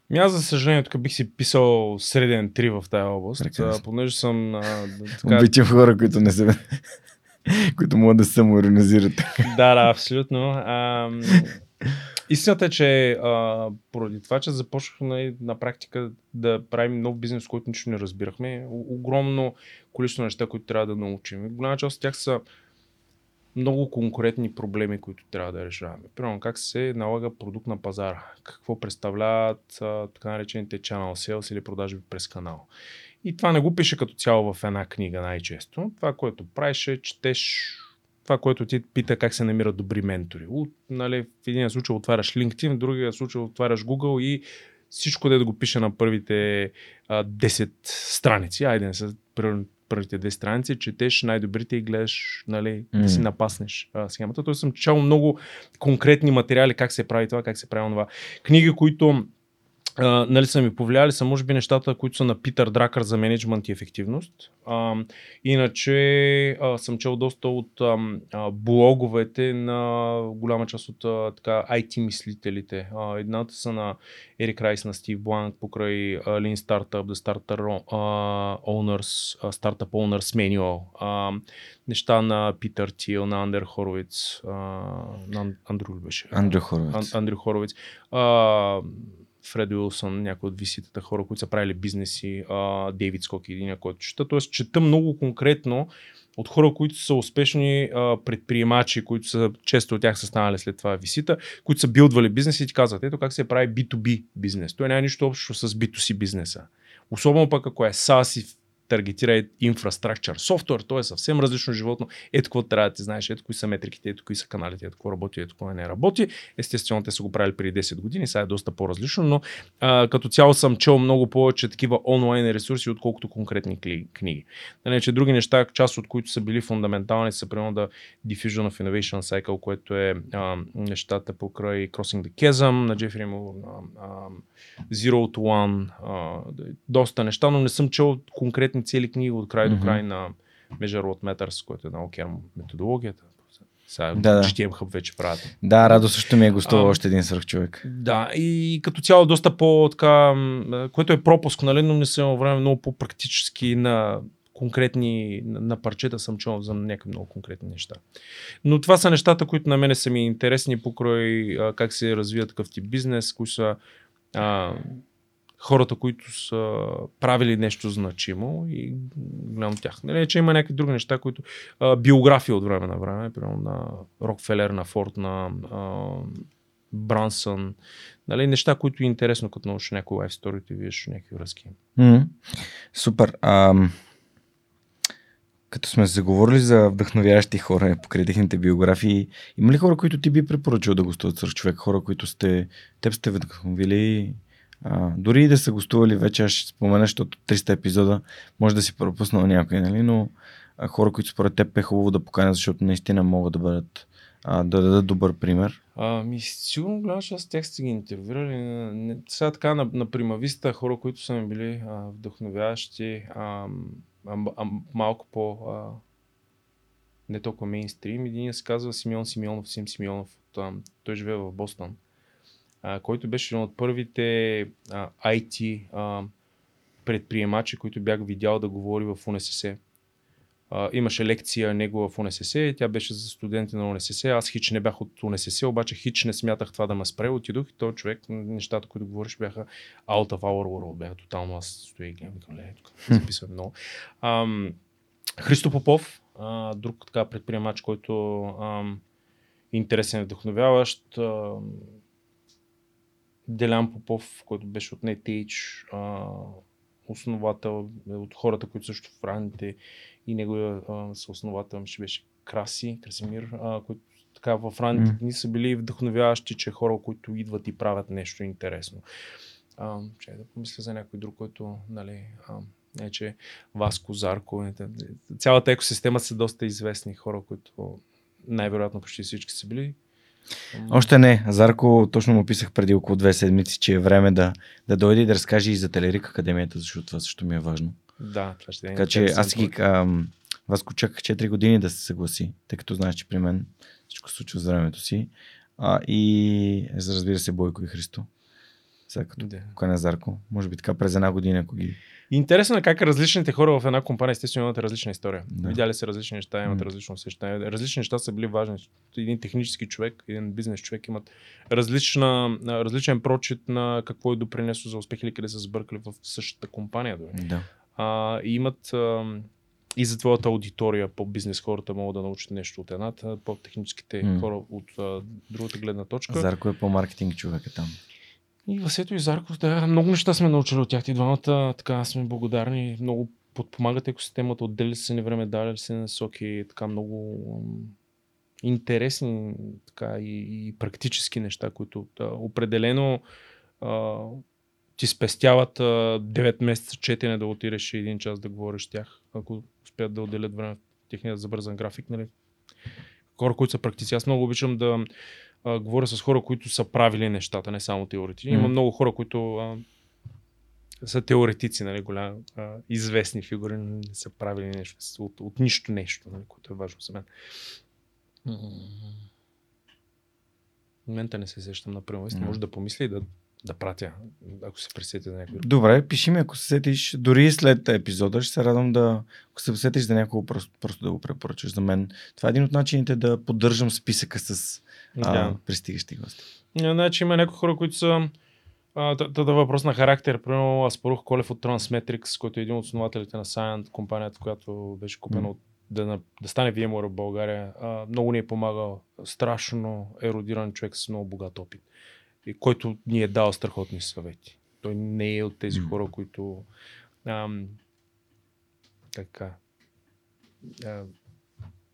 Ми аз, за съжаление, тук бих си писал среден три в тая област, а, понеже съм... А, така... Обичам хора, които не се... които могат да самоорганизират. Да, да, абсолютно. А, истината е, че а, поради това, че започнах на, на практика да правим нов бизнес, който нищо не разбирахме, о- огромно количество неща, които трябва да научим. Голяма част от тях са много конкретни проблеми, които трябва да решаваме. Примерно, как се налага продукт на пазара, какво представляват а, така наречените channel sales или продажби през канал. И това не го пише като цяло в една книга най-често. Това, което правиш е, четеш това, което ти пита как се намират добри ментори. От, нали, в един случай отваряш LinkedIn, в другия случай отваряш Google и всичко де да го пише на първите а, десет страници. Айде не са първите две страници, четеш най-добрите и гледаш, нали, mm. да си напаснеш а, схемата. Тоест съм чел много конкретни материали, как се прави това, как се прави това. Книги, които а, нали, са ми повлияли, са може би нещата, които са на Питър Дракър за менеджмент и ефективност. А, иначе а, съм чел доста от а, а, блоговете на голяма част от а, така, ай ти мислителите. А, едната са на Ерик Райс, на Стив Бланк, покрай Lean Startup, The Startup Owners, а, Startup Owners Manual. А, неща на Питър Тил, на Андре Хоровиц. А, на Андрю беше. Андрю Хоровиц. Андрю Хоровиц. А, Фред Уилсън, някои от виситата хора, които са правили бизнеси, а, Дейвид Скок и един, който чета. Тоест, чета много конкретно от хора, които са успешни а, предприемачи, които са често от тях са станали след това висита, които са билдвали бизнеси и ти казват, ето как се прави би ту би бизнес. Той няма нищо общо с би ту си бизнеса. Особено пък ако е SaaS и таргетира инфраструктура, софтуер, то е съвсем различно животно. Ето какво трябва да ти знаеш, ето кои са метриките, ето кои са каналите, ето какво работи, ето какво не работи. Естествено, те са го правили преди десет години, сега е доста по-различно, но а, като цяло съм чел много повече такива онлайн ресурси, отколкото конкретни книги. Да не, че други неща, част от които са били фундаментални, са примерно да Diffusion of Innovation Cycle, което е а, нещата покрай Crossing the Chasm на Джефри Милър, Zero to One, а, доста неща, но не съм чел конкретни цели книги от край mm-hmm. до край на Measure What Matters, което е на ОКР методологията. Сега да, джи ти ем Hub вече правят. Да, Радо също ми е гостува още един свръхчовек. Да, и като цяло доста по така, което е пропуск, нали, но не съм време много по-практически на конкретни, на парчета съм чувал за някакви много конкретни неща. Но това са нещата, които на мене са ми интересни покрай как се развива такъв тип бизнес, които са а, хората, които са правили нещо значимо и гледам тях. Нали, че има някакви други неща, които а, биография от време на време, примерно на Рокфелер, на Форд, на а, Брансън, нали, неща, които е интересно, като научиш някои лайф сторито и виждаш някакви връзки. Mm-hmm. Супер. А, като сме заговорили за вдъхновяващи хора покрай техните биографии, има ли хора, които ти би препоръчал да гостуват с човек? Хора, които сте, теб сте вдъхновили? А, дори и да са гостували вече, аз ще спомена, защото триста епизода може да си пропуснал някой, нали? Но а, хора, които според теб е хубаво да поканят, защото наистина могат да бъдат, а, да дадат добър пример. Ами, сигурно голяма част от тях сте ги интервюрали. Не, сега така на, на примависта хора, които са ми били а, вдъхновяващи, а, а, а, малко по а, не толкова мейнстрим. Един се казва Симеон Симеонов, Сим Симеонов. Там. Той живее в Бостон. Uh, който беше един от първите uh, ай ти uh, предприемачи, които бях видял да говори в УНСС. Uh, имаше лекция него в УНСС, тя беше за студенти на УНСС, аз хич не бях от УНСС, обаче хич не смятах това да ме спре, отидох и този човек, нещата, които говориш, бяха out of our world, бяха тотално, аз стоя и гледам, записвам много. Um, Христо Попов, uh, друг така предприемач, който um, интересен и вдъхновяващ, uh, Делян Попов, който беше от NetH, основател от хората, които също в раните и неговия съосновател ще беше Краси, Красимир, а, които така в раните дни са били вдъхновяващи, че хора, които идват и правят нещо интересно. А, ще да помисля за някой друг, който, нали, а, не че Васко, Зарко, цялата екосистема са доста известни хора, които най-вероятно почти всички са били. Още не. Зарко, точно му писах преди около две седмици, че е време да, да дойде и да разкаже и за Телерик Академията, защото това също ми е важно. Да, това ще е. Така че аз ги, ам, Васко чаках четири години да се съгласи, тъй като знаеш, че при мен всичко се случва за времето си. А, и разбира се, Бойко и Христо. Сега като yeah. Кане Зарко. Може би така през една година. Ако ги... Интересно е как различните хора в една компания естествено имат различна история. Да. Видяли са различни неща, имат mm. различно усещане. Различни неща са били важни. Един технически човек, един бизнес човек имат различна, различен прочит на какво е допринесло за успех или къде са сбъркали в същата компания. Да. А, и имат... А, и за твоята аудитория по бизнес хората могат да научат нещо от едната, по техническите mm. хора от а, другата гледна точка. Зарко е по-маркетинг човека там. И Васето и Зарко, да, много неща сме научили от тях. И двамата така сме благодарни, много подпомагат екосистемата, отдели се ни време, дали се насоки, така много интересни така, и, и практически неща, които да, определено а, ти спестяват а, девет месеца четене да отидеш и един час да говориш с тях, ако успеят да отделят време в техния забързан график. Нали? Хора, които са практици. Аз много обичам да а, говоря с хора, които са правили нещата, не само теоретици. Mm. Има много хора, които а, са теоретици, нали, голями, а, известни фигури, но не са правили нещо от, от нищо нещо, нали, което е важно за мен. В момента не се сещам напрямо. Mm. Може да помисля и да Да пратя, ако се пресети за някой. Добре, пиши ми, ако се сетиш, дори след епизода, ще се радвам да, ако се сетиш за някого, просто, просто да го препоръчаш за мен. Това е един от начините да поддържам списъка с а, да. пристигащи гости. Значи има някои хора, които са това въпрос на характер. Примерно Аспарух Колев от Transmetrics, който е един от основателите на Сайант, компанията, която беше купена mm. от да, да стане VMware в България. А, много ни е помагал. Страшно еродиран човек с много богат опит, който ни е дал страхотни съвети. Той не е от тези хора, които ам, така а,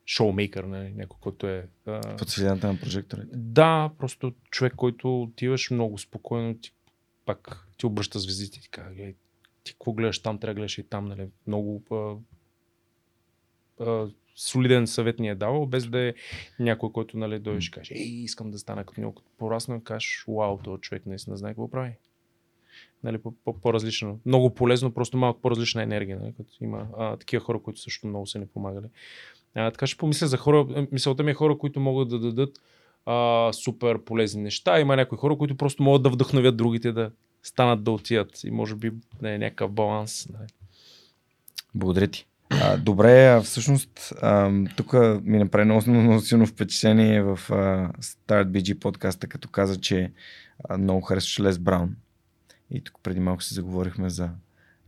шоумейкър, не? Някой, който е... А... Под светлината на прожекторите. Да, просто човек, който отиваш много спокойно, ти, пак ти обръща звездите и ти казва, гледай, ти какво гледаш там, трябва да гледаш и там, нали? Много а, а, солиден съвет ни е давал, без да е някой, който нали, дойдеш и каже, ей, искам да стана като някой. Порасна и кажеш, уау, този човек наистина знае какво прави. Нали, по-различно. Много полезно, просто малко по-различна енергия. Нали, като има а, такива хора, които също много са ни помагали. А, така ще помисля за хора, мисълта ми е хора, които могат да дадат а, супер полезни неща. Има някои хора, които просто могат да вдъхновят другите да станат да отидат. И може би не, някакъв баланс. Нали. Благодаря ти. А, добре, всъщност тук ми направи много, много силно впечатление в а, Startup би джи подкаста, като каза, че а, много харесваш Лес Браун. И тук преди малко си заговорихме за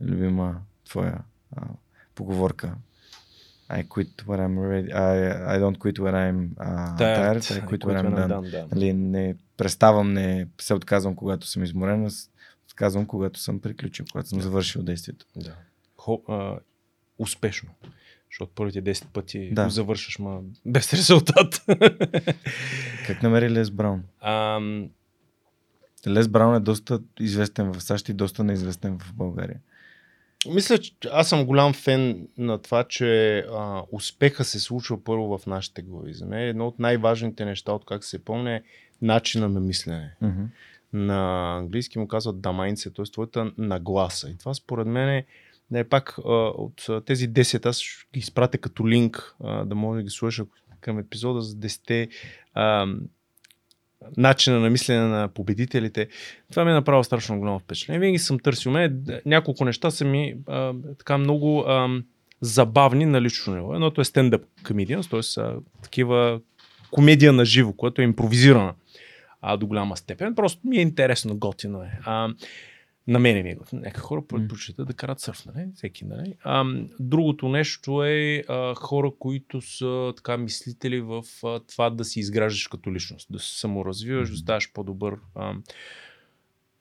любима твоя а, поговорка. I quit when I'm ready. I, I don't quit when I'm uh, tired. I quit when I'm done. done, done. Нали, не преставам, не се отказвам, когато съм изморен, отказвам, когато съм приключил, когато съм завършил действието. Да. Yeah. Успешно. Защото първите десет пъти да. го завършваш, ма без резултат. Как намери Лес Браун? Um... Лес Браун е доста известен в САЩ и доста неизвестен в България. Мисля, че аз съм голям фен на това, че а, успеха се случва първо в нашите глави. За мен едно от най-важните неща, от как се помня, е начина на мислене. Mm-hmm. На английски му казват дамайнце, т.е. твоята нагласа. И това според мен е да е пак от тези десет, аз ще ги изпратя като линк, да мога да ги слуша към епизода за десет а, начина на мислене на победителите. Това ми е направо страшно голямо впечатление. Винаги съм търсил. Мен няколко неща са ми а, така много а, забавни на лично ниво. Едното е стендъп комедианс, т.е. такива комедия на живо, която е импровизирана а, до голяма степен. Просто ми е интересно, готино е. А, На мене ми е готино. Някакви хора предпочитат да карат сърф, нали? Всеки, нали? А, другото нещо е а, хора, които са така мислители в а, това да си изграждаш като личност, да се саморазвиваш, да ставаш по-добър. А,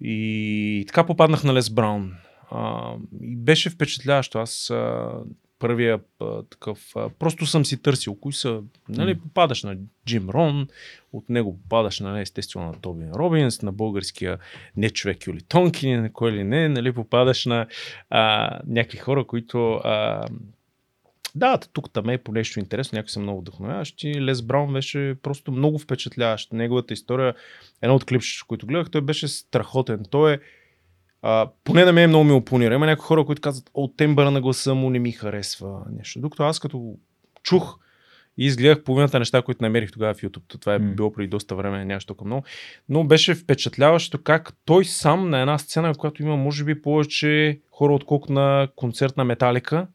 и така попаднах на Лес Браун. А, и беше впечатляващо. Аз а, първия а, такъв... А, просто съм си търсил кои са... Нали, попадаш на Джим Рон, от него попадаш на естествено на Тобин Робинс, на българския не човек Юли Тонкин, на кой ли не, нали, попадаш на а, някакви хора, които... А, да, тук там е по нещо интересно, някой са много вдъхновяващи. Лес Браун беше просто много впечатляващ. Неговата история, едно от клипчета, които гледах, той беше страхотен. Той е, а, поне на мен много ми опонира. Има някои хора, които казват, о, тембъра на гласа му не ми харесва нещо. Докато аз като чух и изгледах половината неща, които намерих тогава в YouTube. Това е било преди доста време, нямаше толкова много. Но беше впечатляващо как той сам на една сцена, в която има може би повече хора, отколкото на концерт на Металика,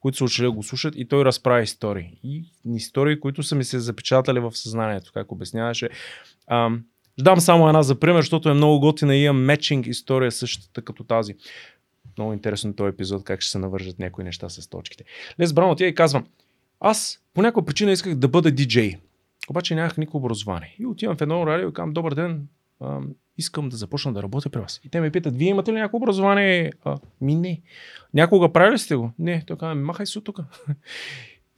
които са учили да го слушат, и той разправя истории. И истории, които са ми се запечатали в съзнанието, как обясняваше. А, дам само една за пример, защото е много готина и имам мечинг история същата като тази. Много интересно този епизод, как ще се навържат някои неща с точките. Лес Браун отива и казвам, аз по някаква причина исках да бъда диджей, обаче нямах никакво образование. И отивам в едно радио и казвам, добър ден, а, искам да започна да работя при вас. И те ме питат, вие имате ли някакво образование? А, ми не. Някога правили сте го? Не. Той казва, махай се от тук.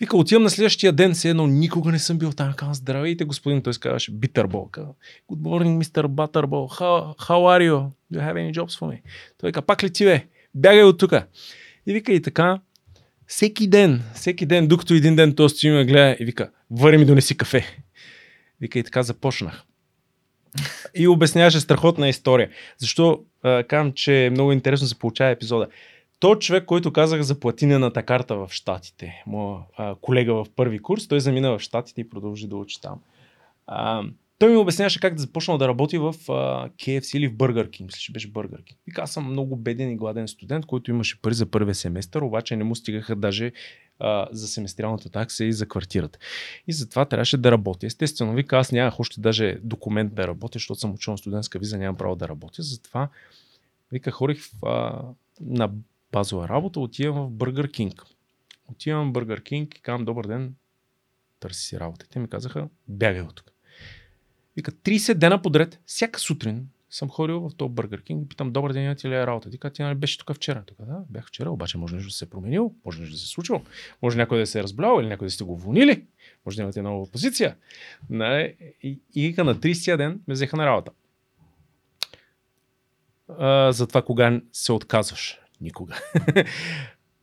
Вика, отивам на следващия ден, все едно никога не съм бил там. Казвам, здравейте, господин. Той казваше, Битърбол. Good morning, mister Butterball. How, how are you? Do you have any jobs for me? Той казва, пак ли ти бе? Бягай от тук. И вика и така, всеки ден, всеки ден, докато един ден той стои ме гледа и вика, вари ми донеси кафе. Вика и така започнах. И обясняваше страхотна история. Защо а, казвам, че много интересно се получава епизода. Той човек, който казах за платинената карта в Щатите, моя а, колега в първи курс, той замина в Щатите и продължи да учи там. А, той ми обясняваше как да започна да работи в а, кей еф си или в Burger King. Мисля, че беше Burger King. Вика, аз съм много беден и гладен студент, който имаше пари за първия семестър, обаче не му стигаха даже а, за семестриалната такса и за квартирата. И затова трябваше да работя. Естествено, вика, аз нямах още даже документ да работя, защото съм учил на студентска виза, нямам право да работя. Затова, вика, хорих в, а, на базова работа, отивам в Burger King. Отивам в Burger King и казвам, добър ден, търси си работа. И те ми казаха, бягай от тук. Вика, трийсет дена подред, всяка сутрин съм ходил в този Burger King и питам, добър ден, ти ли е работа? Ти каза, ти нали беше тук вчера? Тук, да, бях вчера, обаче може нещо да се променил, може нещо да се случило, може някой да се е разблял или някой да сте го уволнили, може да имате нова позиция. Нали? И, и вика, на трийсетия ден ме взеха на работа. А, за това кога се отказваш. Никога.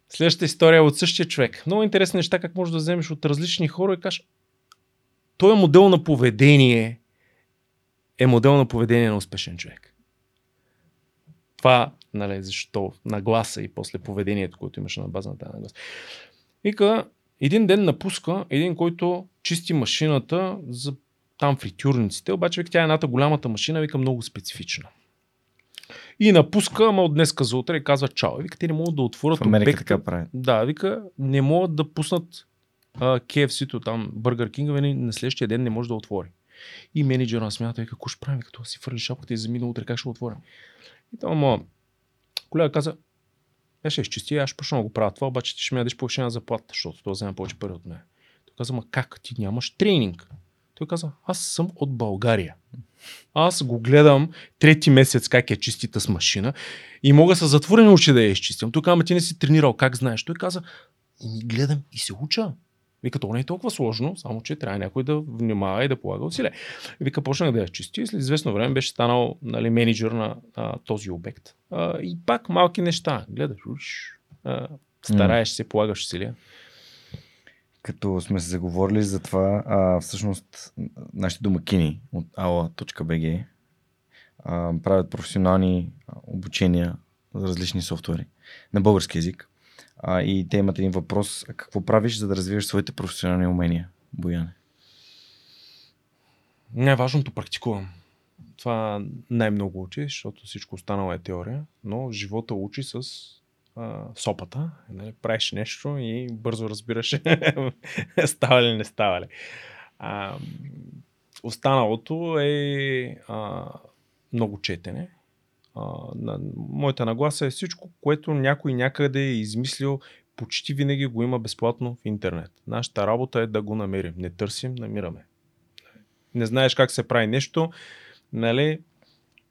Следващата история е от същия човек. Много интересни неща, как можеш да вземеш от различни хора и кажеш, той модел на поведение е модел на поведение на успешен човек. Това, нали, защо нагласа и после поведението, което имаш на база на тази нагласа. Вика, един ден напуска един, който чисти машината за там фритюрниците, обаче вика, тя е едната голямата машина, вика, много специфична. И напуска, ама от днеска за утре и казва чао. Вика, те не могат да отворят обекта. Да, вика, не могат да пуснат а, кей еф си-то там, Burger King, на следващия ден не може да отвори. И менеджера на смята, вика, какво ще правим? Вика, това си фърли шапката и замина утре, как ще отворя? И това моя колега каза, я ще изчисти, аз ще почна да го правя това, обаче ти ще ми дадеш повишена заплата, защото това взема повече пари от мен. Той каза, ма как, ти нямаш тренинг? Той каза, аз съм от България. Аз го гледам трети месец как я чистита с машина и мога с затворени очи да я изчистям. Той каза, ама ти не си тренирал, как знаеш? Той каза, и гледам и се уча. Вика, то не е толкова сложно, само че трябва някой да внимава и да полага усилия. Вика, почнах да я чисти и след известно време беше станал, нали, менеджер на а, този обект. А, и пак малки неща. Гледаш, уш, а, стараеш се, полагаш усилия. Като сме се заговорили за това, а, всъщност нашите домакини от аула точка би джи а, правят професионални обучения за различни софтуери на български език. А, и те имат един въпрос. Какво правиш, за да развиваш своите професионални умения, Бояне? Най-важното практикувам. Това най-много учи, защото всичко останало е теория, но живота учи с а, сопата. Нали? Правиш нещо и бързо разбираш става ли, не става ли. А, останалото е а, много четене. На моята нагласа е всичко, което някой някъде е измислил, почти винаги го има безплатно в интернет. Нашата работа е да го намерим. Не търсим, намираме. Не знаеш как се прави нещо, нали,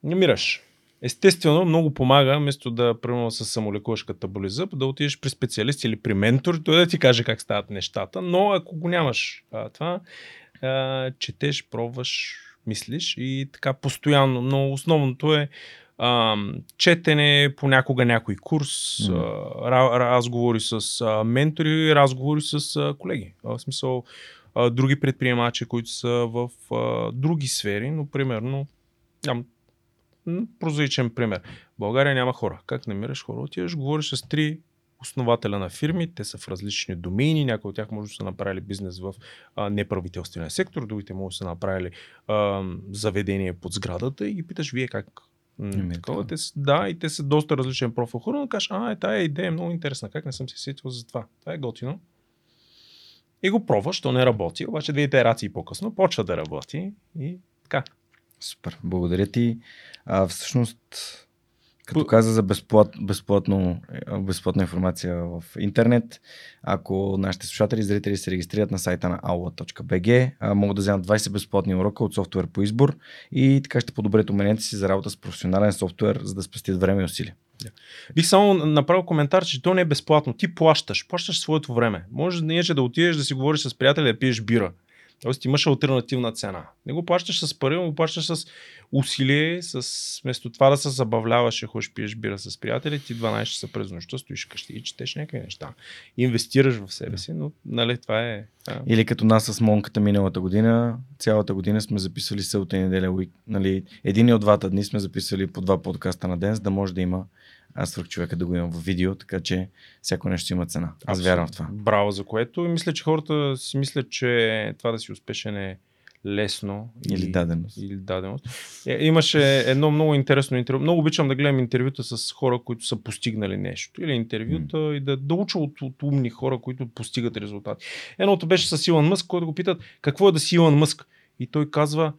намираш. Естествено, много помага, вместо да примерно с самолекуваща таблиза, да отидеш при специалист или при ментор, той да ти каже как стават нещата, но ако го нямаш а, това, а, четеш, пробваш, мислиш и така постоянно, но основното е а, четене, понякога някой курс, mm-hmm. а, разговори с а, ментори, разговори с а, колеги, а, в смисъл а, други предприемачи, които са в а, други сфери, но примерно там прозаичен пример. В България няма хора. Как намираш хора? Отиваш, говориш с три основателя на фирми, те са в различни домени, някои от тях може да са направили бизнес в а, неправителствения сектор, другите може да са направили а, заведение под сградата и ги питаш вие как такова. Те са, да, и те са доста различен профил хора, но кажеш, а, е, тая идея е много интересна, как не съм се сетил за това. Това е готино. И го пробваш, то не работи, обаче две итерации по-късно почва да работи и така. Супер, благодаря ти. А, всъщност, като каза за безплат, безплатно, безплатна информация в интернет, ако нашите слушатели и зрители се регистрират на сайта на аула точка би джи, могат да вземат двайсет безплатни урока от софтуер по избор и така ще подобрят уменията си за работа с професионален софтуер, за да спестят време и усилия. Yeah. Бих само направил коментар, че то не е безплатно. Ти плащаш, плащаш своето време. Може да, да отидеш да си говориш с приятели, да пиеш бира. Тоест имаш алтернативна цена. Не го плащаш с пари, но го плащаш с усилие, с... вместо това да се забавляваш и ходиш пиеш бира с приятели, ти дванайсет часа през нощта стоиш къщи и четеш някакви неща. Инвестираш в себе си, но нали това е... А... Или като нас с Монката миналата година, цялата година сме записвали събота и неделя уик. Нали, един от двата дни сме записвали по два подкаста на ден, за да може да има аз свърх човека да го имам в видео, така че всяко нещо има цена. Аз вярвам в това. Браво за което. И мисля, че хората си мислят, че това да си успешен е лесно. Или и, даденост. Или даденост. Е, имаше едно много интересно интервю. Много обичам да гледам интервюта с хора, които са постигнали нещо. Или интервюта mm. и да, да уча от, от умни хора, които постигат резултати. Едното беше с Илон Мъск, който го питат какво е да си Илон Мъск. И той казва...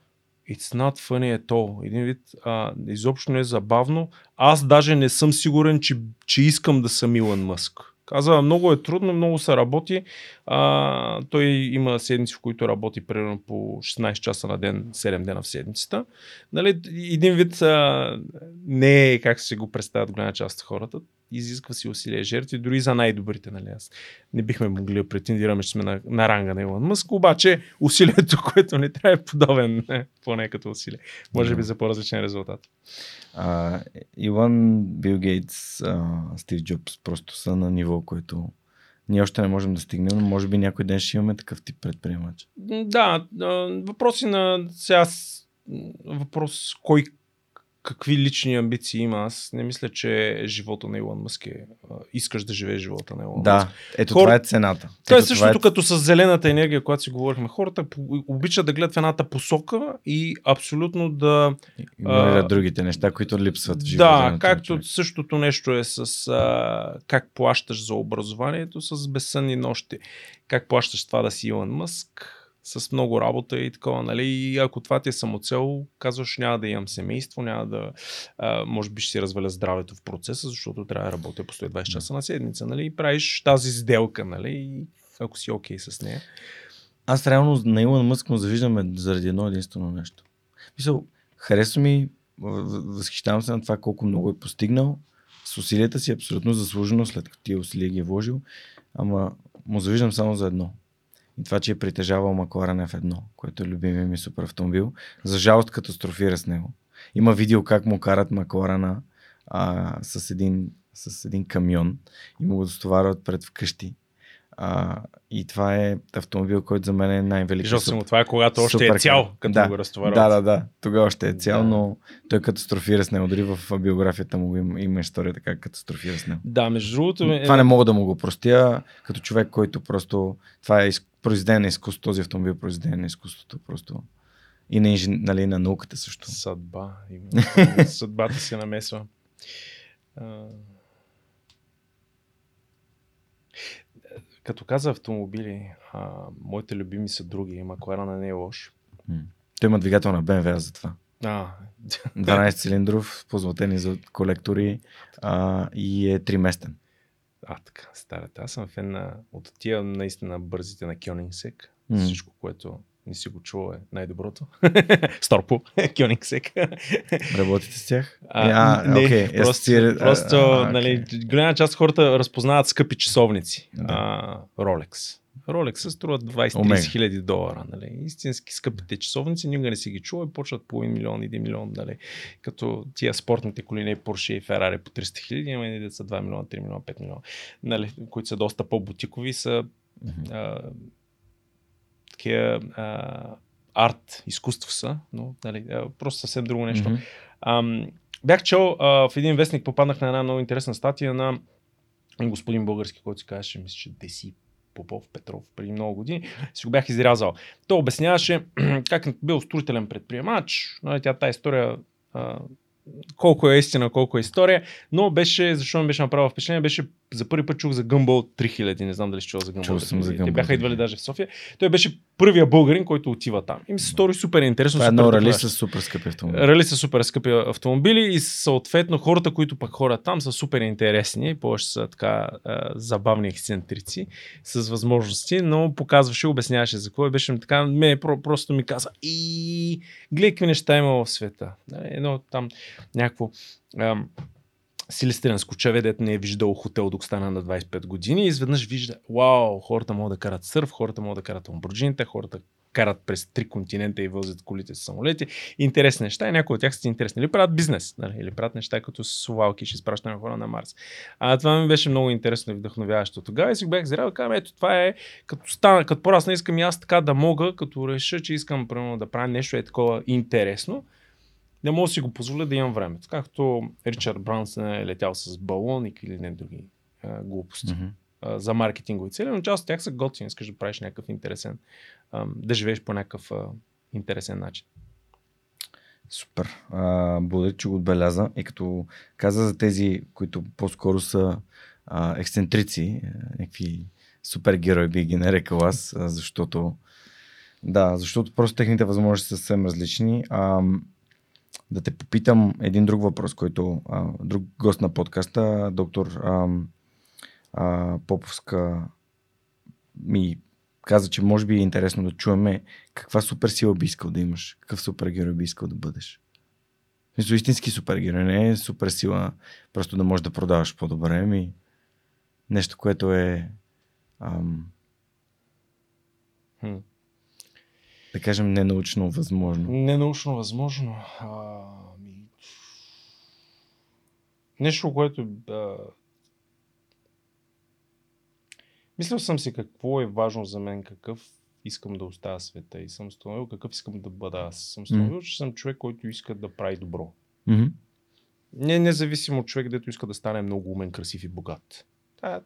It's not funny at all. Един вид, а, изобщо не е забавно. Аз даже не съм сигурен, че, че искам да съм Илон Мъск. Казва, много е трудно, много се работи. А, той има седмици, в които работи примерно по шестнайсет часа на ден, седем дена в седмицата. Нали, един вид, а, не е как се го представят голяма част от хората. Изисква си усилия, жертви, дори за най-добрите. Нали? Аз не бихме могли да претендираме, че сме на, на ранга на Илон Мъск, обаче усилието, което ни трябва е подобен, поне като усилие. Може би за по-различен резултат. А, Илон, Бил Гейтс, а, Стив Джобс просто са на ниво, което ние още не можем да стигнем, но може би някой ден ще имаме такъв тип предприемач. Да, въпроси на сега въпрос кой какви лични амбиции има. Аз не мисля, че живота на Илон Мъск е... Искаш да живееш живота на Илон да, Мъск. Да, ето Хор... това е цената. Това е същото е... като с зелената енергия, когато си говорихме. Хората обичат да гледат в едната посока и абсолютно да... Игнорират другите неща, които липсват в живота. Да, както същото нещо е с а, как плащаш за образованието с безсънни нощи. Как плащаш това да си Илон Мъск с много работа и такова, нали, и ако това ти е самоцел, казваш, няма да имам семейство, няма да, а, може би ще си разваля здравето в процеса, защото трябва да работя по сто и двайсет часа на седмица, нали, и правиш тази сделка, нали, ако си окей okay с нея. Аз реално на Илон Мъск му завиждаме заради едно единствено нещо. Мисъл, харесва ми, възхищавам се на това колко много е постигнал, с усилията си абсолютно заслужено, след като тия усилия ги е вложил, ама му завиждам само за едно. И това, че е притежавал Макларен Ф едно, което е любимия ми супер автомобил. За жалост катастрофира с него. Има видео как му карат Макларена а, с, един, с един камион и му го достоварват пред вкъщи. А, и това е автомобил, който за мен е най-великият. Жал съм от това, когато още е цял, като да, го разтоварват. Да, да, да. Тогава още е цял, да. Но той катастрофира с него. Дори в биографията му има, има история така, катастрофира с него. Да, между другото... Това не мога да му го простя, като човек, който просто... Това е произведен на изкуството, този автомобил произведен на изкуството просто. И на, инжен... нали, на науката също. Съдба. Съдбата се намесва. Като каза автомобили, а, моите любими са други, Макларена не е лош. Mm. Той има двигател на Бе Ем Ве, аз за това. Ah. дванайсет цилиндров, позлатени за колектори а, и е триместен. А, така, старата. Аз съм фен на, от тия наистина бързите на Кьонинсек. Mm. Всичко, което не си го чува, е най-доброто. StorPool, Кьониксек. Работите с тях? А, а, не, okay. просто, yes, просто uh, okay. нали, голяма част от хората разпознават скъпи часовници. Yeah. А, Rolex. Rolex струват двайсет до трийсет хиляди долара. Нали. Истински скъпите часовници, никога не си ги чува и почват половин милион, един милион. Нали. Като тия спортните колини, Porsche и Ferrari по триста хиляди, има и деца два милиона, три милиона, пет милиона. Нали, които са доста по-бутикови, са mm-hmm. а, такива а, арт, изкуство са, но нали, а, просто съвсем друго нещо. Mm-hmm. А, бях чел, а, в един вестник попаднах на една много интересна статия на господин български, който се казваше, мисля, че Деси Попов Петров преди много години, си го бях изрязал. Той обясняваше как бил строителен предприемач, но тя тази история, а, колко е истина, колко е история, но беше, защо ми беше направил впечатление, беше за първи път чух за Gumball три хиляди, не знам дали ще чува за Gumball. Те бяха идвали даже в София. Той беше първия българин, който отива там. И ми се стори супер интересно. Това е едно рали с супер скъпи автомобили. Рали с супер скъпи автомобили и съответно хората, които пък ходят там, са супер интересни, повече са така забавни ексцентрици с възможности, но показваше, обясняваше за кой беше ми така, ме просто ми каза и гледай какви неща има в света. Едно там някакво силистренско чаве, дето не е виждал хотел, докато стана на двайсет и пет години, и изведнъж вижда, вау, хората могат да карат сърф, хората могат да карат амбурджините, хората карат през три континента и возят колите с самолети. Интересни неща и някои от тях са интересни. Или правят бизнес, нали? Или правят неща като совалки, ще изпращаме хора на Марс. А това ми беше много интересно и вдъхновяващо тогава. И си бях зрял, казвам, ето това е, като стана, като порасна, искам и аз така да мога, като реша, че искам примерно да правя нещо е такова интересно. Не мога да си го позволя да имам времето. Както Ричард Брансън е летял с балон и какви ли не други а, глупости mm-hmm. а, за маркетингови цели, но част от тях са готини. Искаш да правиш някакъв интересен, а, да живееш по някакъв а, интересен начин. Супер. А, благодаря, че го отбеляза. И като каза за тези, които по-скоро са а, ексцентрици, някакви супергерои би ги нарекал аз, защото да, защото просто техните възможности са съвсем различни. А, Да те попитам един друг въпрос, който а, друг гост на подкаста, доктор а, а, Поповска, ми каза, че може би е интересно да чуеме каква суперсила би искал да имаш, какъв супергерой би искал да бъдеш. Мисля, истински супергерой, не е суперсила, просто да можеш да продаваш по-добре, ми нещо, което е ам, хм. Да кажем, ненаучно възможно. Ненаучно възможно. А, ми... Нещо, което... А... Мислял съм си какво е важно за мен, какъв искам да оставя света и съм становил какъв искам да бъда. Аз съм становил, mm-hmm. че съм човек, който иска да прави добро. Mm-hmm. Не, независимо от човек, дето иска да стане много умен, красив и богат. Това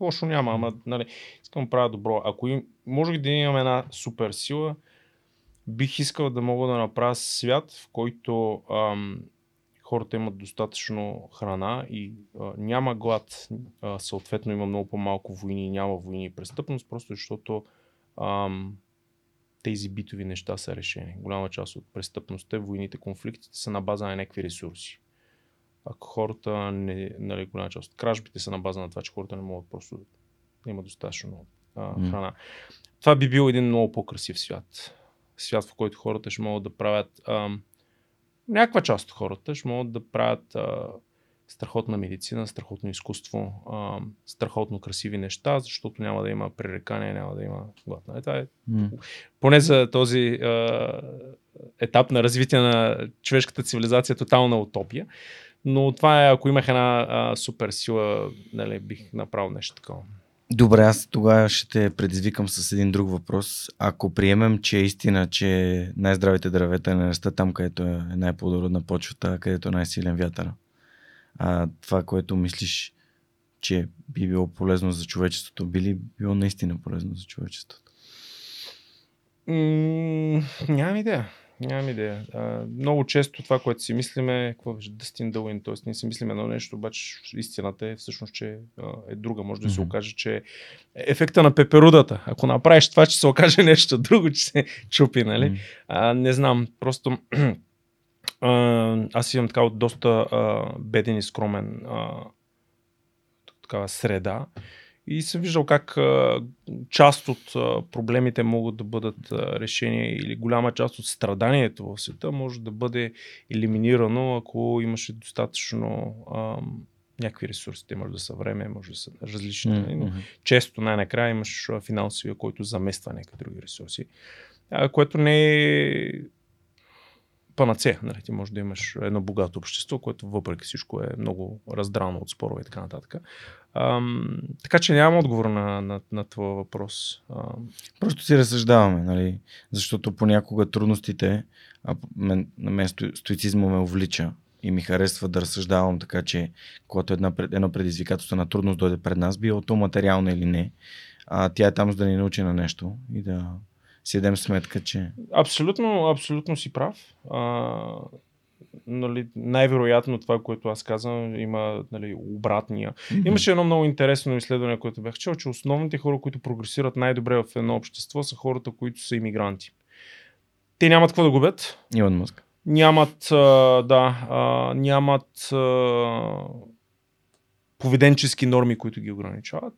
лошо няма, ама нали, искам да правя добро. Ако им... може да имам една супер сила, бих искал да мога да направя свят, в който ам, хората имат достатъчно храна и а, няма глад, а, съответно има много по-малко войни, няма войни и престъпност, просто защото ам, тези битови неща са решени. Голяма част от престъпността, войните, конфликтите са на база на някакви ресурси. Ако хората, не, нали, голяма част от кражбите са на база на това, че хората не могат просто да имат достатъчно а, храна. Mm. Това би бил един много по-красив свят. Свят, в който хората ще могат да правят, а, някаква част от хората ще могат да правят а, страхотна медицина, страхотно изкуство, а, страхотно красиви неща, защото няма да има пререкания, няма да има глад. Това е, mm. поне за този а, етап на развитие на човешката цивилизация, тотална утопия. Но това е, ако имах една а, супер сила, нали, бих направил нещо такова. Добре, аз тогава ще те предизвикам с един друг въпрос. Ако приемем, че е истина, че най-здравите дървета не растат там, където е най-плодородна почвата, където е най-силен вятър. А това, което мислиш, че би било полезно за човечеството, би ли било наистина полезно за човечеството? М- нямам идея. Нямам идея. А, много често това, което си мислиме, какво беше Дъстин Дълин, т.е. ние си мислиме едно нещо, обаче истината е всъщност, че е друга. Може да mm-hmm. се окаже, че е ефекта на пеперудата. Ако направиш това, че се окаже нещо друго, че се чупи, нали? Mm-hmm. А, не знам, просто аз имам така от доста а, беден и скромен а, такава среда. И съм виждал как а, част от а, проблемите могат да бъдат а, решени, или голяма част от страданието в света може да бъде елиминирано, ако имаше достатъчно а, някакви ресурси. Те може да са време, може да са различни. Mm-hmm. Но често най-накрая имаш финансовия, който замества някакви други ресурси, а, което не е панацея. Нали? Ти може да имаш едно богато общество, което въпреки всичко е много раздрано от спорове и така нататък. Ам, така че нямам отговор на, на, на твой въпрос. Ам... Просто си разсъждаваме, нали? Защото понякога трудностите, а мен, на мен стоицизма ме увлича и ми харесва да разсъждавам, така че когато една, едно предизвикателство на трудност дойде пред нас, било то материална или не, а тя е там за да ни научи на нещо и да си дадем сметка, че... Абсолютно, абсолютно си прав. А, нали, най-вероятно това, което аз казвам, има, нали, обратния. Mm-hmm. Имаше едно много интересно изследване, което бях чел, че основните хора, които прогресират най-добре в едно общество, са хората, които са имигранти. Те нямат какво да губят. Иван Мъск. Нямат, да, нямат поведенчески норми, които ги ограничават.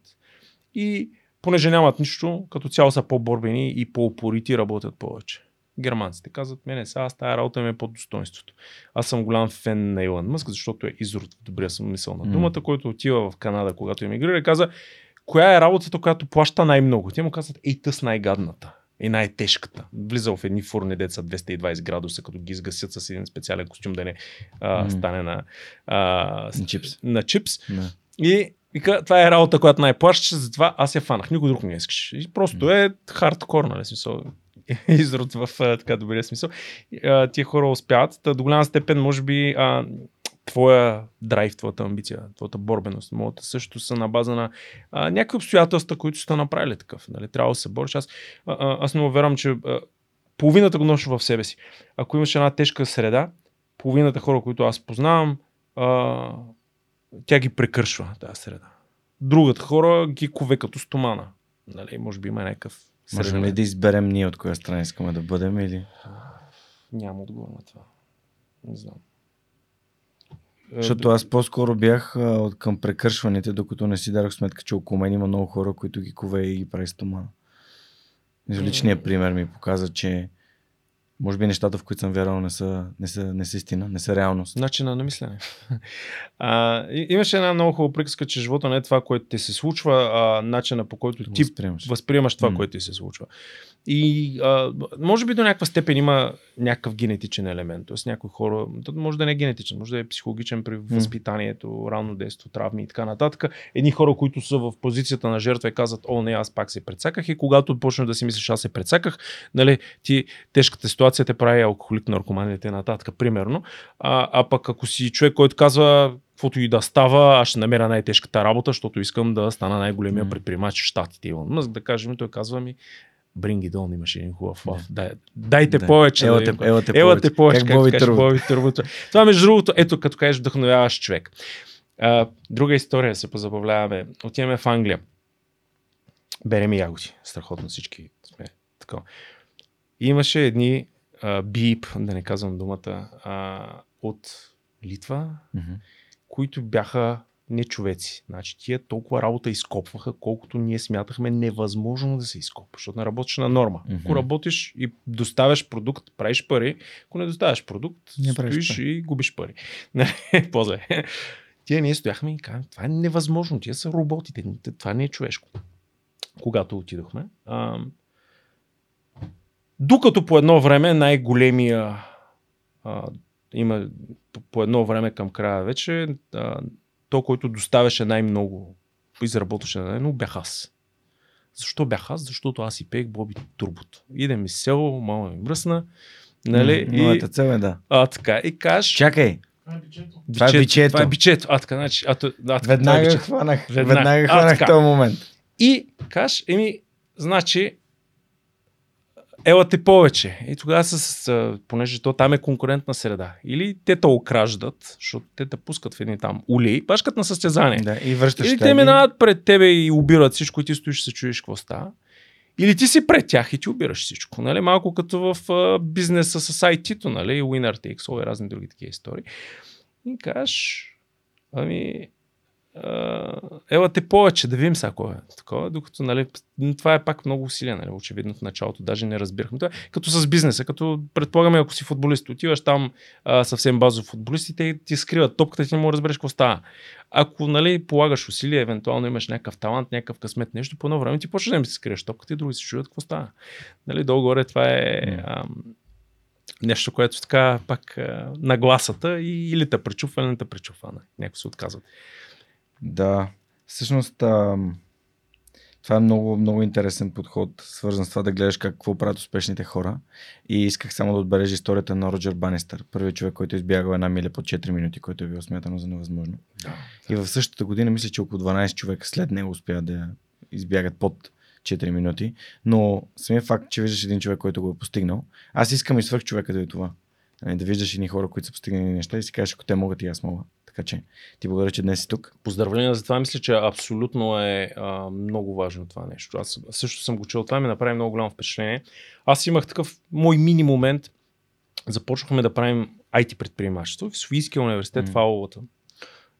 И понеже нямат нищо, като цяло са по-борбени и по-упорити, работят повече. Германците казват, мене сега аз тая работа ми е под достоинството. Аз съм голям фен на Илон Мъск, защото е изрод в добрия смисъл на думата, mm. който отива в Канада, когато емигрира, и каза, коя е работата, която плаща най-много? Те му казват, ей тъс най-гадната и най-тежката. Влизал в едни фурни деца двеста и двадесет градуса, като ги изгасят с един специален костюм, да не а, стане на, а, с, на чипс. На чипс. Yeah. И вика, това е работа, която най-плащаше, затова аз я фанах. Никой друг не искаш. И просто е хардкор, нали, смисъл. Изрод в така добрия смисъл. Тия хора успяват. Та, до голяма степен, може би, а, твоя драйв, твоята амбиция, твоята борбеност, моята също са на база на а, някакви обстоятелства, които са направили такъв. Нали? Трябва да се бориш. Аз, а, а, аз много вярвам, че а, половината го ноша в себе си. Ако имаш една тежка среда, половината хора, които аз познавам, а, тя ги прекършва тази среда. Другата хора ги кове като стомана. Нали, може би има някакъв среда. Можем ли да изберем ние от коя страна искаме да бъдем или... Нямам отговор на това. Не знам. Защото аз по-скоро бях от към прекършваните, докато не си дарах сметка, че около мен има много хора, които ги кове и ги прави стомана. Личният пример ми показа, че може би нещата, в които съм вярвал, не са, не са, не са истина, не са реалност. Начина на мислене. А, имаше една много хубава приказка, че живота не е това, което ти се случва, а начина, по който ти възприемаш, възприемаш това, mm. което ти се случва. И а, може би до някаква степен има някакъв генетичен елемент. Тоест някои хора, може да не е генетичен, може да е психологичен при възпитанието, ранно детство, травми и така нататък. Едни хора, които са в позицията на жертва и казват, о, не, аз пак се прецаках, и когато почнеш да си мислиш, аз се прецаках, нали, ти тежката ситуация те прави алкохолик, наркоман и така нататък, примерно. А, а пък ако си човек, който казва, каквото и да става, аз ще намеря най-тежката работа, защото искам да стана най-големия предприемач в Щатите. Илон Мъск, да кажем, той казва ми, Bring it on, имаш един хубав лав. Да. Дайте да. повече. Ела те да повече. Ела те повече, как бови турбо. Това, между другото, ето като кажеш вдъхновяваш човек. А, друга история, се позабавляваме. Отиваме в Англия. Берем ягоди. Страхотно всички сме. Такова. Имаше едни а, бип, да не казвам думата, а, от Литва, mm-hmm. които бяха не човеци. Значи тия толкова работа изкопваха, колкото ние смятахме невъзможно да се изкопва, защото не работиш на норма. Mm-hmm. Ако работиш и доставяш продукт, правиш пари, ако не доставяш продукт, не стоиш пари. И губиш пари. По-зле. Тия ние стояхме и казваме, това е невъзможно, тия са роботите, това не е човешко. Когато отидохме, а... докато по едно време най-големия а... има по едно време към края вече а... то, който доставяше най-много, изработваше най-много, бях аз. Защо бях аз? Защото аз и пеех Боби турбото. Идем из село, мама ми мръсна. Нали? Mm, и... Моята цел е да. А, така. И кажеш... Чакай! Това е бичето. Това е бичето. А, така, значи... А, а, веднага е хванах. Веднага, веднага хванах този момент. И кажеш, еми, значи... Ела те повече. И тогава, с, понеже то там е конкурентна среда. Или те те окраждат, защото те те пускат в едни там улей, пашкат на състезание. Да, и връщаш. Или те и... минават пред тебе и убират всичко, и ти стоиш и се чуеш какво става. Или ти си пред тях и ти убираш всичко. Нали? Малко като в а, бизнеса с ай ти-то, нали? Winner takes all и разни други такива истории. И кажеш, ами, ела те повече, да видим сега кой е такова, докато нали, това е пак много усилие, нали, очевидно в началото, даже не разбирахме това, като с бизнеса, като предполагаме, ако си футболист, отиваш там а, съвсем базов футболист и те ти скриват топката, ти не можеш да разбереш какво става. Ако нали, полагаш усилие, евентуално имаш някакъв талант, някакъв късмет, нещо, по едно време ти почнеш да ми си скриеш топката и други се чудят какво става. Нали, долу-горе това е... А, нещо, което така пак нагласата и или те пречупва, или не те пречупва. Някой се отказват. Да, всъщност а, това е много, много интересен подход, свързан с това да гледаш какво правят успешните хора. И исках само да отбележа историята на Роджер Банистър, първият човек, който избягал една миля под четири минути, което е било смятано за невъзможно. Да. И в същата година мисля, че около дванайсет човека след него успяват да избягат под четири минути, но самият факт, че виждаш един човек, който го е постигнал, аз искам и свърх човека да е това. Да виждаш едни хора, които са постигнали неща и си кажеш, ако те могат и аз мога. Така че ти благодаря, че днес си тук. Поздравления за това, мисля, че абсолютно е а, много важно това нещо. Аз също съм го чел, това ми направи много голямо впечатление. Аз имах такъв мой мини момент, започнахме да правим ай ти предприемачество в Софийския университет mm. в аулата.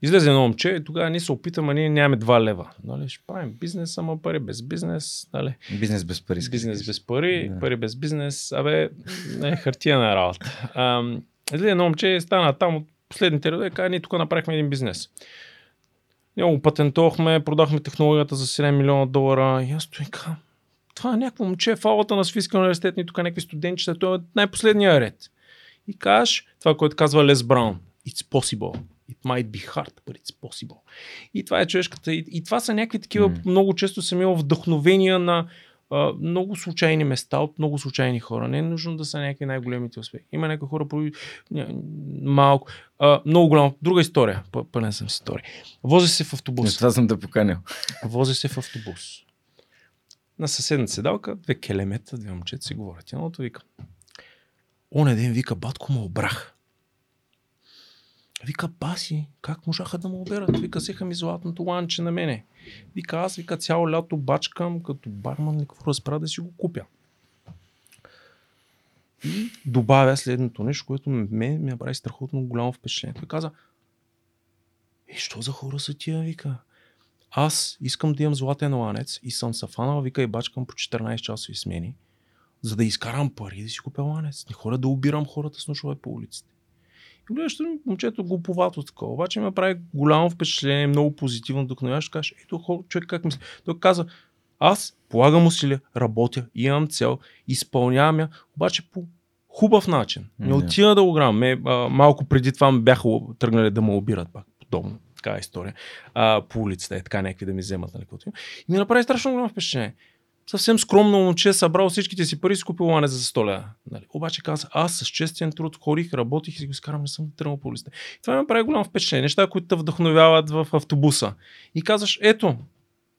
Излезе едно момче и тогава ние се опитаме, ние нямаме два лева. Нали? Ще правим бизнес, ама пари без бизнес. Нали? Бизнес без пари. Бизнес без пари, да. Пари без бизнес. Абе, не, хартия на работа. А, излезе едно момче, стана там от последните редове и каза, ние тук направихме един бизнес. Ние го патентовахме, продахме технологията за седем милиона долара. И аз стои казвам, това е някакво момче, фалата на Софийския университет, ни тук някакви студентчета, той е най-последния ред. И кажеш това, което казва Лес Браун. It's possible. It might be hard, but it's possible. И това е човешката. И, и това са някакви такива, mm. много често съм имал вдъхновения на а, много случайни места, от много случайни хора. Не е нужно да са някакви най-големите успехи. Има някакви хора, проби... малко, а, много голяма. Друга история, пълен съм с история. Возя се в автобус. Не, това съм да поканял. Возя се в автобус. На съседната седалка, две келемета, две момчета си говорят. Едното вика. Оня ден вика, батко му обрах. Вика, баси, как можаха да му оберат? Вика, сеха ми златното ланче на мене. Вика, аз вика, цяло лято бачкам, като барман ли какво разправя да си го купя. И добавя следното нещо, което ме, ме прави страхотно голямо впечатление. Той каза, е, що за хора са тия, вика? Аз искам да имам златен ланец и съм сафанал, вика, и бачкам по четиринайсет часови смени, за да изкарам пари да си купя ланец. Не хора да убирам хората с нощове по улиците. И гледаш, момчето глуповато такова, обаче ме прави голямо впечатление, много позитивно, вдъхновяващо, кажеш, ето човек как мисли. Той каза, аз полагам усилия, работя, имам цел, изпълнявам я, обаче по хубав начин. Не отива да го грам. Малко преди това бяха тръгнали да ме обират пак, подобно, така история, а, по улицата и така някакви да ми вземат. Нали, и ми направи страшно голямо впечатление. Съвсем скромно момче, събрал всичките си пари и си купил ланец за сто лева. Нали? Обаче каза, аз с честен труд ходих, работих и си го изкарам, не съм тръгнал по улиците. И това ме прави голямо впечатление. Неща, които те вдъхновяват в автобуса. И казваш, ето,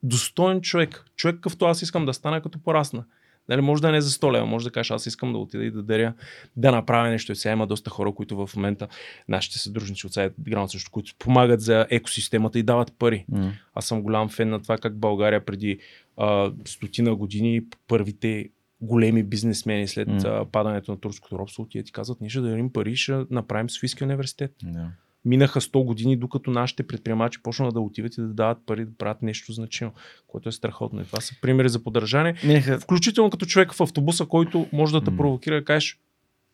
достоен човек. Човек, като аз искам да стана, като порасна. Нали? Може да не е за сто лева, може да кажеш, аз искам да отида и да даря, да направя нещо. И сега има доста хора, които в момента, нашите съдружници от SiteGround също, които помагат за екосистемата и дават пари. Mm. Аз съм голям фен на това, как България преди Uh, стотина години първите големи бизнесмени след mm. uh, падането на турското робство, ти казват, ние ще дадем пари, ще направим Софийския университет. Yeah. Минаха сто години, докато нашите предприемачи почнаха да отиват и да дават пари, да правят нещо значимо, което е страхотно. И това са примери за подражание. Yeah. Включително като човек в автобуса, който може да те mm. провокира да кажеш,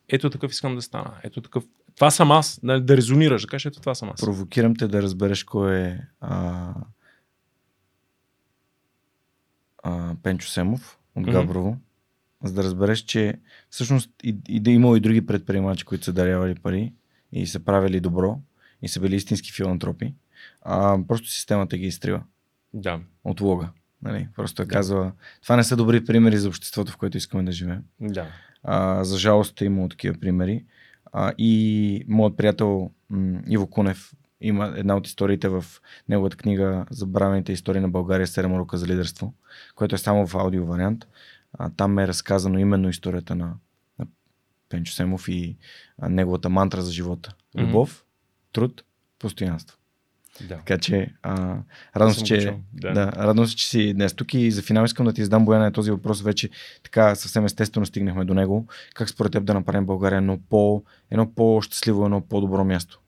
ето такъв искам да стана, ето такъв. Това съм аз, да, да резонираш, да кажеш, ето това съм аз. Провокирам те да разбереш кой е... А... Пенчо Семов от mm-hmm. Габрово, за да разбереш, че всъщност и, и да има и други предприемачи, които са дарявали пари и са правили добро и са били истински филантропи, а просто системата ги изтрива. Да. От лога. Нали? Просто да. Казва, това не са добри примери за обществото, в което искаме да живеем. Да. А, за жалост има такива примери. А, и моят приятел м- Иво Кунев има една от историите в неговата книга Забравените истории на България, седем урока за лидерство, което е само в аудио вариант. А, там е разказано именно историята на, на Пенчо Семов и а, неговата мантра за живота. Любов, mm-hmm. труд, постоянство. Да. Така че, а, радвам се, че, да. Да, радвам се, че си днес тук и за финал искам да ти задам, Бояне, този въпрос вече така съвсем естествено стигнахме до него. Как според теб да направим България едно, по, едно по-щастливо, едно по-добро място?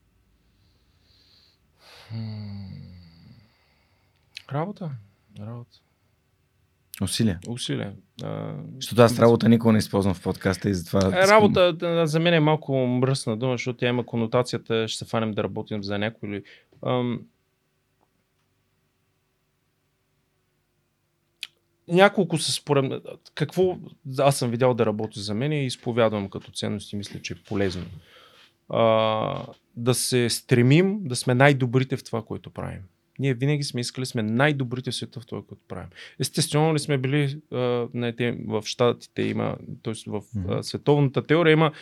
Работа. Работа. Усилия. Усилия. Защото аз работа никога не използвам в подкаста и затова... Работа за мен е малко мръсна дума, защото тя има конотацията, ще се фанем да работим за някой или... Ам... Няколко са според мен. Какво аз съм видял да работя за мен и изповядвам като ценност и мисля, че е полезно. А, да се стремим да сме най-добрите в това, което правим. Ние винаги сме искали сме най-добрите в света в това, което правим. Естествено ли сме били а, знаете, в щатите има, т.е. в а, световната теория има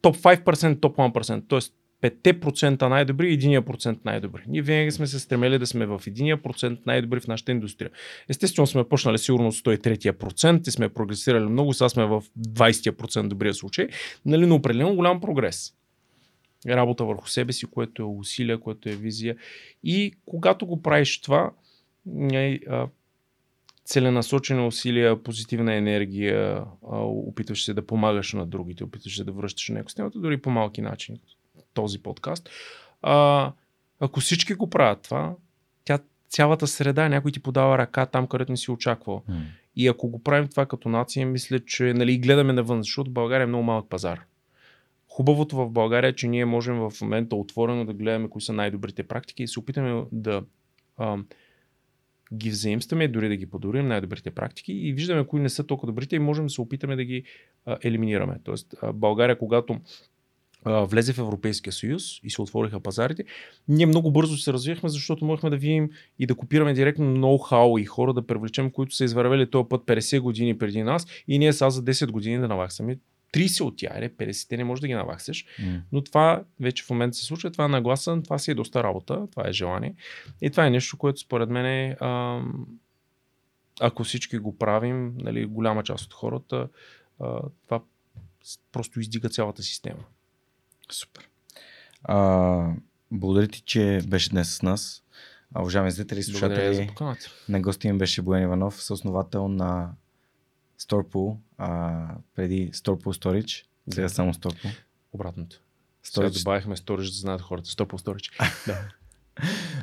топ пет процента, топ едно процент, т.е. пет процента най-добри и едно процент най-добри. Ние винаги сме се стремели да сме в едно процент най-добри в нашата индустрия. Естествено сме почнали сигурно от сто и три процента и сме прогресирали много, сега сме в двайсет процента добрия случай, нали, но определено голям прогрес. Работа върху себе си, което е усилие, което е визия. И когато го правиш това, целенасочени усилия, позитивна енергия, опитваш се да помагаш на другите, опитваш се да връщаш на екосистемата, дори по малки начини. Този подкаст. А, ако всички го правят това, тя, цялата среда, някой ти подава ръка там, където не си очаквал. Mm. И ако го правим това като нация, мисля, че нали, гледаме навън, защото България е много малък пазар. Хубавото в България е, че ние можем в момента отворено да гледаме кои са най-добрите практики и се опитаме да а, ги взаимстваме, дори да ги подобрим най-добрите практики и виждаме кои не са толкова добрите и можем да се опитаме да ги а, елиминираме. Тоест, а, България, когато влезе в Европейския съюз и се отвориха пазарите, ние много бързо се развихме, защото можехме да видим и да копираме директно ноу-хау и хора да привлечем, които са извървели този път петдесет години преди нас и ние сега за десет години да наваксаме трийсет от тях, петдесет не можеш да ги наваксеш, mm. но това вече в момента се случва, това е нагласа, това си е доста работа, това е желание и това е нещо, което според мен е, ам, ако всички го правим, нали, голяма част от хората, а, това просто издига цялата система. Супер. А, благодаря ти, че беше днес с нас. Уважаеми зрители и слушатели, на гости им беше Боян Иванов, съосновател на StorPool, а, преди StorPool Storage, сега само StorPool. Обратното. Storage. Сега добавихме Storage, да знаят хората. StorPool Storage.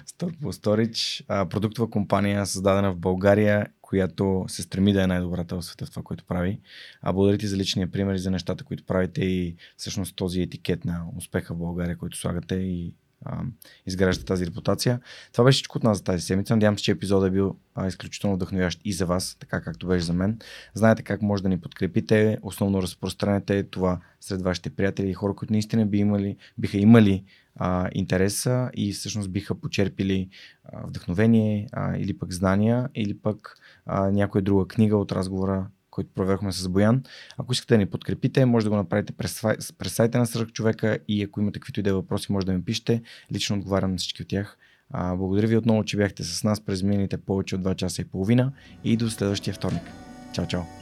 StorPool Storage, а, продуктова компания, създадена в България, която се стреми да е най-добрата в света в това, което прави. А благодаря ти за личния пример и за нещата, които правите и всъщност този етикет на успеха в България, който слагате и а, изграждате тази репутация. Това беше всичко от нас за тази седмица. Надявам се, че епизодът е бил а, изключително вдъхновящ и за вас, така както беше за мен. Знаете как може да ни подкрепите, основно разпространете това сред вашите приятели и хора, които наистина би имали, биха имали а, интереса и всъщност биха почерпили а, вдъхновение а, или пък знания, или пък а, някоя друга книга от разговора, който проверихме с Боян. Ако искате да ни подкрепите, може да го направите през, през сайта на Сръх човека и ако имате каквито и да въпроси, може да ми пишете. Лично отговарям на всички от тях. А, благодаря ви отново, че бяхте с нас през миналите повече от два часа и половина и до следващия вторник. Чао, чао!